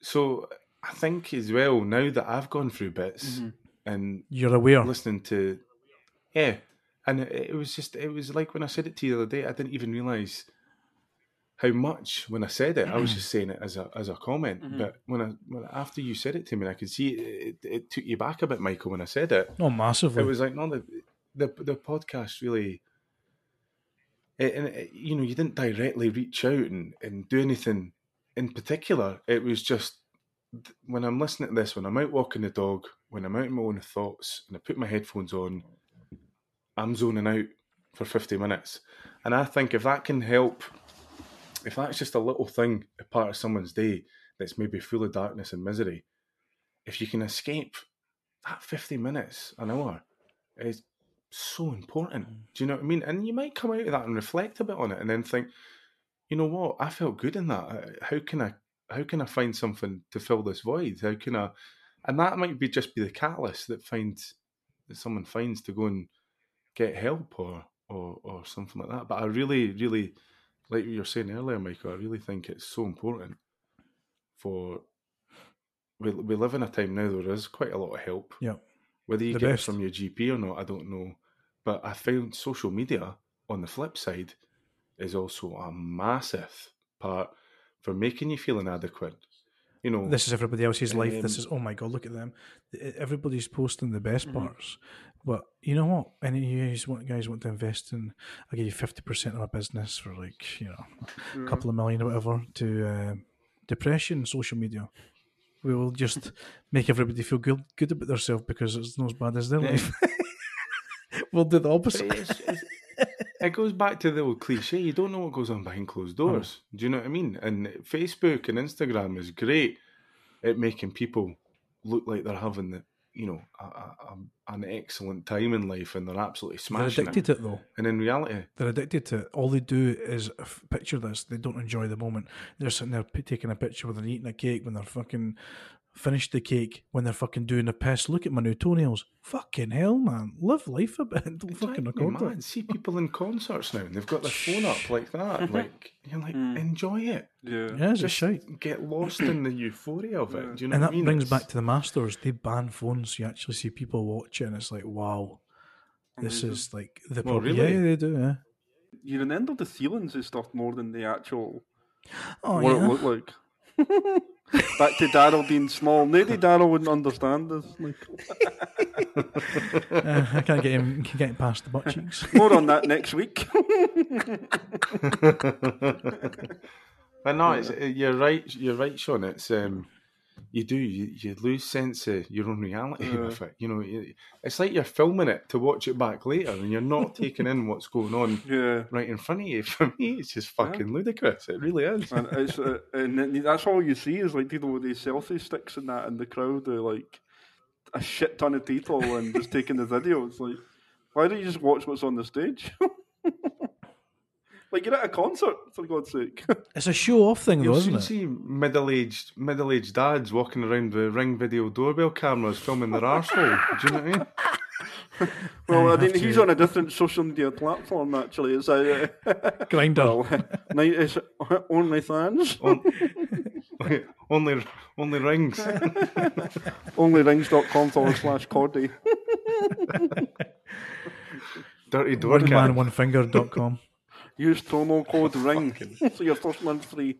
So I think as well, now that I've gone through bits and you're aware, listening to, and it was like when I said it to you the other day, I didn't even realise how much when I said it. I was just saying it as a comment, but when after you said it to me, I could see it took you back a bit, Michael, when I said it. No, massively. It was like, no, the podcast really, you know, you didn't directly reach out and do anything in particular. It was just, when I'm listening to this, when I'm out walking the dog, when I'm out in my own thoughts, and I put my headphones on, I'm zoning out for 50 minutes. And I think if that can help, if that's just a little thing, a part of someone's day that's maybe full of darkness and misery, if you can escape that 50 minutes, an hour, is so important. Do you know what I mean? And you might come out of that and reflect a bit on it and then think, you know what, I felt good in that. How can I find something to fill this void? How can I? And that might be just be the catalyst that someone finds to go and get help or something like that. But I really, really, like you were saying earlier, Michael, I really think it's so important for, we live in a time now where there is quite a lot of help. Yeah. Whether you get it from your GP or not, I don't know. But I found social media, on the flip side, is also a massive part for making you feel inadequate. You know, this is everybody else's life. This is, oh my God, look at them. Everybody's posting the best parts. But you know what? Any of you guys want to invest in, I'll give you 50% of my business for like, you know, a couple of million or whatever to depression, social media. We will just make everybody feel good about themselves because it's not as bad as their life. We'll do the opposite. It goes back to the old cliche, you don't know what goes on behind closed doors. Oh. Do you know what I mean? And Facebook and Instagram is great at making people look like they're having the, you know, an excellent time in life and they're absolutely smashing it. They're addicted to it though. And in reality, they're addicted to it. All they do is picture this. They don't enjoy the moment. They're sitting there taking a picture when they're eating a cake, when they're fucking finished the cake, when they're fucking doing a piss. Look at my new toenails. Fucking hell, man. Live life a bit. Don't fucking record that. See people in concerts now and they've got their phone up like that. Like, you're like, enjoy it. Yeah, just get lost in the euphoria of it. Do you know what I mean? And that brings back to the Masters. They ban phones. You actually see people watching. And it's like, wow, this is like the problem. Really? Yeah, they do, yeah. You remember the ceilings and stuff more than the actual it looked like. Back to Darryl being small. Maybe Darryl wouldn't understand this. I can't get him past the butt cheeks. More on that next week. But no, you're right, Sean. It's you lose sense of your own reality with it. You know, it's like you're filming it to watch it back later, and you're not taking in what's going on right in front of you. For me, it's just fucking ludicrous. It really is. And it's and that's all you see is like people with these selfie sticks and that in the crowd, are like a shit ton of people and just taking the videos. Like, why don't you just watch what's on the stage? Like, you're at a concert, for God's sake. It's a show-off thing, though, isn't it? You see middle-aged dads walking around with Ring video doorbell cameras filming their arsehole. Do you know what I mean? Well, I mean, he's on a different social media platform, actually. It's a... Grindr. Well, it's OnlyFans. Only Rings. OnlyRings.com/Cordy. Dirty Dork. OneManOneFinger.com. Use promo code RING so your first month free.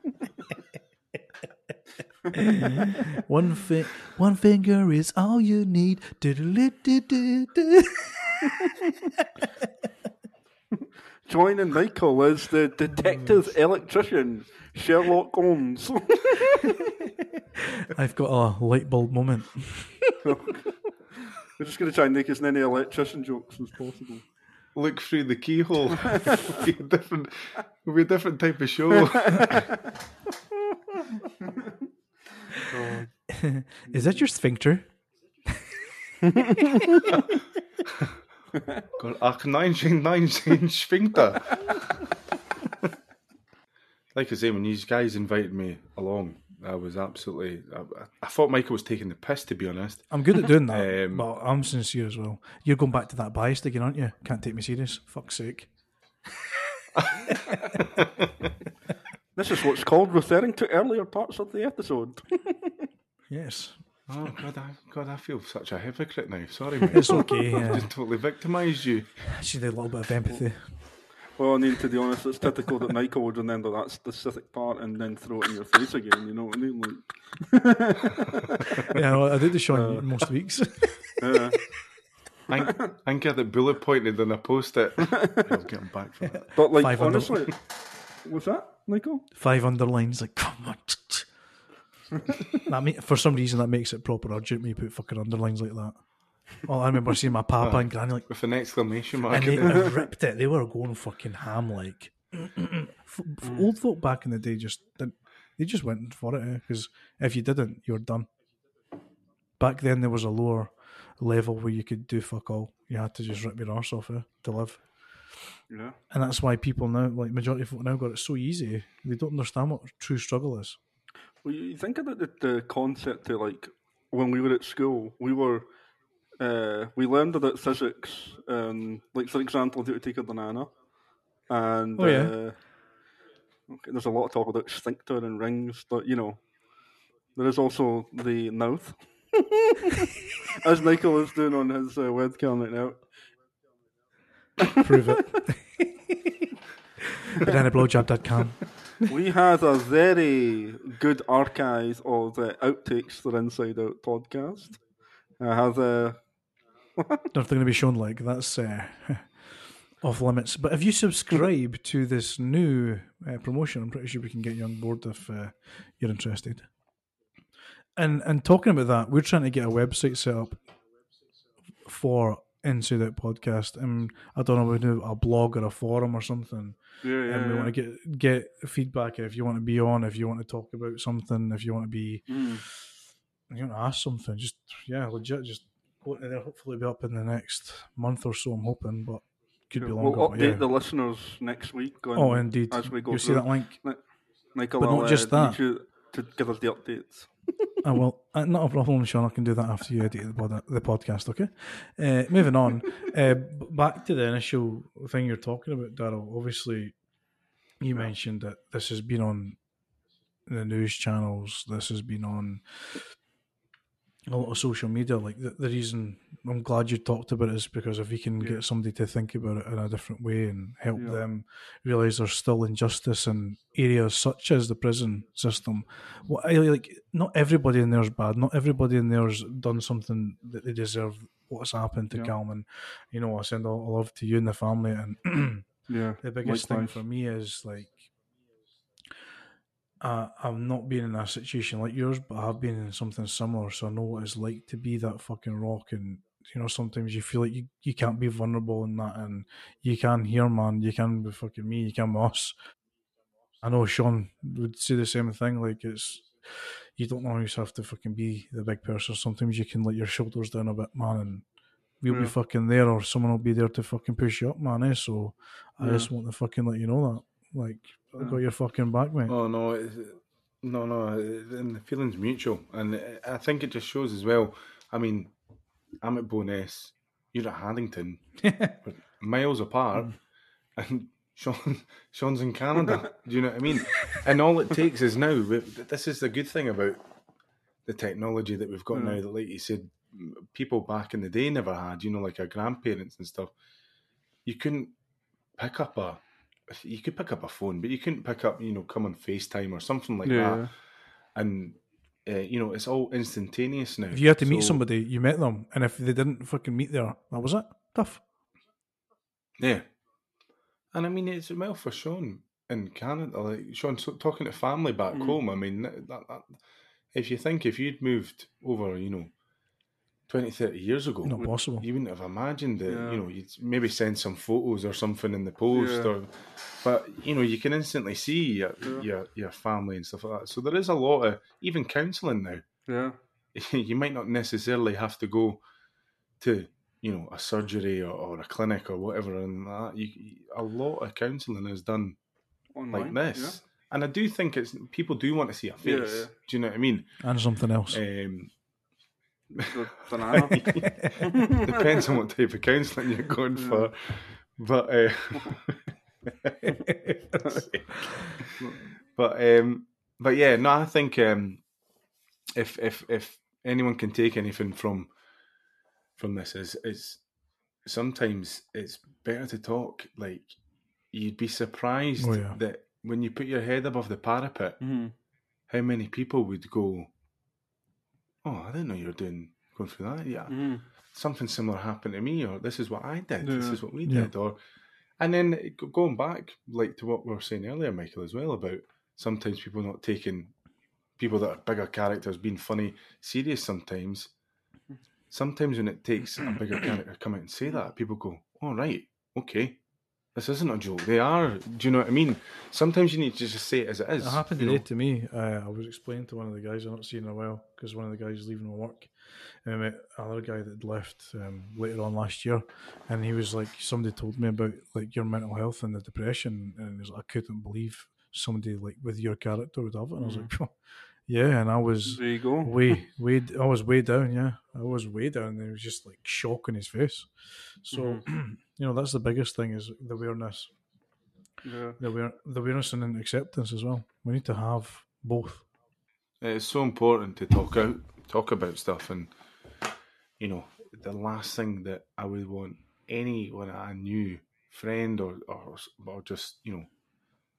One finger is all you need. Joining Michael is the detective electrician, Sherlock Holmes. I've got a light bulb moment. We're just going to try and make as many electrician jokes as possible. Look through the keyhole. It'll be a different type of show. Is that your sphincter? Ach, nine sphincter. Like I say, when these guys invited me along, I was absolutely... I thought Michael was taking the piss, to be honest. I'm good at doing that, but I'm sincere as well. You're going back to that bias again, aren't you? Can't take me serious. Fuck's sake. This is what's called referring to earlier parts of the episode. Yes. Oh, God, I feel such a hypocrite now. Sorry, mate. It's okay. I've just totally victimised you. I should do a little bit of empathy. Well, I mean, to be honest, it's typical that Michael would remember that specific part and then throw it in your face again, you know what I mean? Like... yeah, well, I do the Sean most weeks. Yeah. I think I had it bullet pointed on a post-it. I'll get him back for that. But, like, honestly, what's that, Michael? 5 underlines, like, come on. For some reason, that makes it proper urgent when you put fucking underlines like that. Oh, I remember seeing my papa and granny like with an exclamation mark, and they ripped it. They were going fucking ham. Like old folk back in the day, just they just went for it because if you didn't, you're done. Back then, there was a lower level where you could do fuck all. You had to just rip your arse off to live. Yeah, and that's why people now, like majority of folk now, got it so easy. They don't understand what true struggle is. Well, you think about the concept of like when we were at school, we learned about physics, like for example, do you take a banana? And okay, there's a lot of talk about sphincter and rings, but you know, there is also the mouth, as Michael is doing on his webcam right now. Prove it. BananaBlowjob.com. We had a very good archive of outtakes for Inside Out podcast. I have a. I don't know if they're going to be shown like that's off limits. But if you subscribe to this new promotion, I'm pretty sure we can get you on board if you're interested. And talking about that, we're trying to get a website set up for Inside Out podcast, and I don't know, we do a blog or a forum or something. We want to get feedback if you want to be on, if you want to talk about something, if you want to be. You want to ask something, just, legit, just go to there, hopefully be up in the next month or so, I'm hoping, but could be longer. We'll update the listeners next week. Oh, indeed. As we go, you'll see that link. Michael, but not just that. To give us the updates. I will. Not a problem, Sean, I can do that after you edit the podcast, okay? Moving on, back to the initial thing you're talking about, Darryl, obviously you mentioned that this has been on the news channels, this has been on... a lot of social media. Like the reason I'm glad you talked about it is because if we can get somebody to think about it in a different way and help them realise there's still injustice in areas such as the prison system. Well, not everybody in there's bad. Not everybody in there's done something that they deserve. What's happened to Callum, and you know, I send all love to you and the family. And the biggest thing for me is like. I've not been in a situation like yours, but I have been in something similar, so I know what it's like to be that fucking rock. And you know, sometimes you feel like you can't be vulnerable in that, and you can hear, man, you can be fucking me, you can be us. I know Sean would say the same thing. Like it's, you don't always have to fucking be the big person. Sometimes you can let your shoulders down a bit, man, and we'll be fucking there, or someone will be there to fucking push you up, man. So I just want to fucking let you know that, like. I got your fucking back, mate. Oh, no, and the feeling's mutual. And I think it just shows as well. I mean, I'm at Bo'ness, you're at Harrington, we're miles apart, and Sean's in Canada. Do you know what I mean? And all it takes is now, this is the good thing about the technology that we've got now, that, like you said, people back in the day never had, you know, like our grandparents and stuff. You couldn't pick up you could pick up a phone, but you couldn't pick up, you know, come on FaceTime or something like that. And, you know, it's all instantaneous now. If you had to meet somebody, you met them. And if they didn't fucking meet there, that was it. Tough. Yeah. And I mean, it's well for Sean in Canada. Like, Sean, talking to family back home, I mean, that, if you think if you'd moved over, you know, 20, 30 years ago, not possible. You wouldn't have imagined it. Yeah. You know, you'd maybe send some photos or something in the post, but you know, you can instantly see your family and stuff like that. So there is a lot of even counselling now. Yeah, you might not necessarily have to go to, you know, a surgery or a clinic or whatever, and that a lot of counselling is done online, like this. Yeah. And I do think it's people do want to see a face. Yeah. Do you know what I mean? And something else. Depends on what type of counselling you're going for, but yeah, no, I think if anyone can take anything from this is sometimes it's better to talk. Like you'd be surprised that when you put your head above the parapet, how many people would go, oh, I didn't know you were going through that. Yeah, something similar happened to me, or this is what I did, this is what we did. Or, and then going back like to what we were saying earlier, Michael, as well, about sometimes people not taking people that are bigger characters being funny serious sometimes. Sometimes when it takes a bigger character come out and say that, people go, all right, okay, this isn't a joke. They are. Do you know what I mean? Sometimes you need to just say it as it is. It happened today to me. I was explaining to one of the guys I've not seen in a while because one of the guys is leaving my work. And I met another guy that left later on last year. And he was like, somebody told me about like your mental health and the depression. And he was like, I couldn't believe somebody like with your character would have it. And I was like, yeah. And I was way down. Yeah, I was way down. There was just like shock on his face. So, you know, that's the biggest thing is the awareness. Yeah. The awareness and acceptance as well. We need to have both. It's so important to talk about stuff. And, you know, the last thing that I would want anyone I knew, friend or just, you know,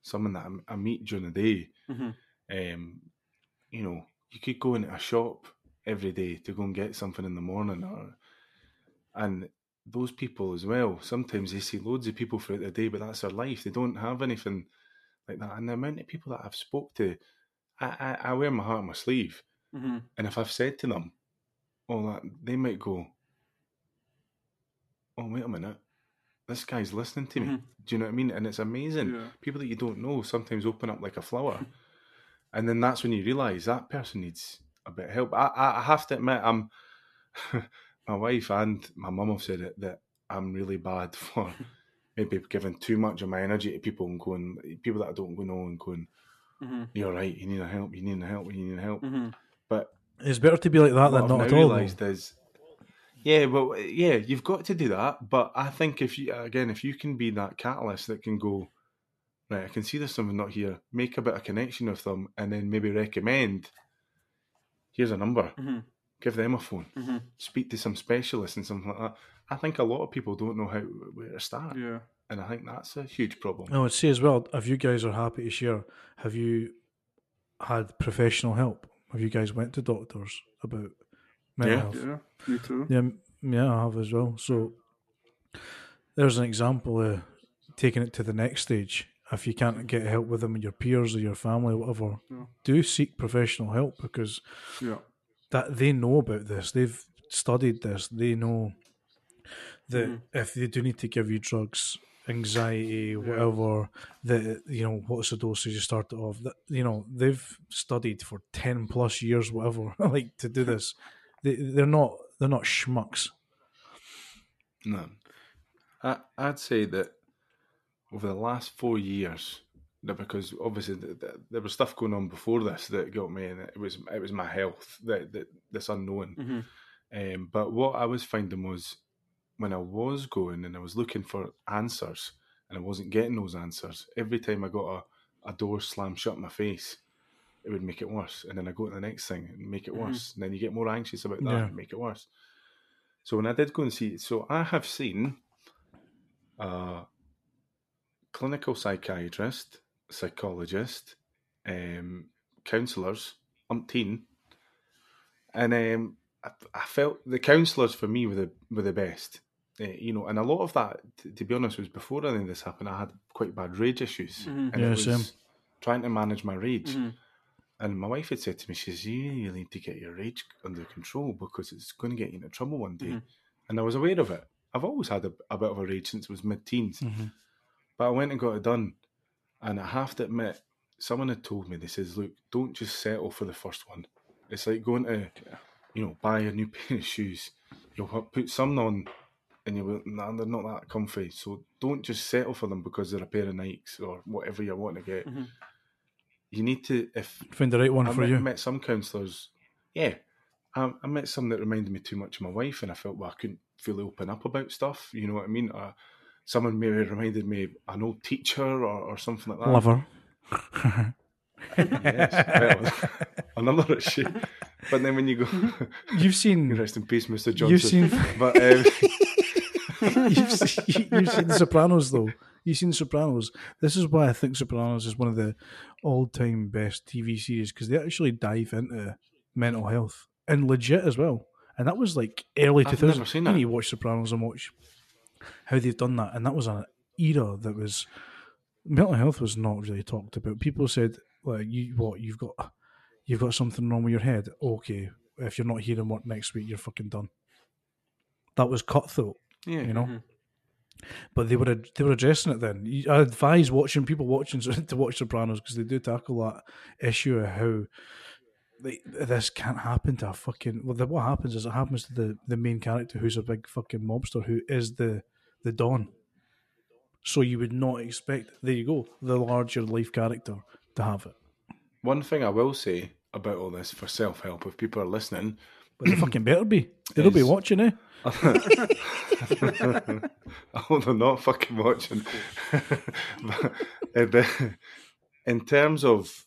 someone that I meet during the day, you know, you could go into a shop every day to go and get something in the morning. And those people as well, sometimes they see loads of people throughout the day, but that's their life. They don't have anything like that. And the amount of people that I've spoke to, I wear my heart on my sleeve. And if I've said to them all that, they might go, oh, wait a minute, this guy's listening to me. Do you know what I mean? And it's amazing. Yeah. People that you don't know sometimes open up like a flower. And then that's when you realise that person needs a bit of help. I have to admit, I'm my wife and my mum have said it, that I'm really bad for maybe giving too much of my energy to people and going, people that I don't know and going, you're right, you need a help, you need help. But it's better to be like that than not at all. Realised is, you've got to do that. But I think if you can be that catalyst that can go, right, I can see there's something not here, make a bit of connection with them, and then maybe recommend, here's a number, give them a phone, speak to some specialist and something like that. I think a lot of people don't know where to start. Yeah. And I think that's a huge problem. I would say as well, if you guys are happy to share, have you had professional help? Have you guys went to doctors about mental health? Yeah, me too. Yeah, I have as well. So there's an example of taking it to the next stage. If you can't get help with them and your peers or your family or whatever, do seek professional help because that they know about this. They've studied this. They know that if they do need to give you drugs, anxiety, whatever, that, you know, what's the dosage you start off? That, you know, they've studied for 10 plus years, whatever, like to do this. They're not schmucks. No. I'd say that over the last 4 years, because obviously there was stuff going on before this that got me, and it was my health, this unknown. But what I was finding was when I was going and I was looking for answers and I wasn't getting those answers, every time I got a door slammed shut in my face, it would make it worse. And then I go to the next thing and make it worse. And then you get more anxious about that and make it worse. So when I did go and see, so I have seen clinical psychiatrist, psychologist, counsellors, umpteen, and I felt the counsellors for me were the best, you know. And a lot of that, to be honest, was before any of this happened. I had quite bad rage issues, and I was trying to manage my rage. And my wife had said to me, she says, "You really need to get your rage under control because it's going to get you into trouble one day." And I was aware of it. I've always had a bit of a rage since it was mid-teens. But I went and got it done, and I have to admit, someone had told me, they says, look, don't just settle for the first one. It's like going to, you know, buy a new pair of shoes. You'll put some on, and you'll be, nah, they're not that comfy. So don't just settle for them because they're a pair of Nikes or whatever you're wanting to get. You need to, find the right one for you. I met some counsellors, I met some that reminded me too much of my wife, and I felt, well, I couldn't fully open up about stuff, you know what I mean? Someone maybe reminded me an old teacher or something like that. Lover. Yes. Well, another issue. But then when you go... You've seen... Rest in peace, Mr. Johnson. You've seen The Sopranos, though. You've seen Sopranos. This is why I think Sopranos is one of the all-time best TV series, because they actually dive into mental health and legit as well. And that was like early 2000s. I've never seen that. And you watch Sopranos and watch how they've done that. And that was an era that was... mental health was not really talked about. People said, like, you've got something wrong with your head. Okay, if you're not here in work next week, you're fucking done. That was cutthroat, yeah, you know. Mm-hmm. But they were addressing it then. I advise people to watch Sopranos, because they do tackle that issue of how this can't happen to a fucking... Well, what happens is it happens to the main character, who's a big fucking mobster, who is the Don. So you would not expect, there you go, the larger life character to have it. One thing I will say about all this for self-help, if people are listening... But they fucking better be. They'll be watching, eh? I hope they're not fucking watching. But in terms of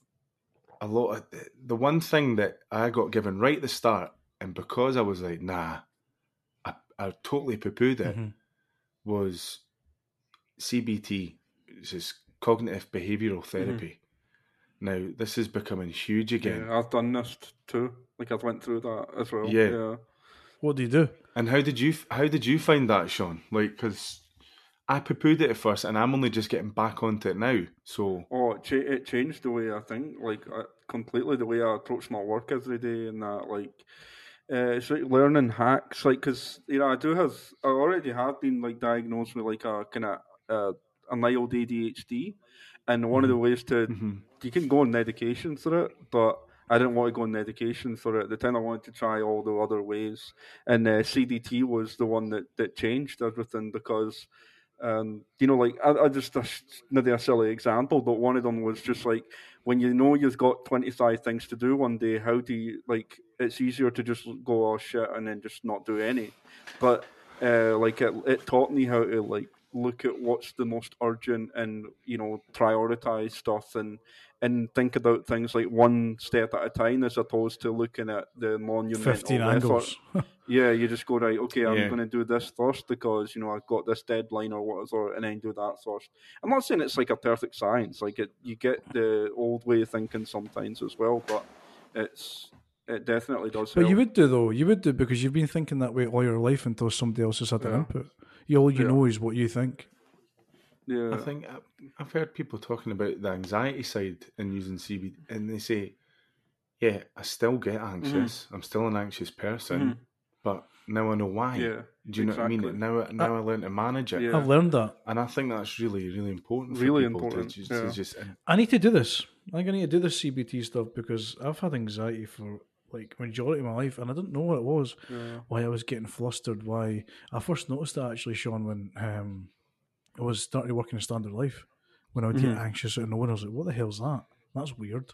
a lot of... The one thing that I got given right at the start, and because I was like, nah, I totally poo-pooed it, mm-hmm. was... CBT, which is cognitive behavioural therapy. Mm-hmm. Now, this is becoming huge again. Yeah, I've done this too. Like, I've went through that as well. Yeah. What do you do? And how did you find that, Sean? Like, because I poo-pooed it at first, and I'm only just getting back onto it now. So, it changed the way I think. Like, completely the way I approach my work every day, and that, like. It's like learning hacks, like, because you know I already have been like diagnosed with like a kind of a mild ADHD, and one of the ways to you can go on medication for it, but I didn't want to go on medication for it at the time. I wanted to try all the other ways, and CBT was the one that changed everything, because you know, like maybe a silly example, but one of them was just like, when you know you've got 25 things to do one day, how do you, like, it's easier to just go, oh shit, and then just not do any. But like it taught me how to like look at what's the most urgent, and you know, prioritize stuff and think about things like one step at a time, as opposed to looking at the monumental 15 angles. Yeah, you just go, right, okay, I'm going to do this first because, you know, I've got this deadline or whatever, and then do that first. I'm not saying it's like a perfect science. Like, you get the old way of thinking sometimes as well, but it definitely does help. But you would do, though. You would do, because you've been thinking that way all your life until somebody else has had an input. All you know is what you think. Yeah, I think I've heard people talking about the anxiety side and using CBT, and they say, yeah, I still get anxious. Mm-hmm. I'm still an anxious person. Mm-hmm. But now I know why. Yeah, do you know what I mean? Now I learn to manage it. Yeah. I've learned that. And I think that's really, really important for people. I need to do this. I think I need to do this CBT stuff, because I've had anxiety for like majority of my life, and I didn't know what it was, why I was getting flustered, why... I first noticed that actually, Sean, when I was starting working in Standard Life, when I would get anxious out of nowhere. I was like, what the hell's that? That's weird.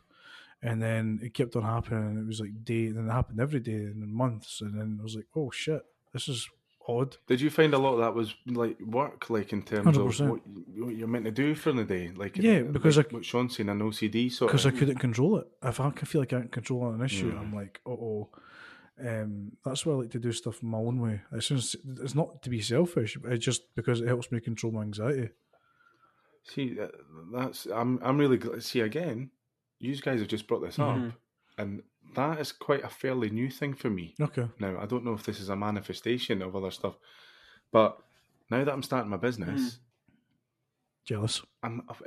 And then it kept on happening, and it was like day, and then it happened every day, and then months, and then I was like, oh shit, this is odd. Did you find a lot of that was like work, like in terms 100%. Of what you're meant to do for the day? Like, yeah, because like what Sean's saying, an OCD sort of. Because I couldn't control it. If I feel like I can't control an issue, I'm like, that's why I like to do stuff my own way. It's not to be selfish, it's just because it helps me control my anxiety. See, I'm really glad. See, again, you guys have just brought this up, and that is quite a fairly new thing for me. Okay. Now, I don't know if this is a manifestation of other stuff, but now that I'm starting my business... Jealous.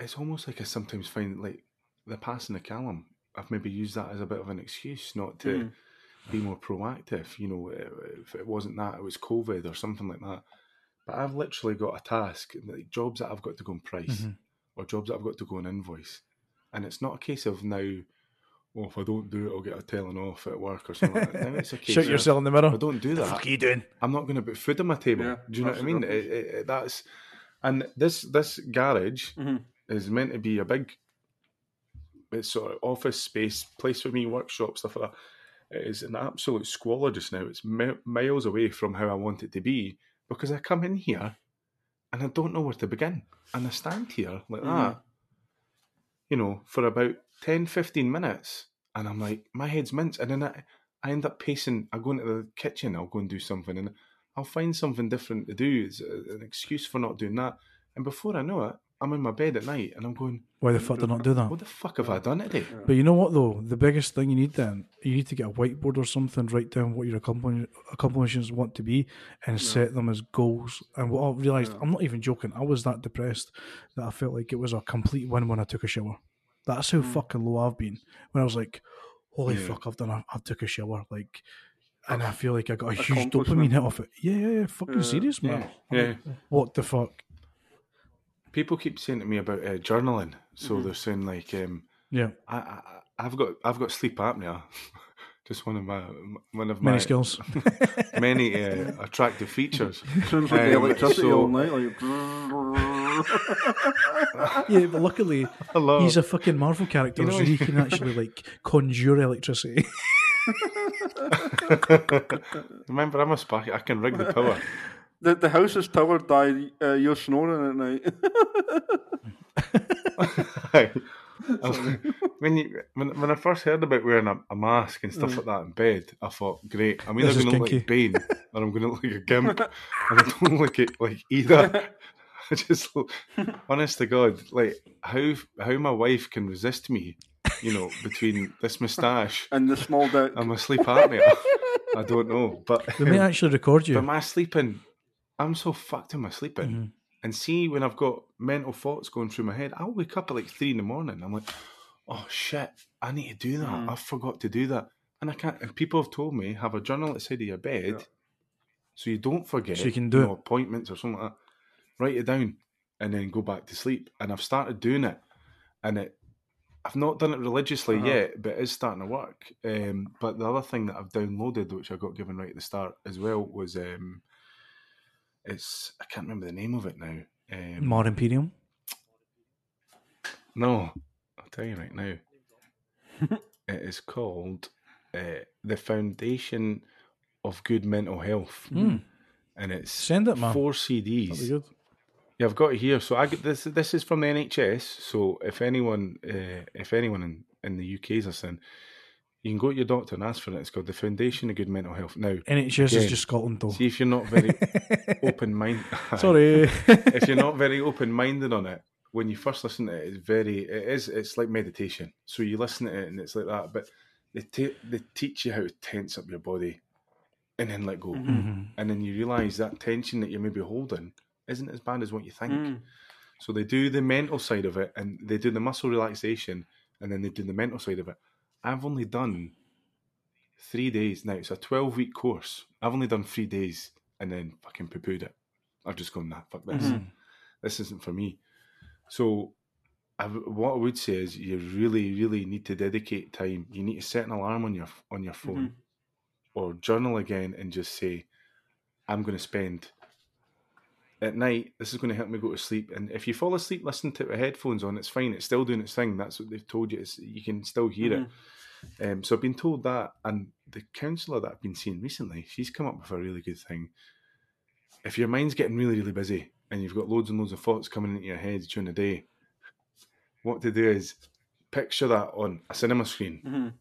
It's almost like I sometimes find, like, the passing of Callum, I've maybe used that as a bit of an excuse not to be more proactive. You know, if it wasn't that, it was COVID or something like that. But I've literally got a task, like jobs that I've got to go and price, or jobs that I've got to go and invoice. And it's not a case of now, oh, if I don't do it, I'll get a telling off at work or something like that. Now it's a case Shoot yourself in the mirror. I don't do that. What the fuck are you doing? I'm not going to put food on my table. Yeah, do you know what I mean? That's, and this garage is meant to be a big sort of office space, place for me, workshop, stuff like that. It is an absolute squalor just now. It's miles away from how I want it to be, because I come in here and I don't know where to begin. And I stand here like that, you know, for about 10, 15 minutes, and I'm like, my head's minced, and then I end up pacing. I go into the kitchen, I'll go and do something, and I'll find something different to do. It's an excuse for not doing that, and before I know it, I'm in my bed at night and I'm going, why the fuck did I not do that? What the fuck have I done today? But you know what though? The biggest thing you need then, you need to get a whiteboard or something, write down what your accomplishments want to be and set them as goals. And what I realised, I'm not even joking, I was that depressed that I felt like it was a complete win when I took a shower. That's how fucking low I've been. When I was like, holy fuck, I've done a, I took a shower. Like, and I feel like I got a huge dopamine hit off it. Yeah, fucking serious, man. Like, what the fuck? People keep saying to me about journaling, so they're saying like, I've got sleep apnea, just one of my many skills, many attractive features. Sounds like the electricity all night, like. Yeah, but luckily he's a fucking Marvel character, so he can actually like conjure electricity. Remember, I'm a sparky. I can rig the power. The house is powered by you're snoring at night. when I first heard about wearing a mask and stuff like that in bed, I thought, great, I'm either going to look like Bane or I'm going to look like a gimp, and I don't look like either. I just, honest to God, like how my wife can resist me, you know, between this moustache and the small dick and my sleep apnea, I don't know. But they may actually record you. But my sleeping. I'm so fucked in my sleeping. Mm-hmm. And see, when I've got mental thoughts going through my head, I'll wake up at like 3 a.m. I'm like, oh shit, I need to do that. Mm-hmm. I forgot to do that. And I can't. And people have told me, have a journal outside of your bed so you don't forget. So you can do it. Appointments or something like that. Write it down and then go back to sleep. And I've started doing it. And I've not done it religiously yet, but it is starting to work. But the other thing that I've downloaded, which I got given right at the start as well, was... I can't remember the name of it now. Mar Imperium? No, I'll tell you right now. It is called the Foundation of Good Mental Health. Mm. And it's send it, man. 4 CDs. Good. Yeah, I've got it here. So I get this. This is from the NHS. So if anyone in the UK is listening, you can go to your doctor and ask for it. It's called the Foundation of Good Mental Health. Now, NHS again, is just Scotland, though. See if you're not very open-minded. Sorry. If you're not very open-minded on it, when you first listen to it, it's like meditation. So you listen to it and it's like that, but they teach you how to tense up your body and then let go. Mm-hmm. And then you realise that tension that you're maybe holding isn't as bad as what you think. Mm. So they do the mental side of it, and they do the muscle relaxation, and then they do the mental side of it. I've only done 3 days now. It's a 12-week course. I've only done 3 days and then fucking poo-pooed it. I've just gone, nah, fuck this. Mm-hmm. This isn't for me. So what I would say is you really, really need to dedicate time. You need to set an alarm on your phone or journal again and just say, I'm going to spend at night. This is going to help me go to sleep. And if you fall asleep, listen to it with headphones on. It's fine. It's still doing its thing. That's what they've told you. You can still hear it. So I've been told that, and the counsellor that I've been seeing recently, she's come up with a really good thing. If your mind's getting really, really busy and you've got loads and loads of thoughts coming into your head during the day, what to do is picture that on a cinema screen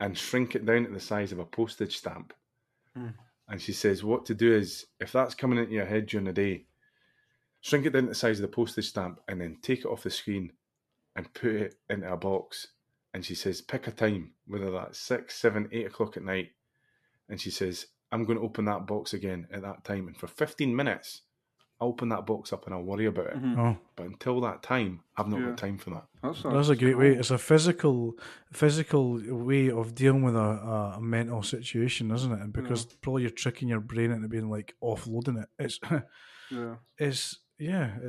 and shrink it down to the size of a postage stamp. Mm. And she says what to do is, if that's coming into your head during the day, shrink it down to the size of the postage stamp and then take it off the screen and put it into a box. And she says, pick a time, whether that's 6, 7, 8 o'clock at night. And she says, I'm going to open that box again at that time. And for 15 minutes, I'll open that box up and I'll worry about it. Mm-hmm. Oh. But until that time, I've not got time for that. That's a great way. It's a physical way of dealing with a mental situation, isn't it? And because probably you're tricking your brain into being like offloading it. It's, it's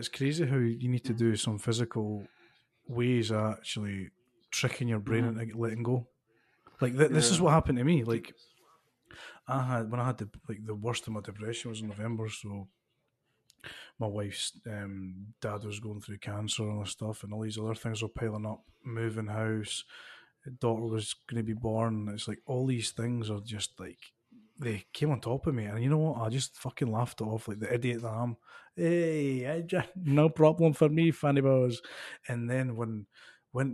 crazy how you need to do some physical ways of actually tricking your brain into letting go. Like this is what happened to me. Like I had the worst of my depression was in November. So my wife's dad was going through cancer and all this stuff, and all these other things were piling up. Moving house, daughter was going to be born. It's like all these things are just like they came on top of me, and you know what? I just fucking laughed it off like the idiot that I am. Hey, no problem for me, Fanny Bowers. And then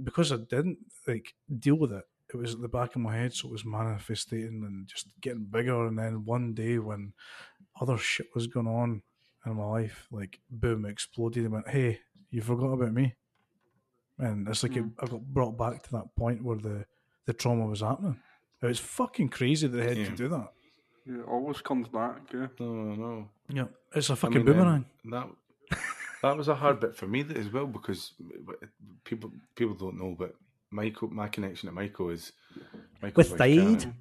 because I didn't like deal with it, it was at the back of my head, so it was manifesting and just getting bigger. And then one day when other shit was going on in my life, like boom, exploded and went, hey, you forgot about me. And it's like I got brought back to that point where the trauma was happening. It was fucking crazy that they had to do that. Yeah, it always comes back, yeah. No. Yeah, it's a fucking boomerang. That was a hard bit for me as well, because people don't know, but Michael, my connection to Michael is... Michael's with Tide?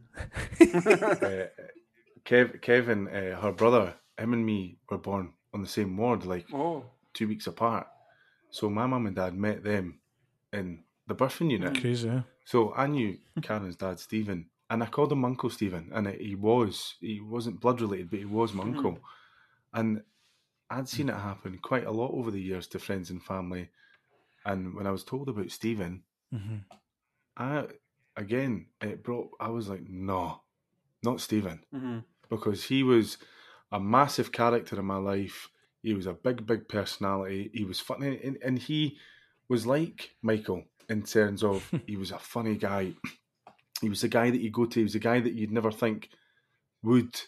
Kevin, her brother, him and me were born on the same ward, 2 weeks apart. So my mum and dad met them in the birthing unit. Crazy, yeah. So I knew Karen's dad, Stephen, and I called him Uncle Stephen, and he wasn't blood-related, but he was my uncle. And I'd seen it happen quite a lot over the years to friends and family. And when I was told about Stephen, I was like, no, not Stephen. Because he was a massive character in my life. He was a big, big personality. He was funny. And he was like Michael in terms of he was a funny guy. He was the guy that you go to. He was the guy that you'd never think would,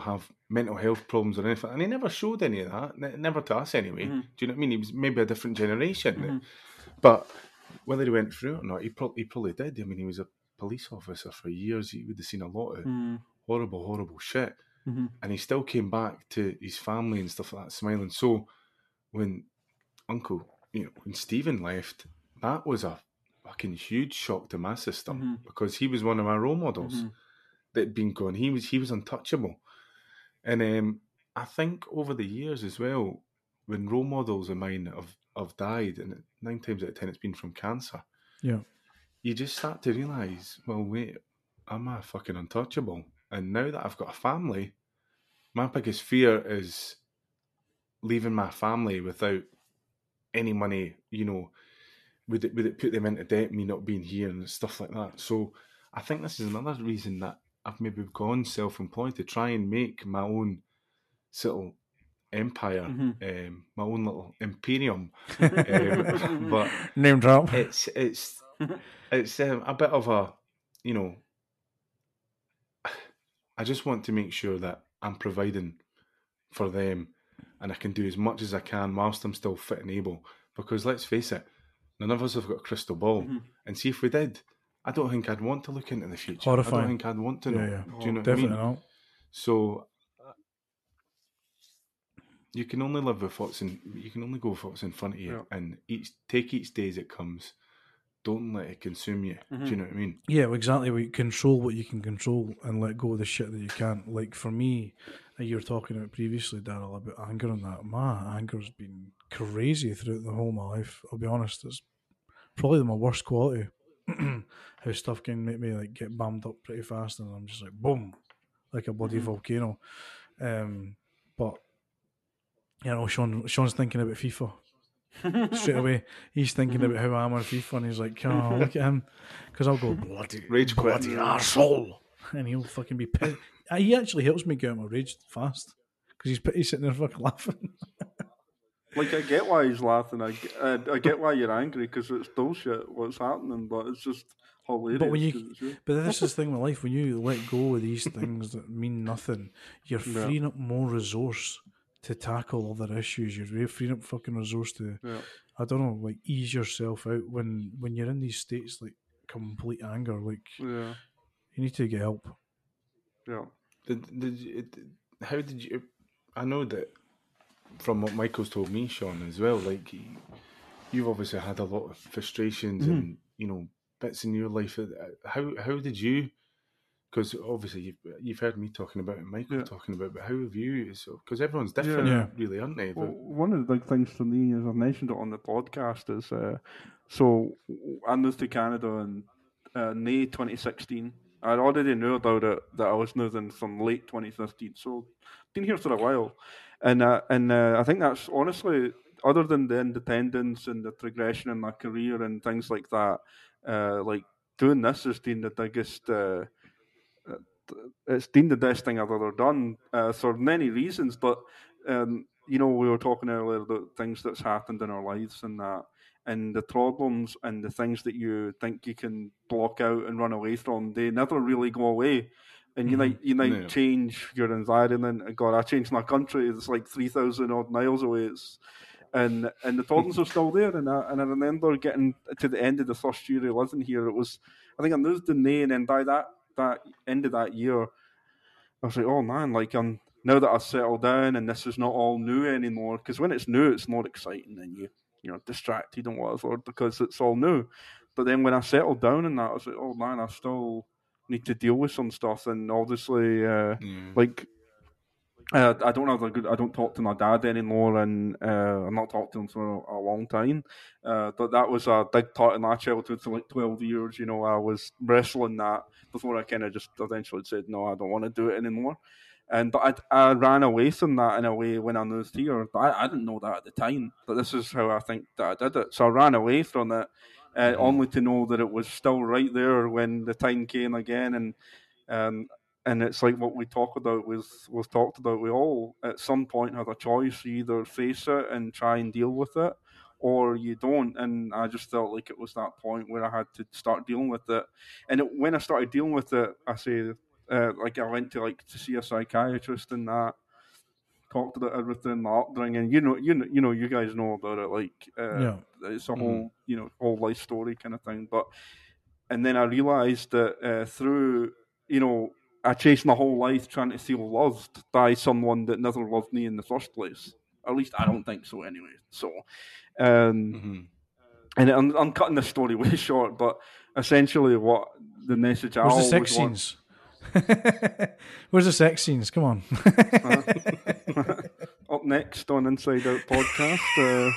have mental health problems or anything. And he never showed any of that. Never to us anyway. Do you know what I mean? He was maybe a different generation. But whether he went through it or not, he probably did. I mean, he was a police officer for years. He would have seen a lot of horrible, horrible shit. And he still came back to his family and stuff like that, smiling. So when when Stephen left, that was a fucking huge shock to my system because he was one of my role models that had been gone. He was untouchable. And I think over the years as well, when role models of mine have died, and 9 times out of 10 it's been from cancer, you just start to realise, well, wait, am I fucking untouchable? And now that I've got a family, my biggest fear is leaving my family without any money, would it put them into debt, me not being here and stuff like that. So I think this is another reason that I've maybe gone self-employed, to try and make my own little empire, my own little imperium. But name drop. It's a bit of a, I just want to make sure that I'm providing for them and I can do as much as I can whilst I'm still fit and able. Because let's face it, none of us have got a crystal ball. And see, if we did, I don't think I'd want to look into the future. Horrifying. I don't think I'd want to know. Yeah. Do you know what I mean? Definitely not. So you can only live with what's in. You can only go with what's in front of you, and take each day as it comes. Don't let it consume you. Do you know what I mean? Yeah, well, exactly. We control what you can control and let go of the shit that you can't. Like for me, you were talking about previously, Darryl, about anger and that. My anger's been crazy throughout the whole of my life. I'll be honest, it's probably my worst quality. How stuff can make me get bammed up pretty fast, and I'm just like boom, like a bloody volcano. But Sean's thinking about FIFA. Straight away, he's thinking about how I am on FIFA, and he's like, "Oh, look at him," because I'll go bloody rage, bloody arsehole, and he'll fucking be pissed. He actually helps me get out of my rage fast because he's sitting there fucking laughing. I get why he's laughing. I get why you're angry because it's bullshit what's happening, but it's just hilarious. But this is the thing with life: when you let go of these things that mean nothing, you're freeing up more resource to tackle other issues. You're freeing up fucking resource to, I don't know, ease yourself out when you're in these states, complete anger, you need to get help. Yeah. How did you, I know that from what Michael's told me, Sean, as well, you've obviously had a lot of frustrations and, bits in your life. How did you, because obviously you've heard me talking about it and Michael talking about it, but how have you? Because everyone's different, really, aren't they? Well, one of the big things for me, as I mentioned it on the podcast, is so I moved to Canada in May 2016. I'd already knew about it, that I was moving from late 2015, so been here for a while. And I think that's honestly, other than the independence and the progression in my career and things like that, doing this has been the biggest... it's been the best thing I've ever done for many reasons, but we were talking earlier about things that's happened in our lives and that, and the problems and the things that you think you can block out and run away from, they never really go away. And you might change your environment. God, I changed my country. It's 3,000 odd miles away. It's and the Tordens are still there. And I remember getting to the end of the first year of living here. It was, I think I moved in May, and then by that end of that year, I was like, oh man, like I'm now that I've settled down and this is not all new anymore. Because when it's new, it's more exciting and you're distracted and whatever because it's all new. But then when I settled down in that, I was like, oh man, I still need to deal with some stuff. And obviously, I don't have a good. I don't talk to my dad anymore, and I'm not talking to him for a long time. But that was a big part of my childhood for like 12 years. You know, I was wrestling that before I kind of just eventually said, no, I don't want to do it anymore. And but I ran away from that in a way when I moved here. But I didn't know that at the time. But this is how I think that I did it. So I ran away from it, only to know that it was still right there when the time came again. And it's like what we talk about was talked about. We all at some point have a choice. You either face it and try and deal with it, or you don't. And I just felt like it was that point where I had to start dealing with it. And when I started dealing with it, I say. Like I went to see a psychiatrist and that, talked about everything, my upbringing, you know, you guys know about it, it's a whole, you know, whole life story kind of thing. But, and then I realised that through, you know, I chased my whole life trying to feel loved by someone that never loved me in the first place. At least I don't think so anyway. So, and I'm cutting this story way short, but essentially what the message I always want... Where's the sex scenes? Come on. Up next on Inside Out podcast.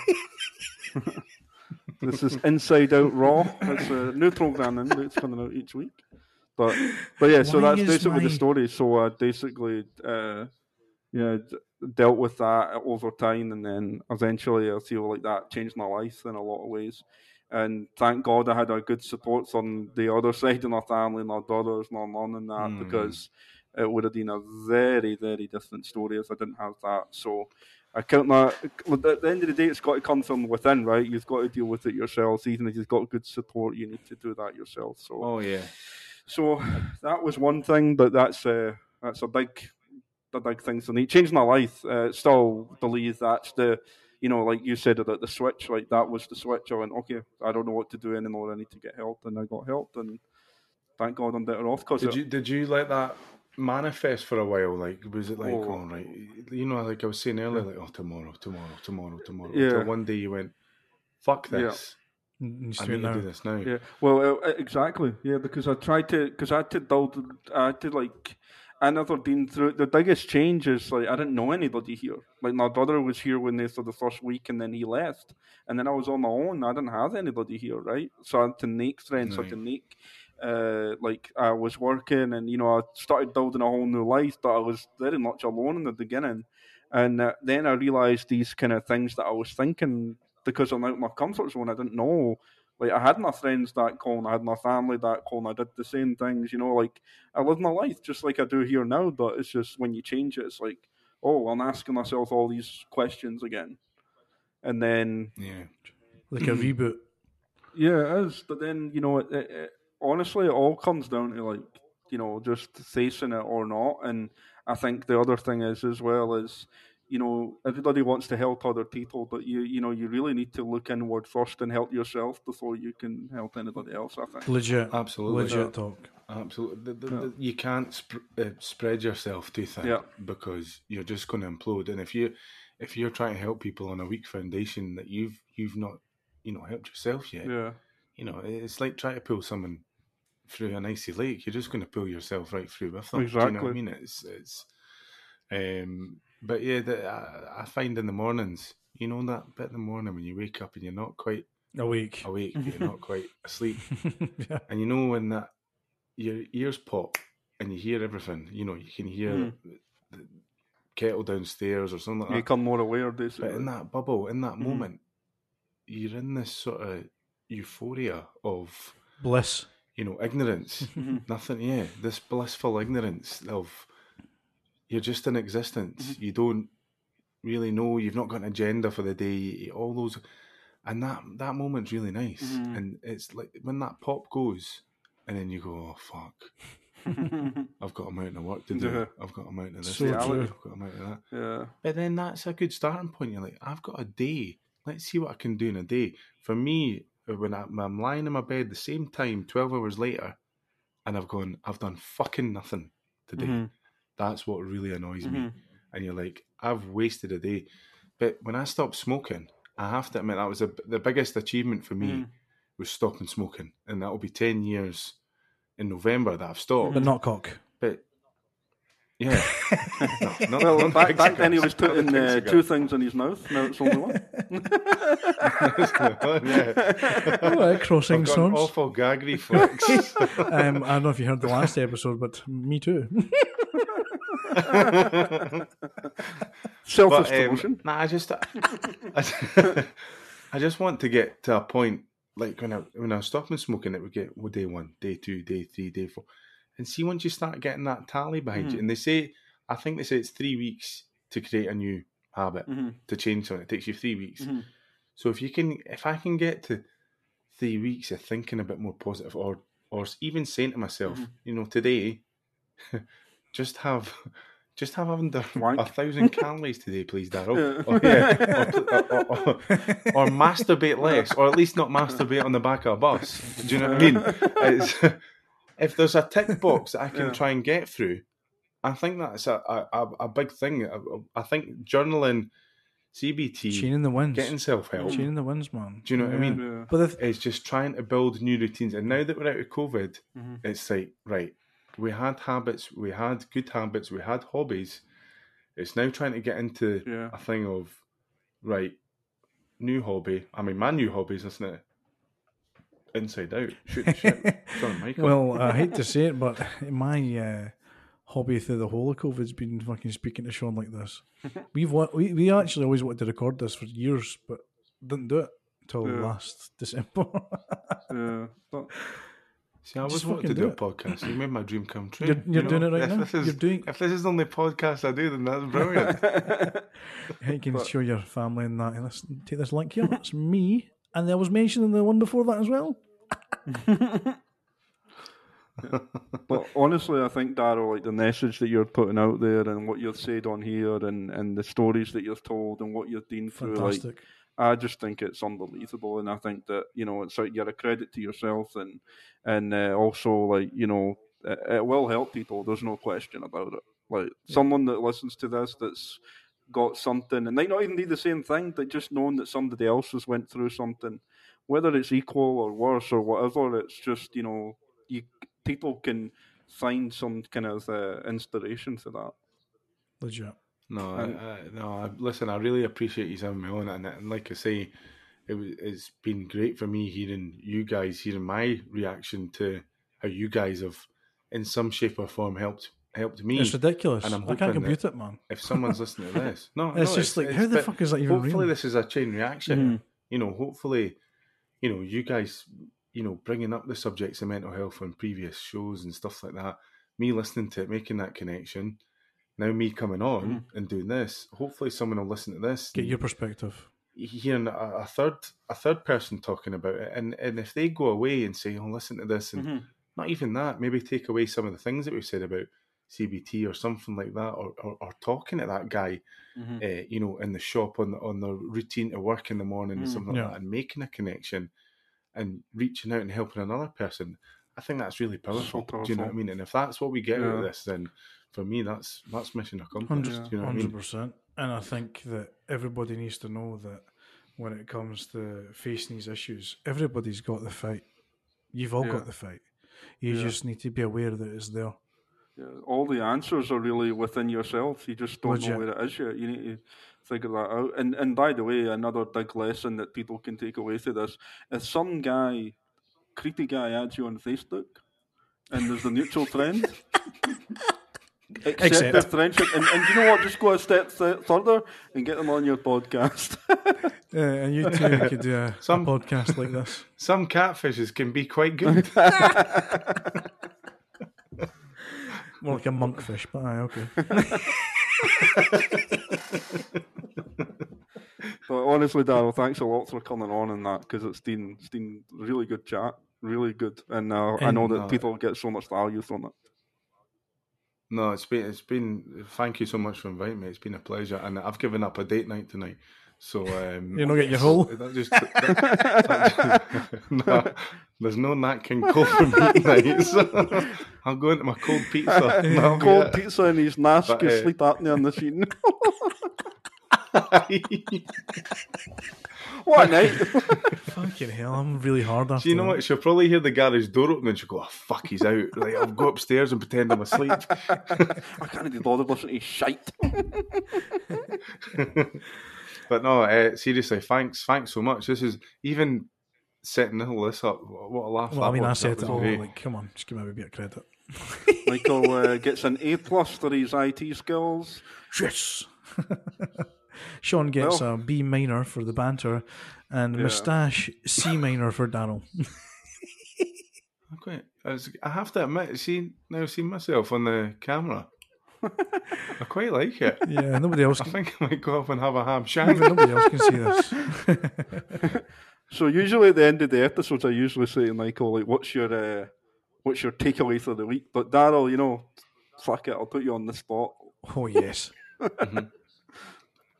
This is Inside Out Raw. It's a new programming that's coming out each week. But yeah, so that's basically the story. So I basically dealt with that over time, and then eventually I feel like that changed my life in a lot of ways. And thank God I had a good support from the other side of my family, my brothers, my mum and that, because it would have been a very, very different story if I didn't have that. So I count that, at the end of the day, it's got to come from within, right? You've got to deal with it yourself. Even if you've got good support, you need to do that yourself. So, So that was one thing, but that's a big thing for me. It changed my life. Still believe that's the... You know, like you said about the switch, like that was the switch. I went, okay, I don't know what to do anymore. I need to get help, and I got help, and thank God I'm better off. Cause did you let that manifest for a while? Like, was it like, you know, like I was saying earlier, like, oh, tomorrow. Yeah. Until one day you went, fuck this. Yeah. I need to do this now. Yeah. Well, exactly. Yeah, because I had to build, I never been through the biggest change is like I didn't know anybody here. Like my brother was here when they for the first week, and then he left, and then I was on my own. I didn't have anybody here, right? So I had to make friends. Right. I had to make I was working, and you know I started building a whole new life, but I was very much alone in the beginning. And then I realized these kind of things that I was thinking because I'm out of my comfort zone. I didn't know. Like, I had my friends that call, and I had my family that call, and I did the same things, you know, like, I live my life just like I do here now, but it's just when you change it, it's like, oh, I'm asking myself all these questions again. And then... Yeah. Like a reboot. Yeah, it is, but then, you know, it, honestly, it all comes down to, like, you know, just facing it or not, and I think the other thing is, as well, is... You know, everybody wants to help other people, but you know, you really need to look inward first and help yourself before you can help anybody else, I think. Legit. Absolutely. Legit talk. Absolutely. You can't spread yourself too thin because you're just going to implode. And if you're trying to help people on a weak foundation that you've not, you know, helped yourself yet, you know, it's like trying to pull someone through an icy lake. You're just going to pull yourself right through with them. Exactly. Do you know what I mean? It's But yeah, I find in the mornings, you know, that bit in the morning when you wake up and you're not quite awake, you're not quite asleep, and you know when that your ears pop and you hear everything, you know, you can hear the kettle downstairs or something like that. You become more aware, basically. But in that bubble, in that moment, you're in this sort of euphoria of bliss, you know, ignorance, nothing. Yeah, this blissful ignorance of. You're just in existence. You don't really know. You've not got an agenda for the day. All those, and that moment's really nice. And it's like when that pop goes, and then you go, "Oh fuck, I've got a mountain of work to do. I've got a mountain of this. I've got a mountain of that." Yeah. But then that's a good starting point. You're like, "I've got a day let's see what I can do in a day. For me, when I'm lying in my bed the same time 12 hours later and I've gone, I've done fucking nothing today. Mm-hmm. That's what really annoys mm-hmm. me. And you're like, I've wasted a day. But when I stopped smoking, I have to admit that was the biggest achievement for me was stopping smoking. And that will be 10 years in November that I've stopped. But not cock. But yeah. No, back then he was putting two things in his mouth. Now it's only one. Crossing I've got an awful gag reflex. I don't know if you heard the last episode, but me too. Self-promotion. I just want to get to a point like when I was stopping smoking, it would get day 1, day 2, day 3, day 4. And see, once you start getting that tally behind you, and I think they say it's 3 weeks to create a new habit, to change something. It takes you 3 weeks. Mm-hmm. So if I can get to 3 weeks of thinking a bit more positive, or even saying to myself, today, just have under 1,000 calories today, please, Darryl. Or masturbate less, or at least not masturbate on the back of a bus. Do you know what I mean? If there's a tick box that I can try and get through, I think that's a big thing. I think journaling, CBT, chaining the wins, getting self-help. Chaining the wins, man. Do you know what I mean? Yeah. But it's just trying to build new routines. And now that we're out of COVID, it's like, right, we had habits, we had good habits, we had hobbies. It's now trying to get into a thing of, right, new hobby. I mean, my new hobby is listening to Inside Out. Shoot, John Michael. Well, I hate to say it, but my hobby through the whole of COVID's been fucking speaking to Sean like this. We actually always wanted to record this for years, but didn't do it until last December. But see, I always wanted to do a podcast. You made my dream come true. You're doing it right now. If this is the only podcast I do, then that's brilliant. You can show your family and that. Listen, take this link here. That's me. And I was mentioning the one before that as well. But honestly, I think, Darryl, like the message that you're putting out there and what you've said on here and the stories that you've told and what you've been through, like, I just think it's unbelievable. And I think that, it's like you're a credit to yourself and also, like, it will help people. There's no question about it. Like, someone that listens to this that's got something, and they not even do the same thing, but just knowing that somebody else has went through something, whether it's equal or worse or whatever, it's just, people can find some kind of inspiration for that. Legit. Listen, I really appreciate you having me on, and like I say, it's been great for me hearing my reaction to how you guys have, in some shape or form, helped me. It's ridiculous. And I can't compute it, man. If someone's listening to this, it's how the fuck is that even? Hopefully, real? This is a chain reaction. Mm. Hopefully, you guys, bringing up the subjects of mental health on previous shows and stuff like that. Me listening to it, making that connection. Now me coming on and doing this. Hopefully, someone will listen to this. Get your perspective. Hearing a third person talking about it, and if they go away and say, "Oh, listen to this," and not even that, maybe take away some of the things that we've said about CBT or something like that, or talking to that guy, in the shop on the routine to work in the morning and something like that, and making a connection and reaching out and helping another person. I think that's really powerful. So powerful. Do you know what I mean? And if that's what we get out of this, then for me, that's mission accomplished. Do you know what 100%. I mean? And I think that everybody needs to know that when it comes to facing these issues, everybody's got the fight. You've all got the fight. You just need to be aware that it's there. All the answers are really within yourself. You just don't know where it is yet. You need to figure that out. And by the way, another big lesson that people can take away through this, if some guy, creepy guy, adds you on Facebook and there's a mutual friend, accept their friendship. And you know what? Just go a step further and get them on your podcast. And you too could do some podcast like this. Some catfishes can be quite good. More like a monkfish, but aye, okay. But honestly, Darryl, thanks a lot for coming on and that, because it's been really good chat, really good, and I know that people get so much value from it. No, it's been. Thank you so much for inviting me. It's been a pleasure, and I've given up a date night tonight, So you're not getting your hole. No, there's no Nat King cold meat nights. I'm going to my cold pizza. No, cold pizza and he's nasty sleep apnea on the scene. What a night. Fucking hell, I'm really hard after. So you know what, she'll probably hear the garage door open and she'll go, oh fuck, he's out. Like, I'll go upstairs and pretend I'm asleep. I can't be bothered listening to shite. But no, seriously, thanks so much. This is, even setting all this up, what a laugh. Well, I mean, I said it all, like, come on, just give me a bit of credit. Michael gets an A+ for his IT skills. Yes. Sean gets a B minor for the banter, and moustache C minor for Darryl. Okay. I have to admit, I've seen myself on the camera. I quite like it. Yeah, nobody else can. I think I might go off and have a ham shank. Nobody else can see this. So usually at the end of the episodes, I usually say to Michael, like, what's your takeaway for the week? But Darryl, you know, fuck it, I'll put you on the spot. Oh, yes. Mm-hmm.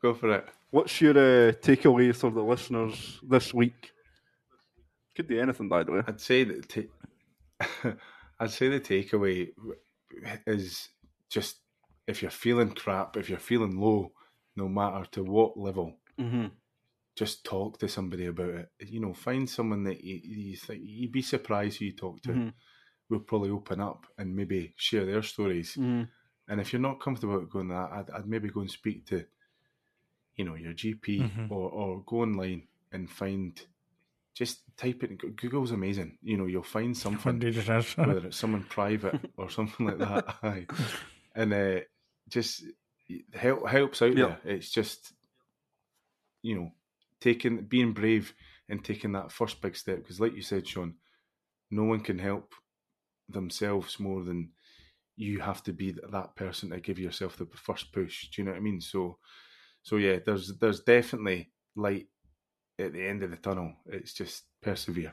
Go for it. What's your takeaway for the listeners this week? Could be anything, by the way. I'd say the takeaway is just, if you're feeling crap, if you're feeling low, no matter to what level, mm-hmm. just talk to somebody about it. You know, find someone that you think, you'd be surprised who you talk to. Mm-hmm. We'll probably open up and maybe share their stories. Mm-hmm. And if you're not comfortable with going that, I'd maybe go and speak to, you know, your GP, mm-hmm. or go online and find, just type it. Google's amazing. You know, you'll find something, whether it's someone private or something like that. Aye. And just helps out there. It's just, you know, being brave and taking that first big step. Because like you said, Sean, no one can help themselves more than you have to be that person to give yourself the first push. Do you know what I mean? So yeah, there's definitely light at the end of the tunnel. It's just persevere.